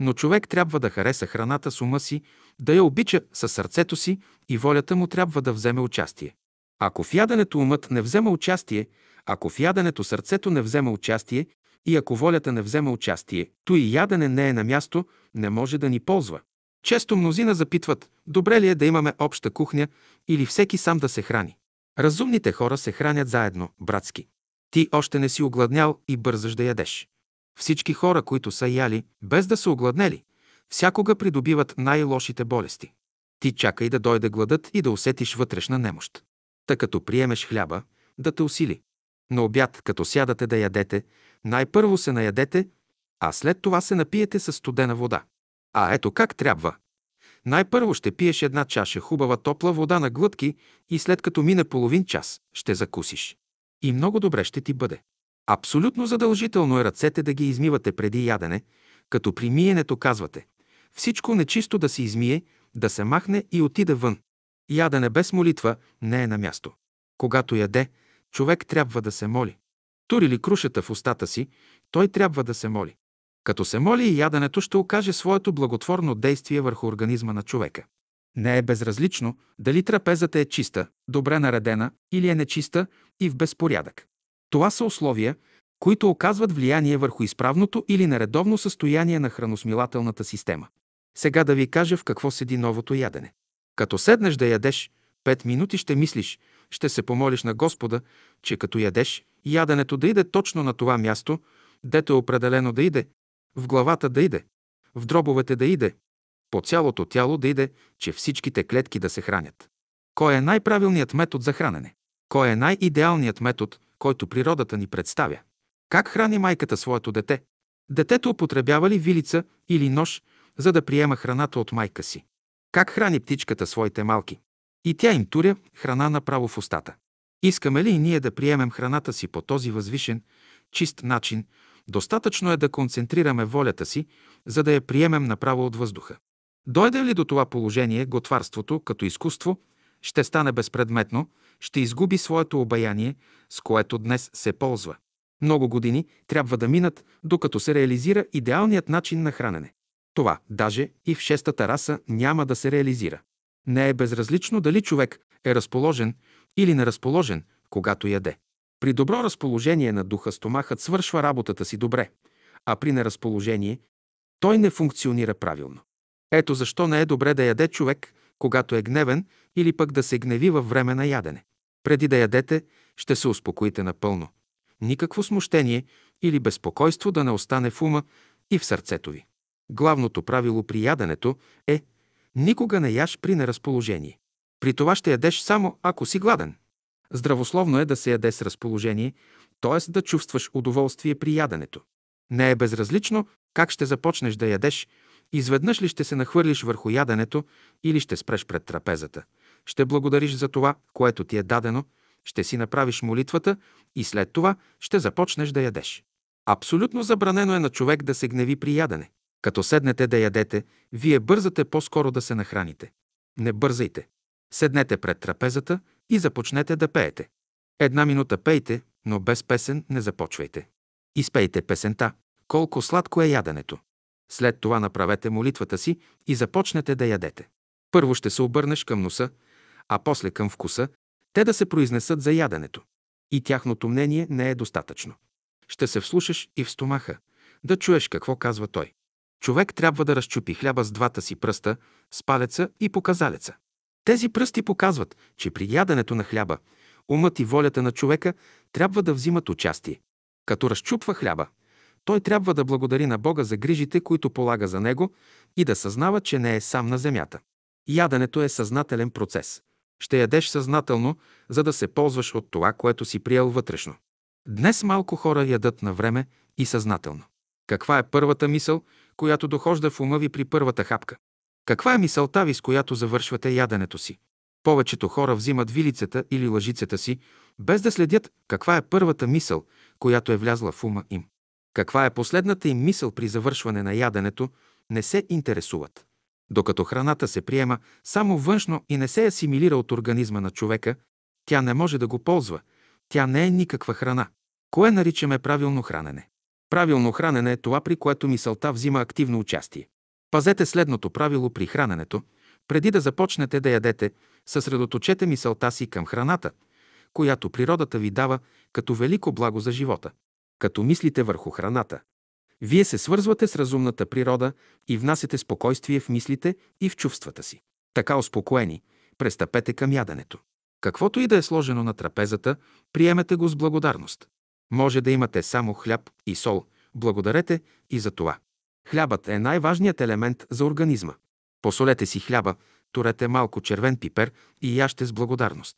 но човек трябва да хареса храната с ума си, да я обича със сърцето си и волята му трябва да вземе участие. Ако в яденето умът не взема участие, ако в яденето сърцето не взема участие и ако волята не взема участие, то и ядене не е на място, не може да ни ползва. Често мнозина запитват, добре ли е да имаме обща кухня или всеки сам да се храни. Разумните хора се хранят заедно, братски. Ти още не си огладнял и бързаш да ядеш. Всички хора, които са яли, без да са огладнели, всякога придобиват най-лошите болести. Ти чакай да дойде гладът и да усетиш вътрешна немощ. Та като приемеш хляба, да те усили. На обяд, като сядате да ядете, най-първо се наядете, а след това се напиете със студена вода. А ето как трябва. Най-първо ще пиеш една чаша хубава топла вода на глътки и след като мине половин час, ще закусиш. И много добре ще ти бъде. Абсолютно задължително е ръцете да ги измивате преди ядене, като при миенето казвате: всичко нечисто да се измие, да се махне и отиде вън. Ядене без молитва не е на място. Когато яде, човек трябва да се моли. Тури ли крушата в устата си, той трябва да се моли. Като се моли, и яденето ще окаже своето благотворно действие върху организма на човека. Не е безразлично дали трапезата е чиста, добре наредена или е нечиста и в безпорядък. Това са условия, които оказват влияние върху изправното или нередовно състояние на храносмилателната система. Сега да ви кажа в какво седи новото ядене. Като седнеш да ядеш, Пет минути ще мислиш, ще се помолиш на Господа, че като ядеш, яденето да иде точно на това място, дето е определено да иде, в главата да иде, в дробовете да иде, по цялото тяло да иде, че всичките клетки да се хранят. Кой е най-правилният метод за хранене? Кой е най-идеалният метод, който природата ни представя? Как храни майката своето дете? Детето употребява ли вилица или нож, за да приема храната от майка си? Как храни птичката своите малки? И тя им туря храна направо в устата. Искаме ли и ние да приемем храната си по този възвишен, чист начин, достатъчно е да концентрираме волята си, за да я приемем направо от въздуха. Дойде ли до това положение, готварството като изкуство ще стане безпредметно, ще изгуби своето обаяние, с което днес се ползва. Много години трябва да минат, докато се реализира идеалният начин на хранене. Това даже и в шестата раса няма да се реализира. Не е безразлично дали човек е разположен или неразположен, когато яде. При добро разположение на духа стомахът свършва работата си добре, а при неразположение той не функционира правилно. Ето защо не е добре да яде човек, когато е гневен или пък да се гневи във време на ядене. Преди да ядете, ще се успокоите напълно. Никакво смущение или безпокойство да не остане в ума и в сърцето ви. Главното правило при яденето е: никога не яж при неразположение. При това ще ядеш само ако си гладен. Здравословно е да се яде с разположение, т.е. да чувстваш удоволствие при яденето. Не е безразлично как ще започнеш да ядеш, изведнъж ли ще се нахвърлиш върху яденето или ще спреш пред трапезата. Ще благодариш за това, което ти е дадено, ще си направиш молитвата и след това ще започнеш да ядеш. Абсолютно забранено е на човек да се гневи при ядене. Като седнете да ядете, вие бързате по-скоро да се нахраните. Не бързайте. Седнете пред трапезата и започнете да пеете. Една минута пейте, но без песен не започвайте. Изпейте песента «Колко сладко е яденето». След това направете молитвата си и започнете да ядете. Първо ще се обърнеш към носа, а после към вкуса, те да се произнесат за яденето. И тяхното мнение не е достатъчно. Ще се вслушаш и в стомаха, да чуеш какво казва той. Човек трябва да разчупи хляба с двата си пръста, с палеца и показалеца. Тези пръсти показват, че при яденето на хляба умът и волята на човека трябва да взимат участие. Като разчупва хляба, той трябва да благодари на Бога за грижите, които полага за него и да съзнава, че не е сам на земята. Яденето е съзнателен процес. Ще ядеш съзнателно, за да се ползваш от това, което си приел вътрешно. Днес малко хора ядат на време и съзнателно. Каква е първата мисъл, която дохожда в ума ви при първата хапка? Каква е мисълта ви, с която завършвате яденето си? Повечето хора взимат вилицата или лъжицата си, без да следят каква е първата мисъл, която е влязла в ума им. Каква е последната им мисъл при завършване на яденето, не се интересуват. Докато храната се приема само външно и не се асимилира от организма на човека, тя не може да го ползва. Тя не е никаква храна. Кое наричаме правилно хранене? Правилно хранене е това, при което мисълта взима активно участие. Пазете следното правило при храненето. Преди да започнете да ядете, съсредоточете мисълта си към храната, която природата ви дава като велико благо за живота. Като мислите върху храната, вие се свързвате с разумната природа и внасяте спокойствие в мислите и в чувствата си. Така успокоени, престъпете към яденето. Каквото и да е сложено на трапезата, приемете го с благодарност. Може да имате само хляб и сол, благодарете и за това. Хлябът е най-важният елемент за организма. Посолете си хляба, турете малко червен пипер и яще с благодарност.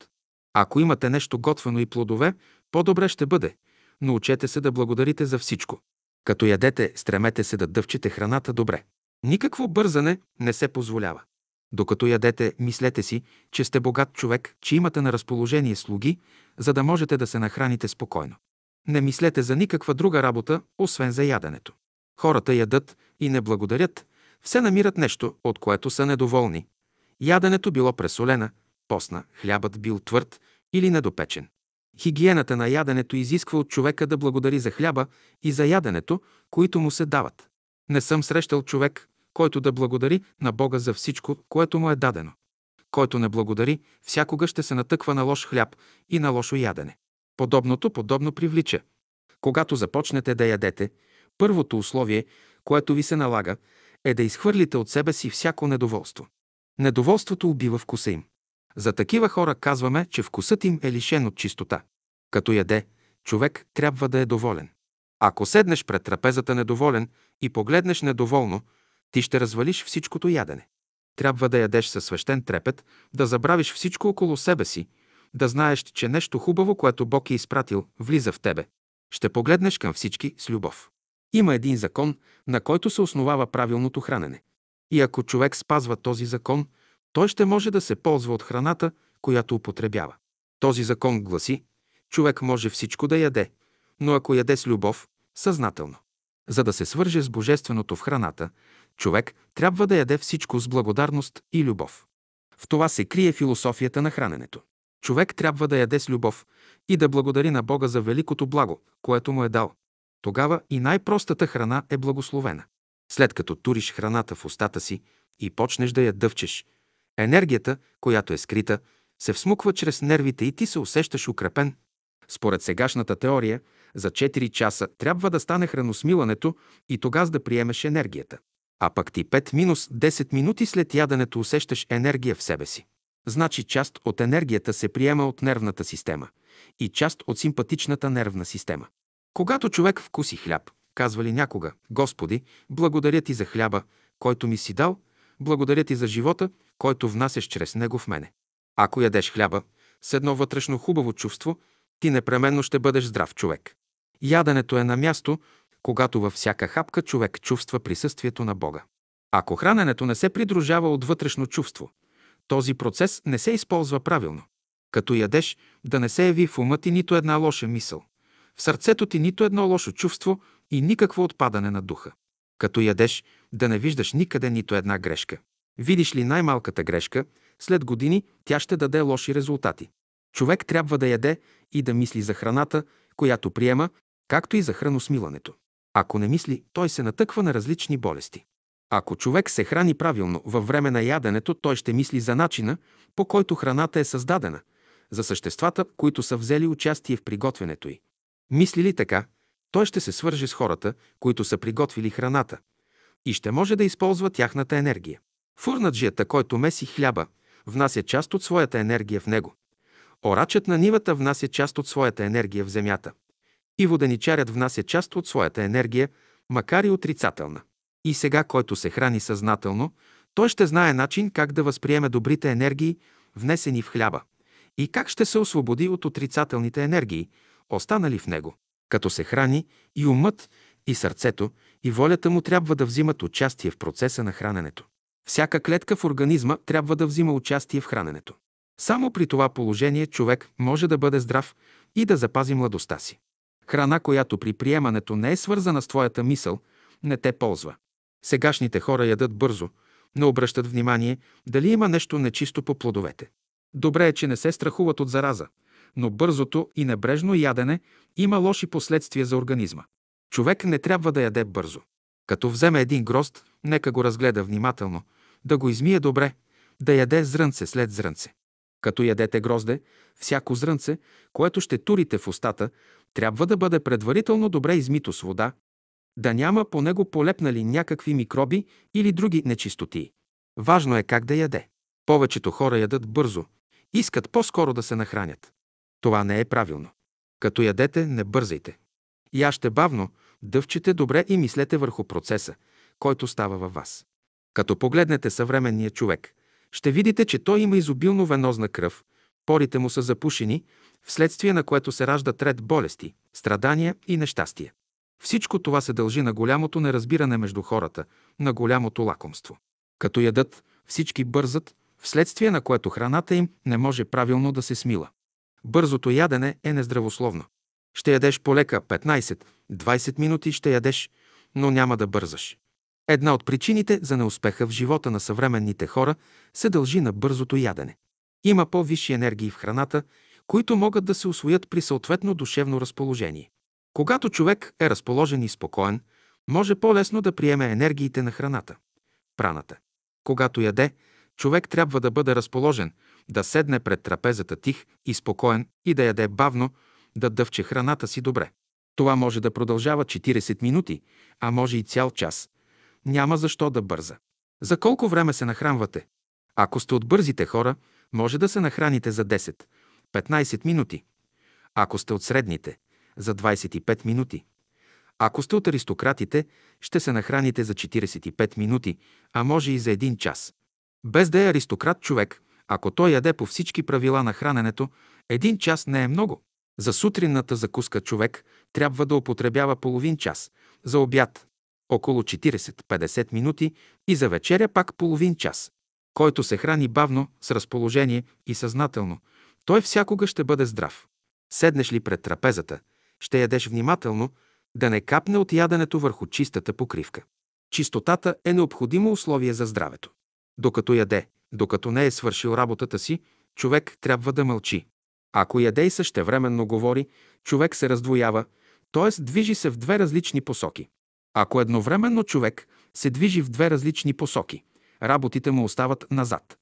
Ако имате нещо готвено и плодове, по-добре ще бъде. Научете се да благодарите за всичко. Като ядете, стремете се да дъвчете храната добре. Никакво бързане не се позволява. Докато ядете, мислете си, че сте богат човек, че имате на разположение слуги, за да можете да се нахраните спокойно. Не мислете за никаква друга работа, освен за яденето. Хората ядат и не благодарят, все намират нещо, от което са недоволни. Яденето било пресолена, постна, хлябът бил твърд или недопечен. Хигиената на яденето изисква от човека да благодари за хляба и за яденето, които му се дават. Не съм срещал човек, който да благодари на Бога за всичко, което му е дадено. Който не благодари, всякога ще се натъква на лош хляб и на лошо ядене. Подобното подобно привлича. Когато започнете да ядете, първото условие, което ви се налага, е да изхвърлите от себе си всяко недоволство. Недоволството убива вкуса им. За такива хора казваме, че вкусът им е лишен от чистота. Като яде, човек трябва да е доволен. Ако седнеш пред трапезата недоволен и погледнеш недоволно, ти ще развалиш всичкото ядене. Трябва да ядеш със свещен трепет, да забравиш всичко около себе си, да знаеш, че нещо хубаво, което Бог е изпратил, влиза в тебе. Ще погледнеш към всички с любов. Има един закон, на който се основава правилното хранене. И ако човек спазва този закон, той ще може да се ползва от храната, която употребява. Този закон гласи: човек може всичко да яде, но ако яде с любов, съзнателно. За да се свърже с божественото в храната, човек трябва да яде всичко с благодарност и любов. В това се крие философията на храненето. Човек трябва да яде с любов и да благодари на Бога за великото благо, което му е дал. Тогава и най-простата храна е благословена. След като туриш храната в устата си и почнеш да я дъвчеш, енергията, която е скрита, се всмуква чрез нервите и ти се усещаш укрепен. Според сегашната теория, за четири часа трябва да стане храносмилането и тогава да приемеш енергията. А пък ти пет десет минути след яденето усещаш енергия в себе си. Значи част от енергията се приема от нервната система и част от симпатичната нервна система. Когато човек вкуси хляб, казва ли някога: Господи, благодаря ти за хляба, който ми си дал, благодаря ти за живота, който внасяш чрез него в мене. Ако ядеш хляба с едно вътрешно хубаво чувство, ти непременно ще бъдеш здрав човек. Яденето е на място, когато във всяка хапка човек чувства присъствието на Бога. Ако храненето не се придружава от вътрешно чувство, този процес не се използва правилно. Като ядеш, да не се яви в ума ти нито една лоша мисъл, в сърцето ти нито едно лошо чувство и никакво отпадане на духа. Като ядеш, да не виждаш никъде нито една грешка. Видиш ли най-малката грешка, след години тя ще даде лоши резултати. Човек трябва да яде и да мисли за храната, която приема, както и за храносмилането. Ако не мисли, той се натъква на различни болести. Ако човек се храни правилно във време на яденето, той ще мисли за начина, по който храната е създадена, за съществата, които са взели участие в приготвянето й. Мисли ли така, той ще се свърже с хората, които са приготвили храната, и ще може да използва тяхната енергия. Фурнаджията, който меси хляба, внася част от своята енергия в него. Орачът на нивата внася част от своята енергия в земята. И воденичарят внася част от своята енергия, макар и отрицателна. И сега, който се храни съзнателно, той ще знае начин как да възприеме добрите енергии, внесени в хляба, и как ще се освободи от отрицателните енергии, останали в него. Като се храни, и умът, и сърцето, и волята му трябва да взимат участие в процеса на храненето. Всяка клетка в организма трябва да взима участие в храненето. Само при това положение човек може да бъде здрав и да запази младостта си. Храна, която при приемането не е свързана с твоята мисъл, не те ползва. Сегашните хора ядат бързо, не обръщат внимание дали има нещо нечисто по плодовете. Добре е, че не се страхуват от зараза, но бързото и небрежно ядене има лоши последствия за организма. Човек не трябва да яде бързо. Като вземе един грозд, нека го разгледа внимателно, да го измие добре, да яде зрънце след зрънце. Като ядете грозде, всяко зрънце, което ще турите в устата, трябва да бъде предварително добре измито с вода, да няма по него полепнали някакви микроби или други нечистоти. Важно е как да яде. Повечето хора ядат бързо, искат по-скоро да се нахранят. Това не е правилно. Като ядете, не бързайте. Яжте бавно, дъвчете добре и мислете върху процеса, който става във вас. Като погледнете съвременния човек, ще видите, че той има изобилно венозна кръв, порите му са запушени, вследствие на което се раждат ред болести, страдания и нещастия. Всичко това се дължи на голямото неразбиране между хората, на голямото лакомство. Като ядат, всички бързат, вследствие на което храната им не може правилно да се смила. Бързото ядене е нездравословно. Ще ядеш полека петнайсет-двайсет минути, ще ядеш, но няма да бързаш. Една от причините за неуспеха в живота на съвременните хора се дължи на бързото ядене. Има по-висши енергии в храната, които могат да се усвоят при съответно душевно разположение. Когато човек е разположен и спокоен, може по-лесно да приеме енергиите на храната – праната. Когато яде, човек трябва да бъде разположен, да седне пред трапезата тих и спокоен и да яде бавно, да дъвче храната си добре. Това може да продължава четирийсет минути, а може и цял час. Няма защо да бърза. За колко време се нахранвате? Ако сте от бързите хора, Може да се нахраните за десет-петнайсет минути. Ако сте от средните, за двайсет и пет минути. Ако сте от аристократите, ще се нахраните за четирийсет и пет минути, а може и за един час. Без да е аристократ човек, ако той яде по всички правила на храненето, един час не е много. За сутринната закуска човек трябва да употребява половин час, за обяд около четирийсет-петдесет минути и за вечеря пак половин час. Който се храни бавно, с разположение и съзнателно, той всякога ще бъде здрав. Седнеш ли пред трапезата, ще ядеш внимателно, да не капне от яденето върху чистата покривка. Чистотата е необходимо условие за здравето. Докато яде, докато не е свършил работата си, човек трябва да мълчи. Ако яде и същевременно говори, човек се раздвоява, т.е. движи се в две различни посоки. Ако едновременно човек се движи в две различни посоки, работите му остават назад.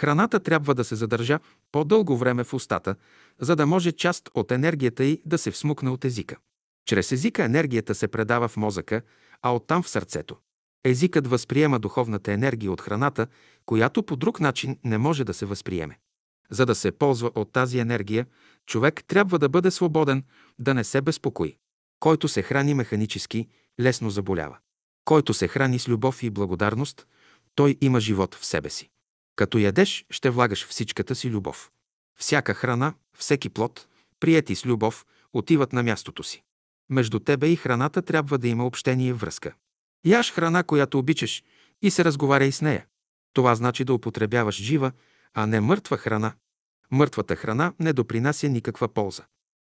Храната трябва да се задържа по-дълго време в устата, за да може част от енергията й да се всмукне от езика. Чрез езика енергията се предава в мозъка, а оттам в сърцето. Езикът възприема духовната енергия от храната, която по друг начин не може да се възприеме. За да се ползва от тази енергия, човек трябва да бъде свободен, да не се безпокои. Който се храни механически, лесно заболява. Който се храни с любов и благодарност, той има живот в себе си. Като ядеш, ще влагаш всичката си любов. Всяка храна, всеки плод, приети с любов, отиват на мястото си. Между тебе и храната трябва да има общение, връзка. Яж храна, която обичаш, и се разговаряй с нея. Това значи да употребяваш жива, а не мъртва храна. Мъртвата храна не допринася никаква полза.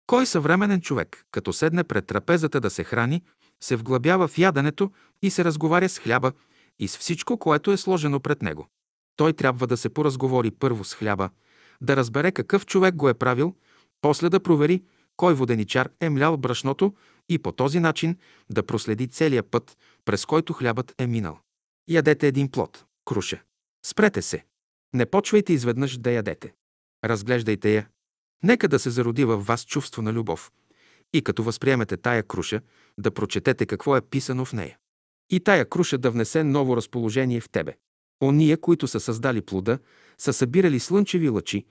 Кой съвременен човек, като седне пред трапезата да се храни, се вглъбява в яденето и се разговаря с хляба и с всичко, което е сложено пред него. Той трябва да се поразговори първо с хляба, да разбере какъв човек го е правил, после да провери кой воденичар е млял брашното и по този начин да проследи целия път, през който хлябът е минал. Ядете един плод, круша. Спрете се. Не почвайте изведнъж да ядете. Разглеждайте я. Нека да се зароди във вас чувство на любов. И като възприемете тая круша, да прочетете какво е писано в нея. И тая круша да внесе ново разположение в тебе. Ония, които са създали плода, са събирали слънчеви лъчи,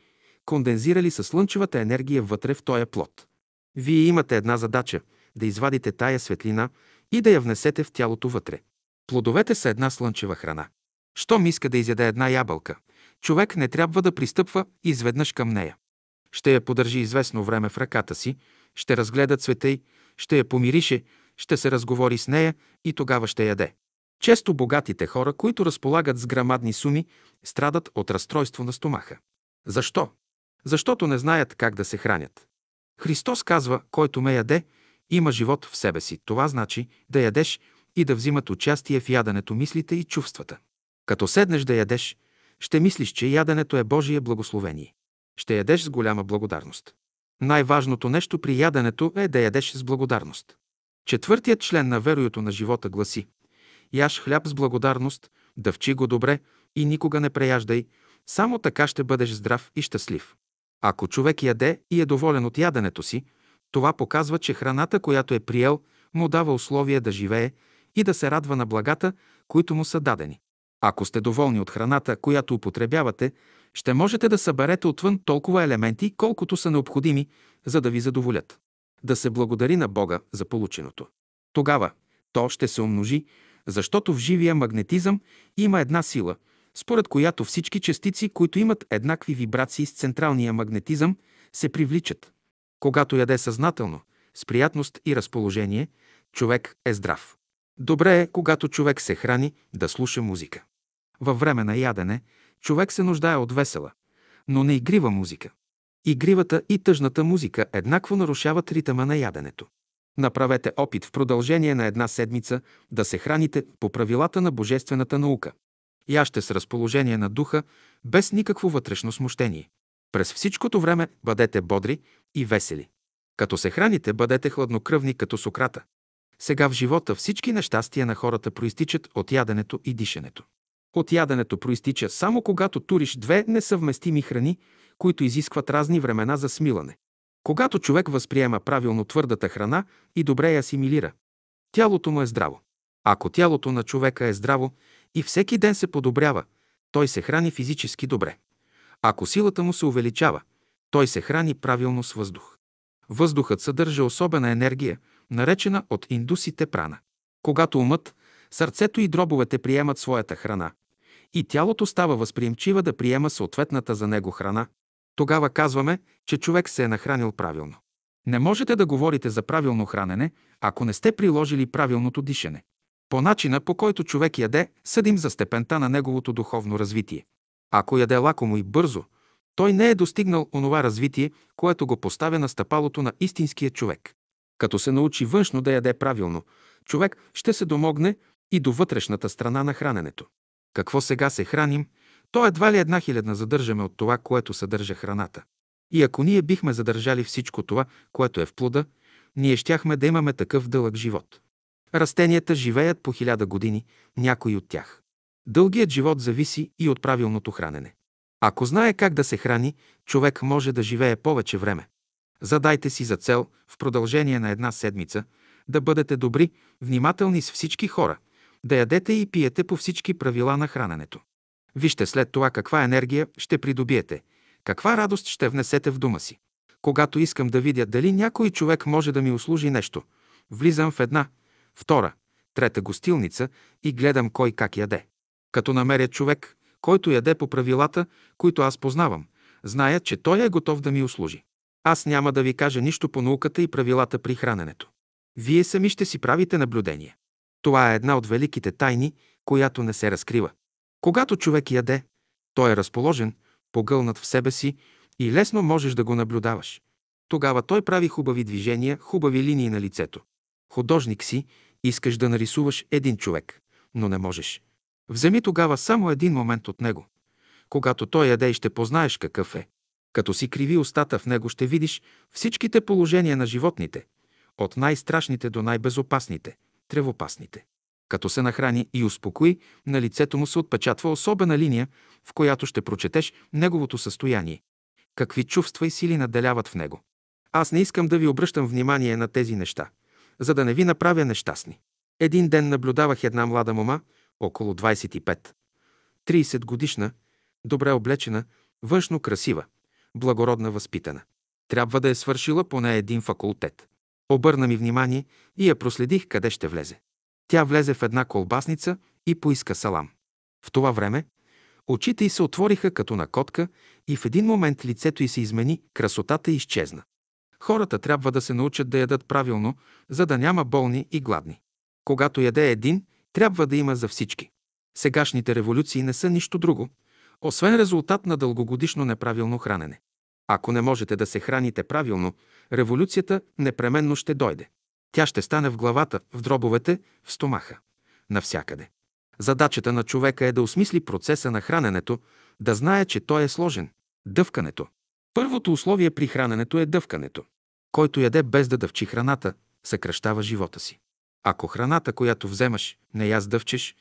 кондензирали със слънчевата енергия вътре в тоя плод. Вие имате една задача – да извадите тая светлина и да я внесете в тялото вътре. Плодовете са една слънчева храна. Щом иска да изяде една ябълка, човек не трябва да пристъпва изведнъж към нея. Ще я подържи известно време в ръката си, ще разгледа цвета й, ще я помирише, ще се разговори с нея и тогава ще яде. Често богатите хора, които разполагат с грамадни суми, страдат от разстройство на стомаха. Защо? Защото не знаят как да се хранят. Христос казва, който ме яде, има живот в себе си. Това значи да ядеш и да взимат участие в яденето мислите и чувствата. Като седнеш да ядеш, ще мислиш, че яденето е Божие благословение. Ще ядеш с голяма благодарност. Най-важното нещо при яденето е да ядеш с благодарност. Четвъртият член на веруюто на живота гласи: яж хляб с благодарност, дъвчи го добре и никога не преяждай, само така ще бъдеш здрав и щастлив. Ако човек яде и е доволен от яденето си, това показва, че храната, която е приел, му дава условия да живее и да се радва на благата, които му са дадени. Ако сте доволни от храната, която употребявате, ще можете да съберете отвън толкова елементи, колкото са необходими, за да ви задоволят. Да се благодари на Бога за полученото. Тогава то ще се умножи, защото в живия магнетизъм има една сила, според която всички частици, които имат еднакви вибрации с централния магнетизъм, се привличат. Когато яде съзнателно, с приятност и разположение, човек е здрав. Добре е, когато човек се храни, да слуша музика. Във време на ядене, човек се нуждае от весела, но не игрива музика. Игривата и тъжната музика еднакво нарушават ритъма на яденето. Направете опит в продължение на една седмица да се храните по правилата на божествената наука. Яжте с разположение на духа, без никакво вътрешно смущение. През всичкото време бъдете бодри и весели. Като се храните, бъдете хладнокръвни като Сократа. Сега в живота всички нещастия на хората проистичат от яденето и дишането. От яденето проистича само когато туриш две несъвместими храни, които изискват разни времена за смилане. Когато човек възприема правилно твърдата храна и добре я асимилира, тялото му е здраво. Ако тялото на човека е здраво и всеки ден се подобрява, той се храни физически добре. Ако силата му се увеличава, той се храни правилно с въздух. Въздухът съдържа особена енергия, наречена от индусите прана. Когато умът, сърцето и дробовете приемат своята храна и тялото става възприемчива да приема съответната за него храна, тогава казваме, че човек се е нахранил правилно. Не можете да говорите за правилно хранене, ако не сте приложили правилното дишане. По начина, по който човек яде, съдим за степента на неговото духовно развитие. Ако яде лакомо и бързо, той не е достигнал онова развитие, което го поставя на стъпалото на истинския човек. Като се научи външно да яде правилно, човек ще се домогне и до вътрешната страна на храненето. Какво сега се храним, то едва ли една хилядна задържаме от това, което съдържа храната. И ако ние бихме задържали всичко това, което е в плода, ние щяхме да имаме такъв дълъг живот. Растенията живеят по хиляда години, някои от тях. Дългият живот зависи и от правилното хранене. Ако знае как да се храни, човек може да живее повече време. Задайте си за цел в продължение на една седмица да бъдете добри, внимателни с всички хора, да ядете и пиете по всички правила на храненето. Вижте след това каква енергия ще придобиете, каква радост ще внесете в дома си. Когато искам да видя дали някой човек може да ми услужи нещо, влизам в една, втора, трета гостилница и гледам кой как яде. Като намеря човек, който яде по правилата, които аз познавам, зная, че той е готов да ми услужи. Аз няма да ви кажа нищо по науката и правилата при храненето. Вие сами ще си правите наблюдение. Това е една от великите тайни, която не се разкрива. Когато човек яде, той е разположен, погълнат в себе си и лесно можеш да го наблюдаваш. Тогава той прави хубави движения, хубави линии на лицето. Художник си, искаш да нарисуваш един човек, но не можеш. Вземи тогава само един момент от него. Когато той яде, ще познаеш какъв е. Като си криви устата, в него ще видиш всичките положения на животните, от най-страшните до най-безопасните, тревопасните. Като се нахрани и успокои, на лицето му се отпечатва особена линия, в която ще прочетеш неговото състояние. Какви чувства и сили наделяват в него. Аз не искам да ви обръщам внимание на тези неща, за да не ви направя нещастни. Един ден наблюдавах една млада мома, около двайсет и пет трийсет годишна, добре облечена, външно красива, благородна, възпитана. Трябва да е свършила поне един факултет. Обърна ми внимание и я проследих къде ще влезе. Тя влезе в една колбасница и поиска салам. В това време очите й се отвориха като на котка и в един момент лицето й се измени, красотата й изчезна. Хората трябва да се научат да ядат правилно, за да няма болни и гладни. Когато яде един, трябва да има за всички. Сегашните революции не са нищо друго, освен резултат на дългогодишно неправилно хранене. Ако не можете да се храните правилно, революцията непременно ще дойде. Тя ще стане в главата, в дробовете, в стомаха, навсякъде. Задачата на човека е да осмисли процеса на храненето, да знае, че той е сложен. Дъвкането. Първото условие при храненето е дъвкането. Който яде без да дъвчи храната, съкращава живота си. Ако храната, която вземаш, не я сдъвчеш,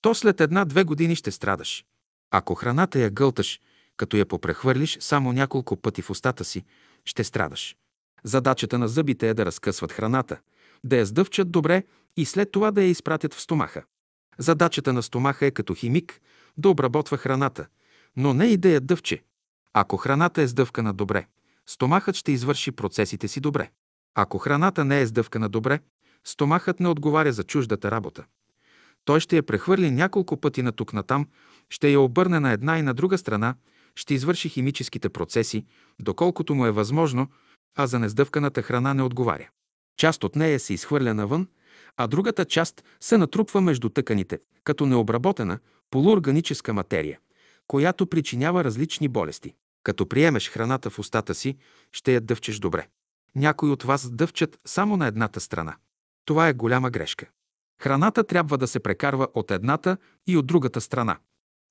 то след една-две години ще страдаш. Ако храната я гълташ, като я попрехвърлиш само няколко пъти в устата си, ще страдаш. Задачата на зъбите е да разкъсват храната, да я сдъвчат добре и след това да я изпратят в стомаха. Задачата на стомаха е като химик да обработва храната, но не и да я дъвче. Ако храната е сдъвкана добре, стомахът ще извърши процесите си добре. Ако храната не е сдъвкана добре, стомахът не отговаря за чуждата работа. Той ще я прехвърли няколко пъти натук-натам, ще я обърне на една и на друга страна, ще извърши химическите процеси, доколкото му е възможно, а за нездъвканата храна не отговаря. Част от нея се изхвърля навън, а другата част се натрупва между тъканите, като необработена полуорганическа материя, която причинява различни болести. Като приемеш храната в устата си, ще я дъвчеш добре. Някои от вас дъвчат само на едната страна. Това е голяма грешка. Храната трябва да се прекарва от едната и от другата страна.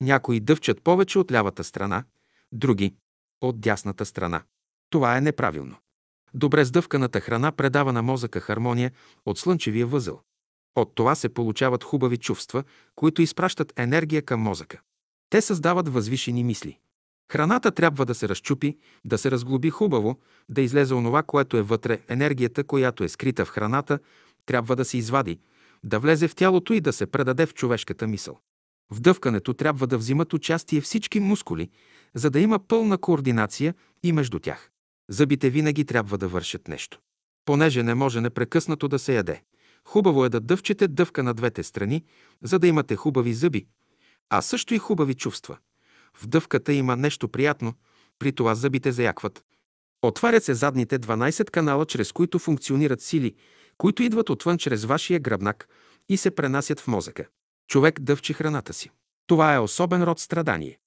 Някои дъвчат повече от лявата страна, други – от дясната страна. Това е неправилно. Добре сдъвканата храна предава на мозъка хармония от слънчевия възел. От това се получават хубави чувства, които изпращат енергия към мозъка. Те създават възвишени мисли. Храната трябва да се разчупи, да се разглоби хубаво, да излезе онова, което е вътре, енергията, която е скрита в храната, трябва да се извади, да влезе в тялото и да се предаде в човешката мисъл. В дъвкането трябва да взимат участие всички мускули, за да има пълна координация и между тях. Зъбите винаги трябва да вършат нещо. Понеже не може непрекъснато да се яде, хубаво е да дъвчете дъвка на двете страни, за да имате хубави зъби, а също и хубави чувства. В дъвката има нещо приятно, при това зъбите заякват. Отварят се задните дванайсет канала, чрез които функционират сили, които идват отвън чрез вашия гръбнак и се пренасят в мозъка. Човек дъвчи храната си. Това е особен род страдание.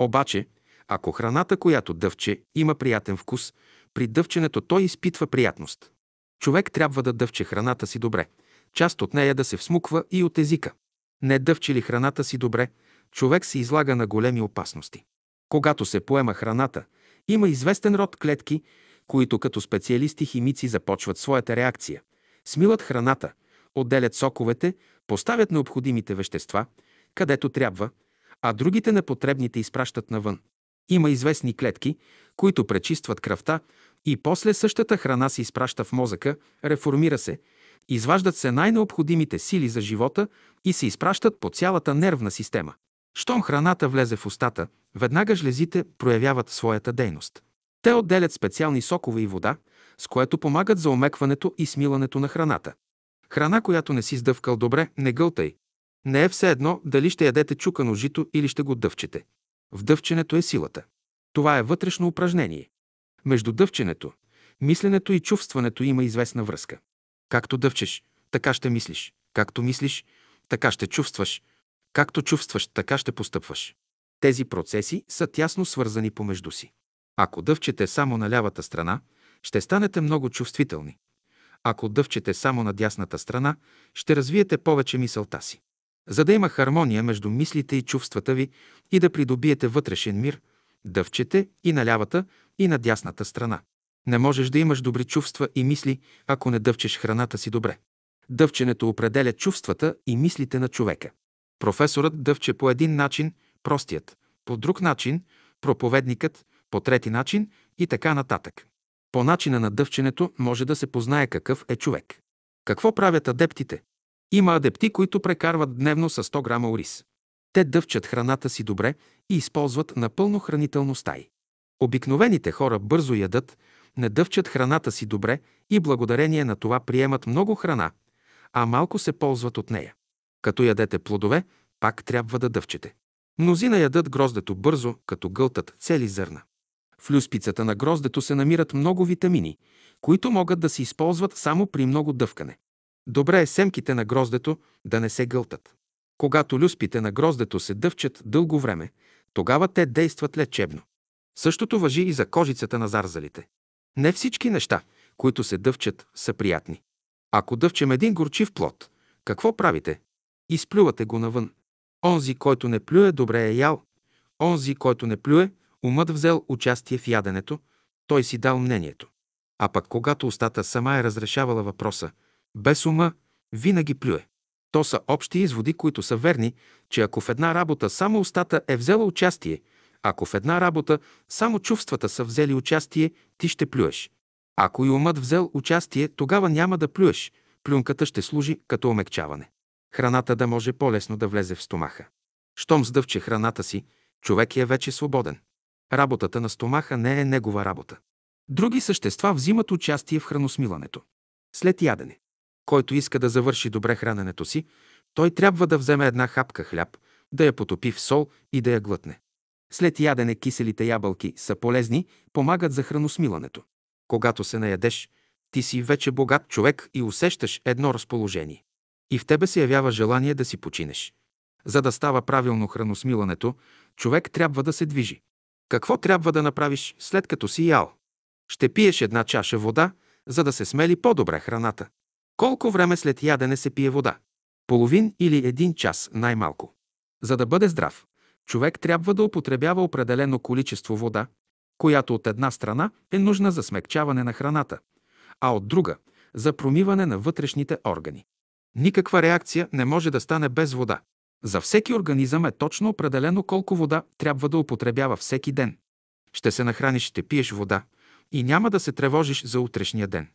Обаче, ако храната, която дъвче, има приятен вкус, при дъвченето той изпитва приятност. Човек трябва да дъвче храната си добре, част от нея да се всмуква и от езика. Не дъвче ли храната си добре, човек се излага на големи опасности. Когато се поема храната, има известен род клетки, които като специалисти-химици започват своята реакция. Смилат храната, отделят соковете, поставят необходимите вещества, където трябва, а другите непотребните изпращат навън. Има известни клетки, които пречистват кръвта и после същата храна се изпраща в мозъка, реформира се, изваждат се най-необходимите сили за живота и се изпращат по цялата нервна система. Щом храната влезе в устата, веднага жлезите проявяват своята дейност. Те отделят специални сокове и вода, с което помагат за омекването и смилането на храната. Храна, която не си сдъвкал добре, не гълтай. Не е все едно дали ще ядете чукано жито или ще го дъвчете. В дъвченето е силата. Това е вътрешно упражнение. Между дъвченето, мисленето и чувстването има известна връзка. Както дъвчеш, така ще мислиш. Както мислиш, така ще чувстваш. Както чувстваш, така ще постъпваш. Тези процеси са тясно свързани помежду си. Ако дъвчете само на лявата страна, ще станете много чувствителни. Ако дъвчете само на дясната страна, ще развиете повече мисълта си. За да има хармония между мислите и чувствата ви и да придобиете вътрешен мир, дъвчете и на лявата, и на дясната страна. Не можеш да имаш добри чувства и мисли, ако не дъвчеш храната си добре. Дъвченето определя чувствата и мислите на човека. Професорът дъвче по един начин, простият, по друг начин, проповедникът, по трети начин и така нататък. По начина на дъвченето може да се познае какъв е човек. Какво правят адептите? Има адепти, които прекарват дневно с сто грама ориз. Те дъвчат храната си добре и използват напълно хранителността й. Обикновените хора бързо ядат, не дъвчат храната си добре и благодарение на това приемат много храна, а малко се ползват от нея. Като ядете плодове, пак трябва да дъвчете. Мнозина ядат гроздето бързо, като гълтат цели зърна. В люспицата на гроздето се намират много витамини, които могат да се използват само при много дъвкане. Добре е семките на гроздето да не се гълтат. Когато люспите на гроздето се дъвчат дълго време, тогава те действат лечебно. Същото важи и за кожицата на зарзалите. Не всички неща, които се дъвчат, са приятни. Ако дъвчем един горчив плод, какво правите? Изплювате го навън. Онзи, който не плюе, добре е ял. Онзи, който не плюе, умът взел участие в яденето, той си дал мнението. А пък когато устата сама е разрешавала въпроса, без ума винаги плюе. То са общи изводи, които са верни, че ако в една работа само устата е взела участие, ако в една работа само чувствата са взели участие, ти ще плюеш. Ако и умът взел участие, тогава няма да плюеш, плюнката ще служи като омекчаване. Храната да може по-лесно да влезе в стомаха. Щом сдъвче храната си, човек е вече свободен. Работата на стомаха не е негова работа. Други същества взимат участие в храносмилането. След ядене. Който иска да завърши добре храненето си, той трябва да вземе една хапка хляб, да я потопи в сол и да я глътне. След ядене киселите ябълки са полезни, помагат за храносмилането. Когато се наядеш, ти си вече богат човек и усещаш едно разположение. И в тебе се явява желание да си починеш. За да става правилно храносмилането, човек трябва да се движи. Какво трябва да направиш след като си ял? Ще пиеш една чаша вода, за да се смели по-добре храната. Колко време след ядене се пие вода? Половин или един час най-малко. За да бъде здрав, човек трябва да употребява определено количество вода, която от една страна е нужна за смекчаване на храната, а от друга – за промиване на вътрешните органи. Никаква реакция не може да стане без вода. За всеки организъм е точно определено колко вода трябва да употребява всеки ден. Ще се нахраниш, ще пиеш вода и няма да се тревожиш за утрешния ден.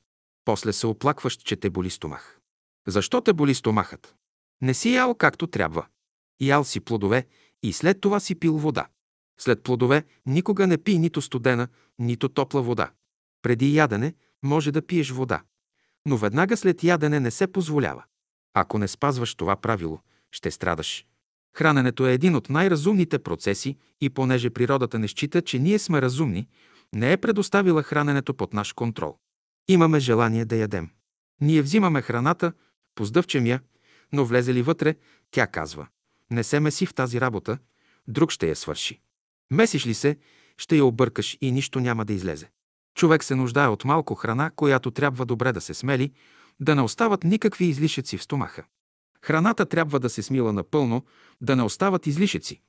После се оплакваш, че те боли стомах. Защо те боли стомахът? Не си ял както трябва. Ял си плодове и след това си пил вода. След плодове никога не пий нито студена, нито топла вода. Преди ядене може да пиеш вода, но веднага след ядене не се позволява. Ако не спазваш това правило, ще страдаш. Храненето е един от най-разумните процеси и понеже природата не счита, че ние сме разумни, не е предоставила храненето под наш контрол. Имаме желание да ядем. Ние взимаме храната, поздъвчем я, но влезе ли вътре, тя казва: не се меси в тази работа, друг ще я свърши. Месиш ли се, ще я объркаш и нищо няма да излезе. Човек се нуждае от малко храна, която трябва добре да се смели, да не остават никакви излишъци в стомаха. Храната трябва да се смила напълно, да не остават излишъци.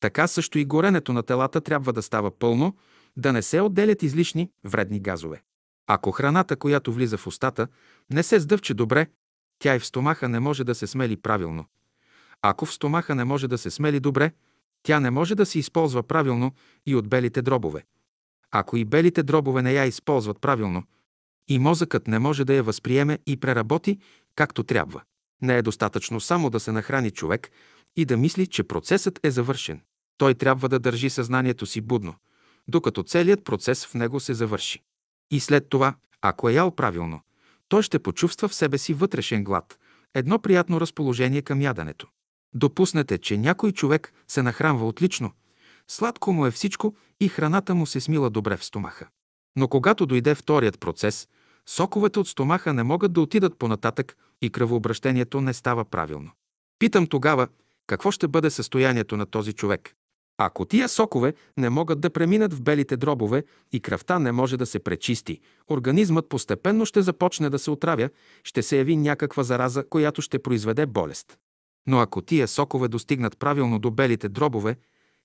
Така също и горенето на телата трябва да става пълно, да не се отделят излишни вредни газове. Ако храната, която влиза в устата, не се сдъвче добре, тя и в стомаха не може да се смели правилно. Ако в стомаха не може да се смели добре, тя не може да се използва правилно и от белите дробове. Ако и белите дробове не я използват правилно, и мозъкът не може да я възприеме и преработи както трябва. Не е достатъчно само да се нахрани човек и да мисли, че процесът е завършен. Той трябва да държи съзнанието си будно, докато целият процес в него се завърши. И след това, ако е ял правилно, той ще почувства в себе си вътрешен глад, едно приятно разположение към яденето. Допуснете, че някой човек се нахранва отлично, сладко му е всичко и храната му се смила добре в стомаха. Но когато дойде вторият процес, соковете от стомаха не могат да отидат понататък и кръвообращението не става правилно. Питам тогава, какво ще бъде състоянието на този човек? Ако тия сокове не могат да преминат в белите дробове и кръвта не може да се пречисти, организмът постепенно ще започне да се отравя, ще се яви някаква зараза, която ще произведе болест. Но ако тия сокове достигнат правилно до белите дробове,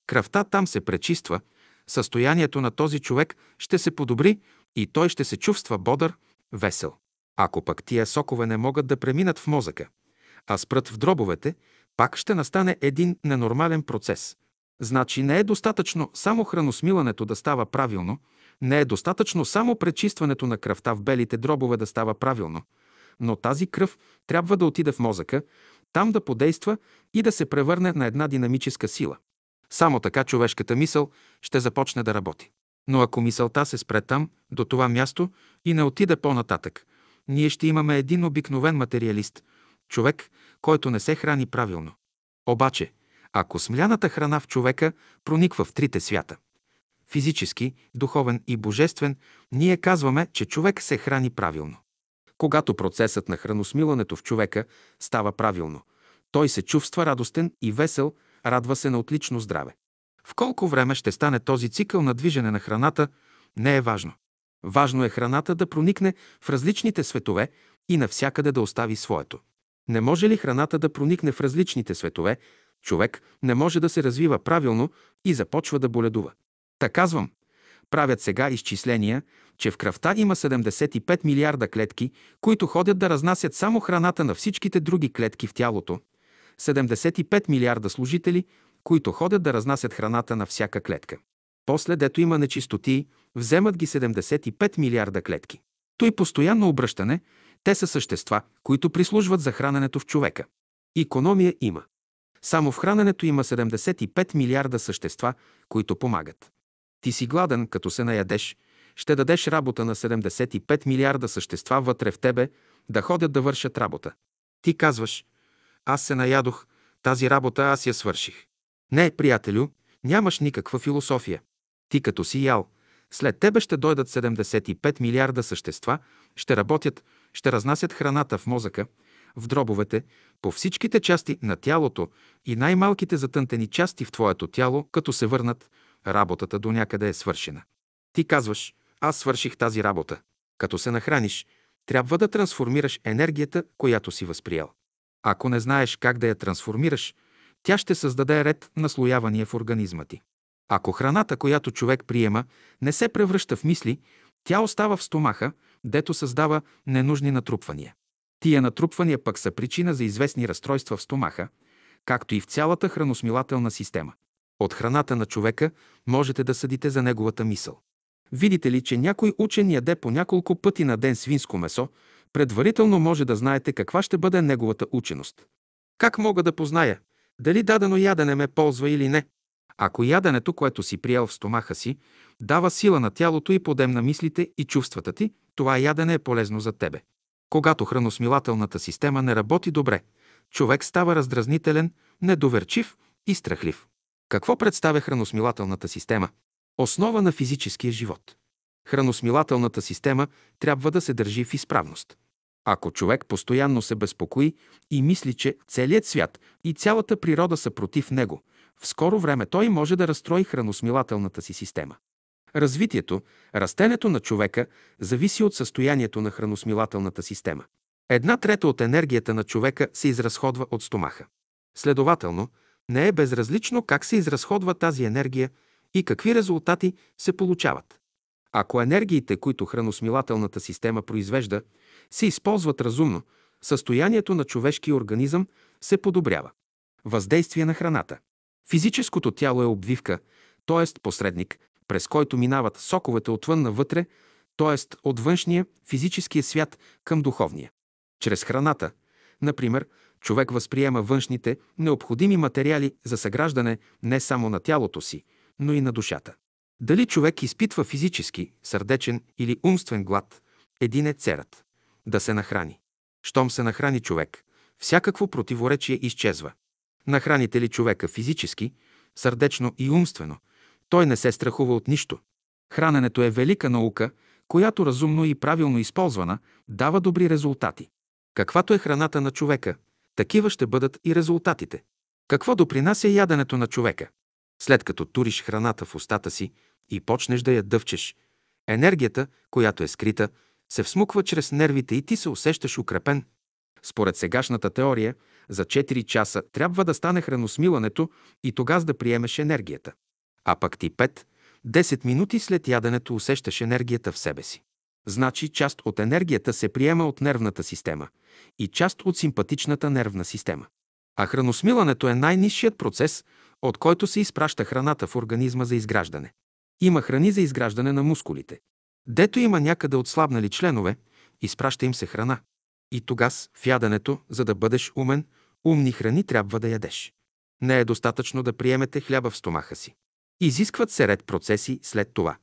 кръвта там се пречиства, състоянието на този човек ще се подобри и той ще се чувства бодър, весел. Ако пък тия сокове не могат да преминат в мозъка, а спрат в дробовете, пак ще настане един ненормален процес. Значи не е достатъчно само храносмилането да става правилно, не е достатъчно само пречистването на кръвта в белите дробове да става правилно, но тази кръв трябва да отиде в мозъка, там да подейства и да се превърне на една динамическа сила. Само така човешката мисъл ще започне да работи. Но ако мисълта се спре там, до това място и не отиде по-нататък, ние ще имаме един обикновен материалист, човек, който не се храни правилно. Обаче, ако смляната храна в човека прониква в трите свята – физически, духовен и божествен, ние казваме, че човек се храни правилно. Когато процесът на храносмилането в човека става правилно, той се чувства радостен и весел, радва се на отлично здраве. В колко време ще стане този цикъл на движене на храната, не е важно. Важно е храната да проникне в различните светове и навсякъде да остави своето. Не може ли храната да проникне в различните светове, човек не може да се развива правилно и започва да боледува. Та казвам, правят сега изчисления, че в кръвта има седемдесет и пет милиарда клетки, които ходят да разнасят само храната на всичките други клетки в тялото, седемдесет и пет милиарда служители, които ходят да разнасят храната на всяка клетка. После, дето има нечистоти, вземат ги седемдесет и пет милиарда клетки. Той постоянно обръщане, те са същества, които прислужват за храненето в човека. Икономия има. Само в храненето има седемдесет и пет милиарда същества, които помагат. Ти си гладен, като се наядеш, ще дадеш работа на седемдесет и пет милиарда същества вътре в тебе да ходят да вършат работа. Ти казваш: аз се наядох, тази работа аз я свърших. Не, приятелю, нямаш никаква философия. Ти като си ял, след тебе ще дойдат седемдесет и пет милиарда същества, ще работят, ще разнасят храната в мозъка, в дробовете, по всичките части на тялото и най-малките затънтени части в твоето тяло, като се върнат, работата до някъде е свършена. Ти казваш: аз свърших тази работа. Като се нахраниш, трябва да трансформираш енергията, която си възприел. Ако не знаеш как да я трансформираш, тя ще създаде ред на слоявания в организма ти. Ако храната, която човек приема, не се превръща в мисли, тя остава в стомаха, дето създава ненужни натрупвания. Тия натрупвания пък са причина за известни разстройства в стомаха, както и в цялата храносмилателна система. От храната на човека можете да съдите за неговата мисъл. Видите ли, че някой учен яде по няколко пъти на ден свинско месо, предварително може да знаете каква ще бъде неговата ученост. Как мога да позная дали дадено ядене ме ползва или не? Ако яденето, което си приел в стомаха си, дава сила на тялото и подем на мислите и чувствата ти, това ядене е полезно за тебе. Когато храносмилателната система не работи добре, човек става раздразнителен, недоверчив и страхлив. Какво представя храносмилателната система? Основа на физическия живот. Храносмилателната система трябва да се държи в изправност. Ако човек постоянно се безпокои и мисли, че целият свят и цялата природа са против него, в скоро време той може да разстрои храносмилателната си система. Развитието, растението на човека зависи от състоянието на храносмилателната система. Една трета от енергията на човека се изразходва от стомаха. Следователно, не е безразлично как се изразходва тази енергия и какви резултати се получават. Ако енергиите, които храносмилателната система произвежда, се използват разумно, състоянието на човешкия организъм се подобрява. Въздействие на храната. Физическото тяло е обвивка, т.е. посредник, през който минават соковете отвън навътре, т.е. от външния, физическия свят към духовния. Чрез храната, например, човек възприема външните, необходими материали за съграждане не само на тялото си, но и на душата. Дали човек изпитва физически, сърдечен или умствен глад, един е церът – да се нахрани. Щом се нахрани човек, всякакво противоречие изчезва. Нахраните ли човека физически, сърдечно и умствено, той не се страхува от нищо. Храненето е велика наука, която разумно и правилно използвана дава добри резултати. Каквато е храната на човека, такива ще бъдат и резултатите. Какво допринася яденето на човека? След като туриш храната в устата си и почнеш да я дъвчеш, енергията, която е скрита, се всмуква чрез нервите и ти се усещаш укрепен. Според сегашната теория, за четири часа трябва да стане храносмилането и тогава да приемеш енергията. А пък ти пет-десет минути след яденето усещаш енергията в себе си. Значи част от енергията се приема от нервната система и част от симпатичната нервна система. А храносмилането е най-низшият процес, от който се изпраща храната в организма за изграждане. Има храни за изграждане на мускулите. Дето има някъде отслабнали членове, изпраща им се храна. И тогас в яденето, за да бъдеш умен, умни храни трябва да ядеш. Не е достатъчно да приемете хляба в стомаха си. Изискват се ред процеси след това.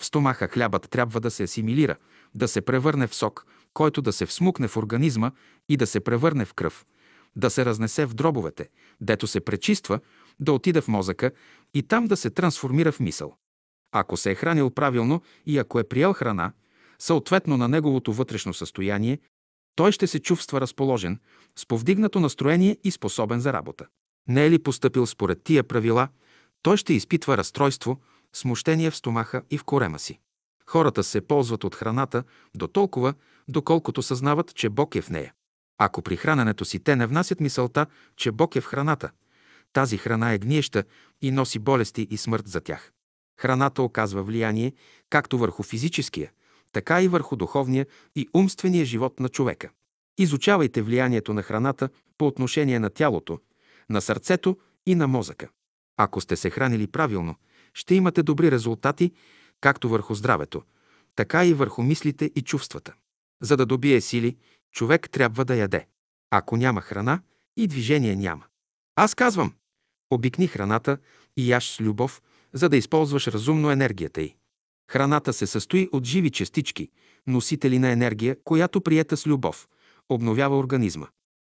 В стомаха хлябът трябва да се асимилира, да се превърне в сок, който да се всмукне в организма и да се превърне в кръв, да се разнесе в дробовете, дето се пречиства, да отида в мозъка и там да се трансформира в мисъл. Ако се е хранил правилно и ако е приел храна, съответно на неговото вътрешно състояние, той ще се чувства разположен, с повдигнато настроение и способен за работа. Не е ли постъпил според тия правила, той ще изпитва разстройство, смущение в стомаха и в корема си. Хората се ползват от храната до толкова, доколкото съзнават, че Бог е в нея. Ако при храненето си те не внасят мисълта, че Бог е в храната, тази храна е гниеща и носи болести и смърт за тях. Храната оказва влияние както върху физическия, така и върху духовния и умствения живот на човека. Изучавайте влиянието на храната по отношение на тялото, на сърцето и на мозъка. Ако сте се хранили правилно, ще имате добри резултати както върху здравето, така и върху мислите и чувствата. За да добие сили, човек трябва да яде. Ако няма храна, и движение няма. Аз казвам, обикни храната и яж с любов, за да използваш разумно енергията й. Храната се състои от живи частички, носители на енергия, която приета с любов, обновява организма.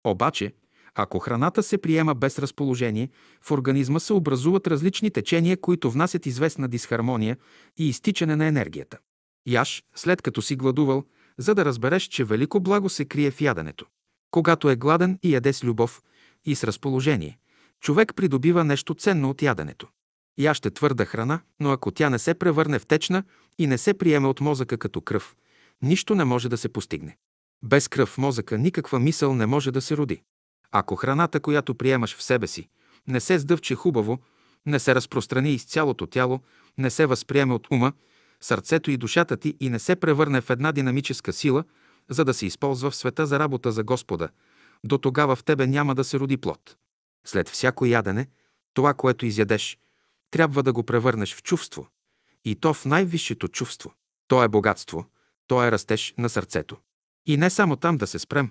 Обаче, ако храната се приема без разположение, в организма се образуват различни течения, които внасят известна дисхармония и изтичане на енергията. Яж, след като си гладувал, за да разбереш, че велико благо се крие в яденето. Когато е гладен и яде с любов и с разположение, човек придобива нещо ценно от яденето. Яще твърда храна, но ако тя не се превърне в течна и не се приеме от мозъка като кръв, нищо не може да се постигне. Без кръв в мозъка никаква мисъл не може да се роди. Ако храната, която приемаш в себе си, не се сдъвче хубаво, не се разпространи из цялото тяло, не се възприеме от ума, сърцето и душата ти и не се превърне в една динамическа сила, за да се използва в света за работа за Господа, до тогава в тебе няма да се роди плод. След всяко ядене, това, което изядеш, трябва да го превърнеш в чувство. И то в най-висшето чувство. То е богатство, то е растеж на сърцето. И не само там да се спрем,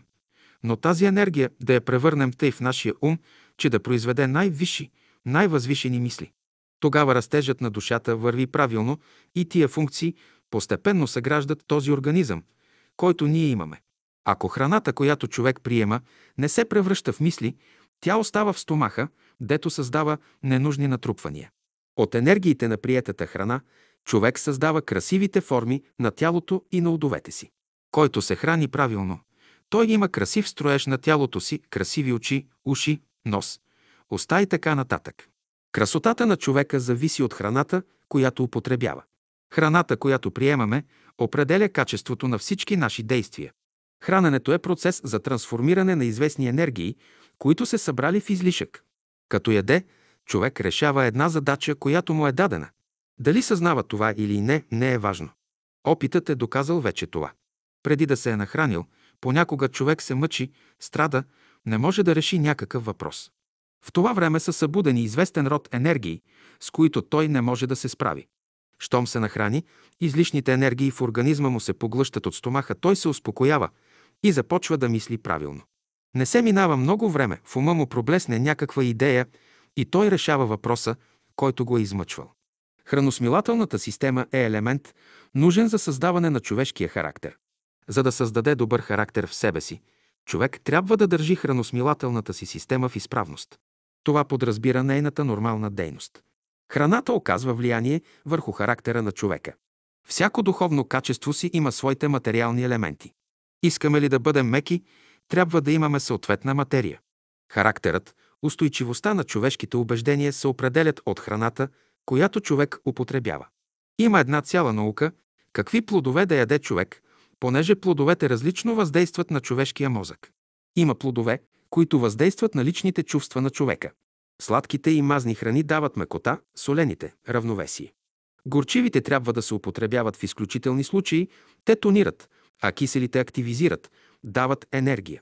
но тази енергия да я превърнем тъй в нашия ум, че да произведе най-висши, най-възвишени мисли. Тогава растежът на душата върви правилно и тия функции постепенно съграждат този организъм, който ние имаме. Ако храната, която човек приема, не се превръща в мисли, тя остава в стомаха, дето създава ненужни натрупвания. От енергиите на приетата храна човек създава красивите форми на тялото и на удовете си. Който се храни правилно, той има красив строеж на тялото си, красиви очи, уши, нос, уста и така нататък. Красотата на човека зависи от храната, която употребява. Храната, която приемаме, определя качеството на всички наши действия. Храненето е процес за трансформиране на известни енергии, които се събрали в излишък. Като яде, човек решава една задача, която му е дадена. Дали съзнава това или не, не е важно. Опитът е доказал вече това. Преди да се е нахранил, понякога човек се мъчи, страда, не може да реши някакъв въпрос. В това време са събудени известен род енергии, с които той не може да се справи. Щом се нахрани, излишните енергии в организма му се поглъщат от стомаха, той се успокоява и започва да мисли правилно. Не се минава много време, в ума му проблесне някаква идея и той решава въпроса, който го е измъчвал. Храносмилателната система е елемент, нужен за създаване на човешкия характер. За да създаде добър характер в себе си, човек трябва да държи храносмилателната си система в изправност. Това подразбира нейната нормална дейност. Храната оказва влияние върху характера на човека. Всяко духовно качество си има своите материални елементи. Искаме ли да бъдем меки, трябва да имаме съответна материя. Характерът, устойчивостта на човешките убеждения се определят от храната, която човек употребява. Има една цяла наука какви плодове да яде човек, понеже плодовете различно въздействат на човешкия мозък. Има плодове, които въздействат на личните чувства на човека. Сладките и мазни храни дават мекота, солените – равновесие. Горчивите трябва да се употребяват в изключителни случаи, те тонират, а киселите активизират, дават енергия.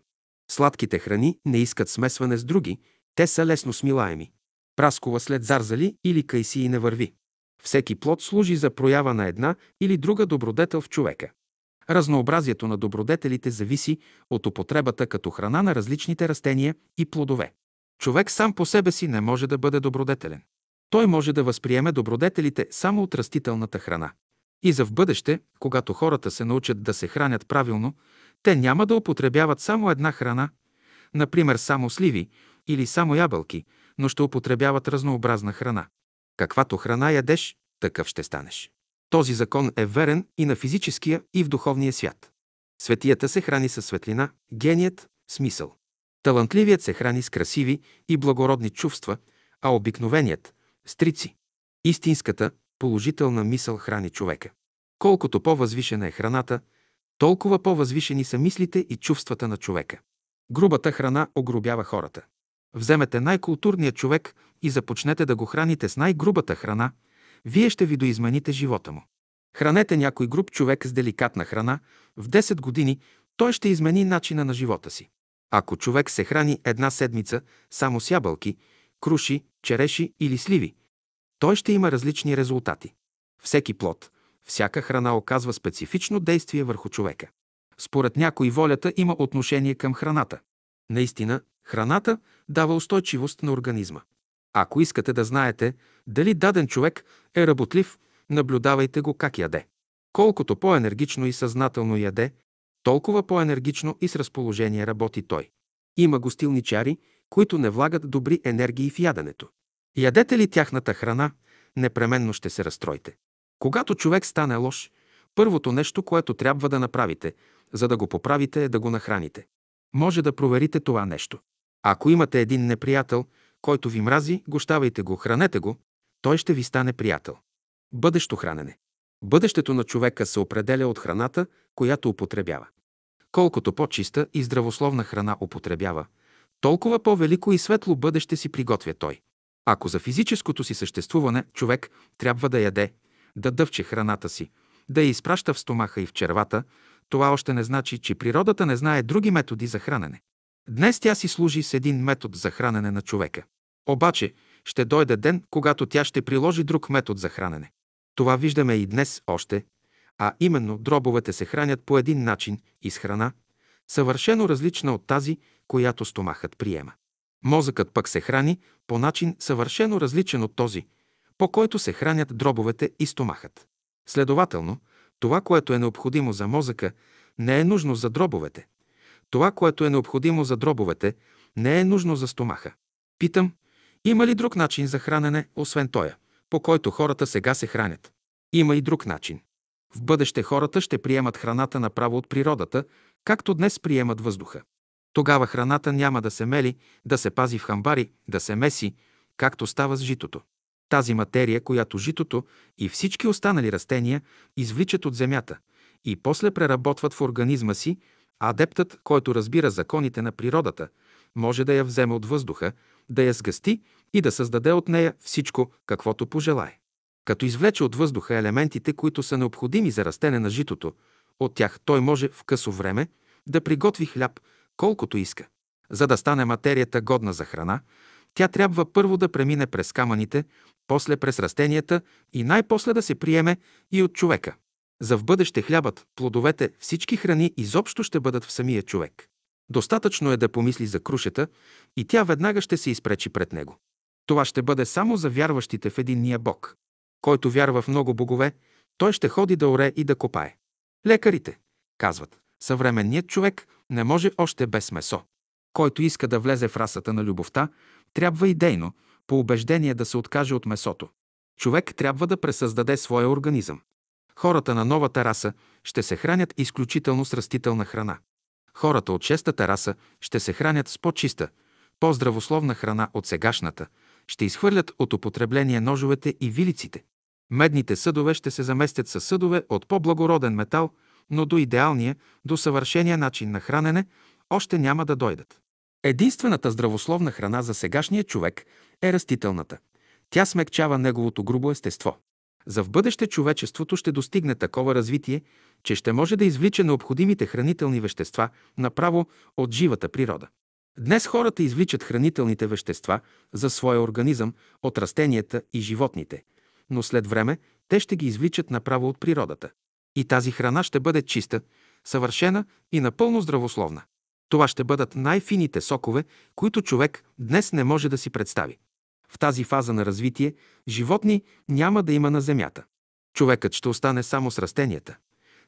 Сладките храни не искат смесване с други, те са лесно смилаеми. Праскова след зарзали или кайсии не върви. Всеки плод служи за проява на една или друга добродетел в човека. Разнообразието на добродетелите зависи от употребата като храна на различните растения и плодове. Човек сам по себе си не може да бъде добродетелен. Той може да възприеме добродетелите само от растителната храна. И за в бъдеще, когато хората се научат да се хранят правилно, те няма да употребяват само една храна, например само сливи или само ябълки, но ще употребяват разнообразна храна. Каквато храна ядеш, такъв ще станеш. Този закон е верен и на физическия, и в духовния свят. Светията се храни със светлина, геният – смисъл. Талантливият се храни с красиви и благородни чувства, а обикновеният – стрици. Истинската, положителна мисъл храни човека. Колкото по-възвишена е храната, толкова по-възвишени са мислите и чувствата на човека. Грубата храна огробява хората. Вземете най-културния човек и започнете да го храните с най-грубата храна, вие ще ви доизмените живота му. Хранете някой груб човек с деликатна храна, в десет години той ще измени начина на живота си. Ако човек се храни една седмица само с ябълки, круши, череши или сливи, той ще има различни резултати. Всеки плод, всяка храна оказва специфично действие върху човека. Според някой волята има отношение към храната. Наистина, храната дава устойчивост на организма. Ако искате да знаете дали даден човек е работлив, наблюдавайте го как яде. Колкото по-енергично и съзнателно яде, толкова по-енергично и с разположение работи той. Има гостилничари, които не влагат добри енергии в яденето. Ядете ли тяхната храна, непременно ще се разстройте. Когато човек стане лош, първото нещо, което трябва да направите, за да го поправите, е да го нахраните. Може да проверите това нещо. Ако имате един неприятел, който ви мрази, гощавайте го, хранете го, той ще ви стане приятел. Бъдещо хранене. Бъдещето на човека се определя от храната, която употребява. Колкото по-чиста и здравословна храна употребява, толкова по-велико и светло бъдеще си приготвя той. Ако за физическото си съществуване човек трябва да яде, да дъвче храната си, да я изпраща в стомаха и в червата, това още не значи, че природата не знае други методи за хранене. Днес тя си служи с един метод за хранене на човека. Обаче ще дойде ден, когато тя ще приложи друг метод за хранене. Това виждаме и днес още, а именно дробовете се хранят по един начин и с храна, съвършено различна от тази, която стомахът приема. Мозъкът пък се храни по начин съвършено различен от този, по който се хранят дробовете и стомахът. Следователно, това, което е необходимо за мозъка, не е нужно за дробовете. Това, което е необходимо за дробовете, не е нужно за стомаха. Питам, има ли друг начин за хранене, освен тоя, по който хората сега се хранят? Има и друг начин. В бъдеще хората ще приемат храната направо от природата, както днес приемат въздуха. Тогава храната няма да се мели, да се пази в хамбари, да се меси, както става с житото. Тази материя, която житото и всички останали растения извличат от земята и после преработват в организма си, адептът, който разбира законите на природата, може да я вземе от въздуха, да я сгъсти и да създаде от нея всичко, каквото пожелае. Като извлече от въздуха елементите, които са необходими за растене на житото, от тях той може в късо време да приготви хляб, колкото иска. За да стане материята годна за храна, тя трябва първо да премине през камъните, после през растенията и най-после да се приеме и от човека. За в бъдеще хлябът, плодовете, всички храни изобщо ще бъдат в самия човек. Достатъчно е да помисли за крушата и тя веднага ще се изпречи пред него. Това ще бъде само за вярващите в единния Бог. Който вярва в много богове, той ще ходи да оре и да копае. Лекарите, казват, съвременният човек не може още без месо. Който иска да влезе в расата на любовта, трябва идейно, по убеждение да се откаже от месото. Човек трябва да пресъздаде своя организъм. Хората на новата раса ще се хранят изключително с растителна храна. Хората от шестата раса ще се хранят с по-чиста, по-здравословна храна от сегашната, ще изхвърлят от употребление ножовете и вилиците. Медните съдове ще се заместят с съдове от по-благороден метал, но до идеалния, до съвършения начин на хранене още няма да дойдат. Единствената здравословна храна за сегашния човек е растителната. Тя смекчава неговото грубо естество. За в бъдеще човечеството ще достигне такова развитие, че ще може да извлича необходимите хранителни вещества направо от живата природа. Днес хората извличат хранителните вещества за своя организъм от растенията и животните, но след време те ще ги извличат направо от природата. И тази храна ще бъде чиста, съвършена и напълно здравословна. Това ще бъдат най-фините сокове, които човек днес не може да си представи. В тази фаза на развитие животни няма да има на земята. Човекът ще остане само с растенията.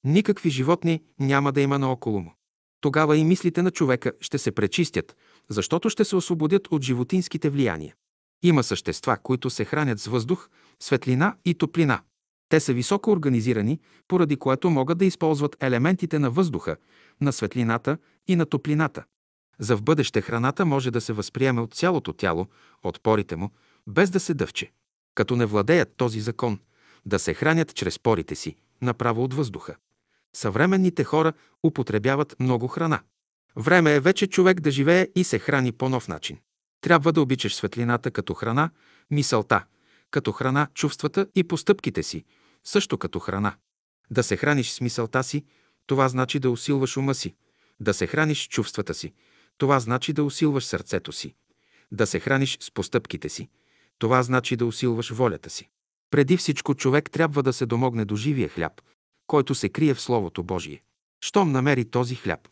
Никакви животни няма да има наоколо му. Тогава и мислите на човека ще се пречистят, защото ще се освободят от животинските влияния. Има същества, които се хранят с въздух, светлина и топлина. Те са високо организирани, поради което могат да използват елементите на въздуха, на светлината и на топлината. За в бъдеще храната може да се възприеме от цялото тяло, от порите му, без да се дъвче. Като не владеят този закон, да се хранят чрез порите си, направо от въздуха. Съвременните хора употребяват много храна. Време е вече човек да живее и се храни по нов начин. Трябва да обичаш светлината като храна, мисълта, като храна, чувствата и постъпките си, също като храна. Да се храниш с мисълта си, това значи да усилваш ума си. Да се храниш с чувствата си, това значи да усилваш сърцето си. Да се храниш с постъпките си, това значи да усилваш волята си. Преди всичко човек трябва да се домогне до живия хляб, който се крие в Словото Божие. Щом намери този хляб,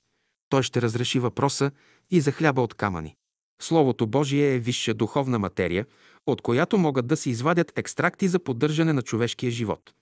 той ще разреши въпроса и за хляба от камъни. Словото Божие е висша духовна материя, от която могат да се извадят екстракти за поддържане на човешкия живот.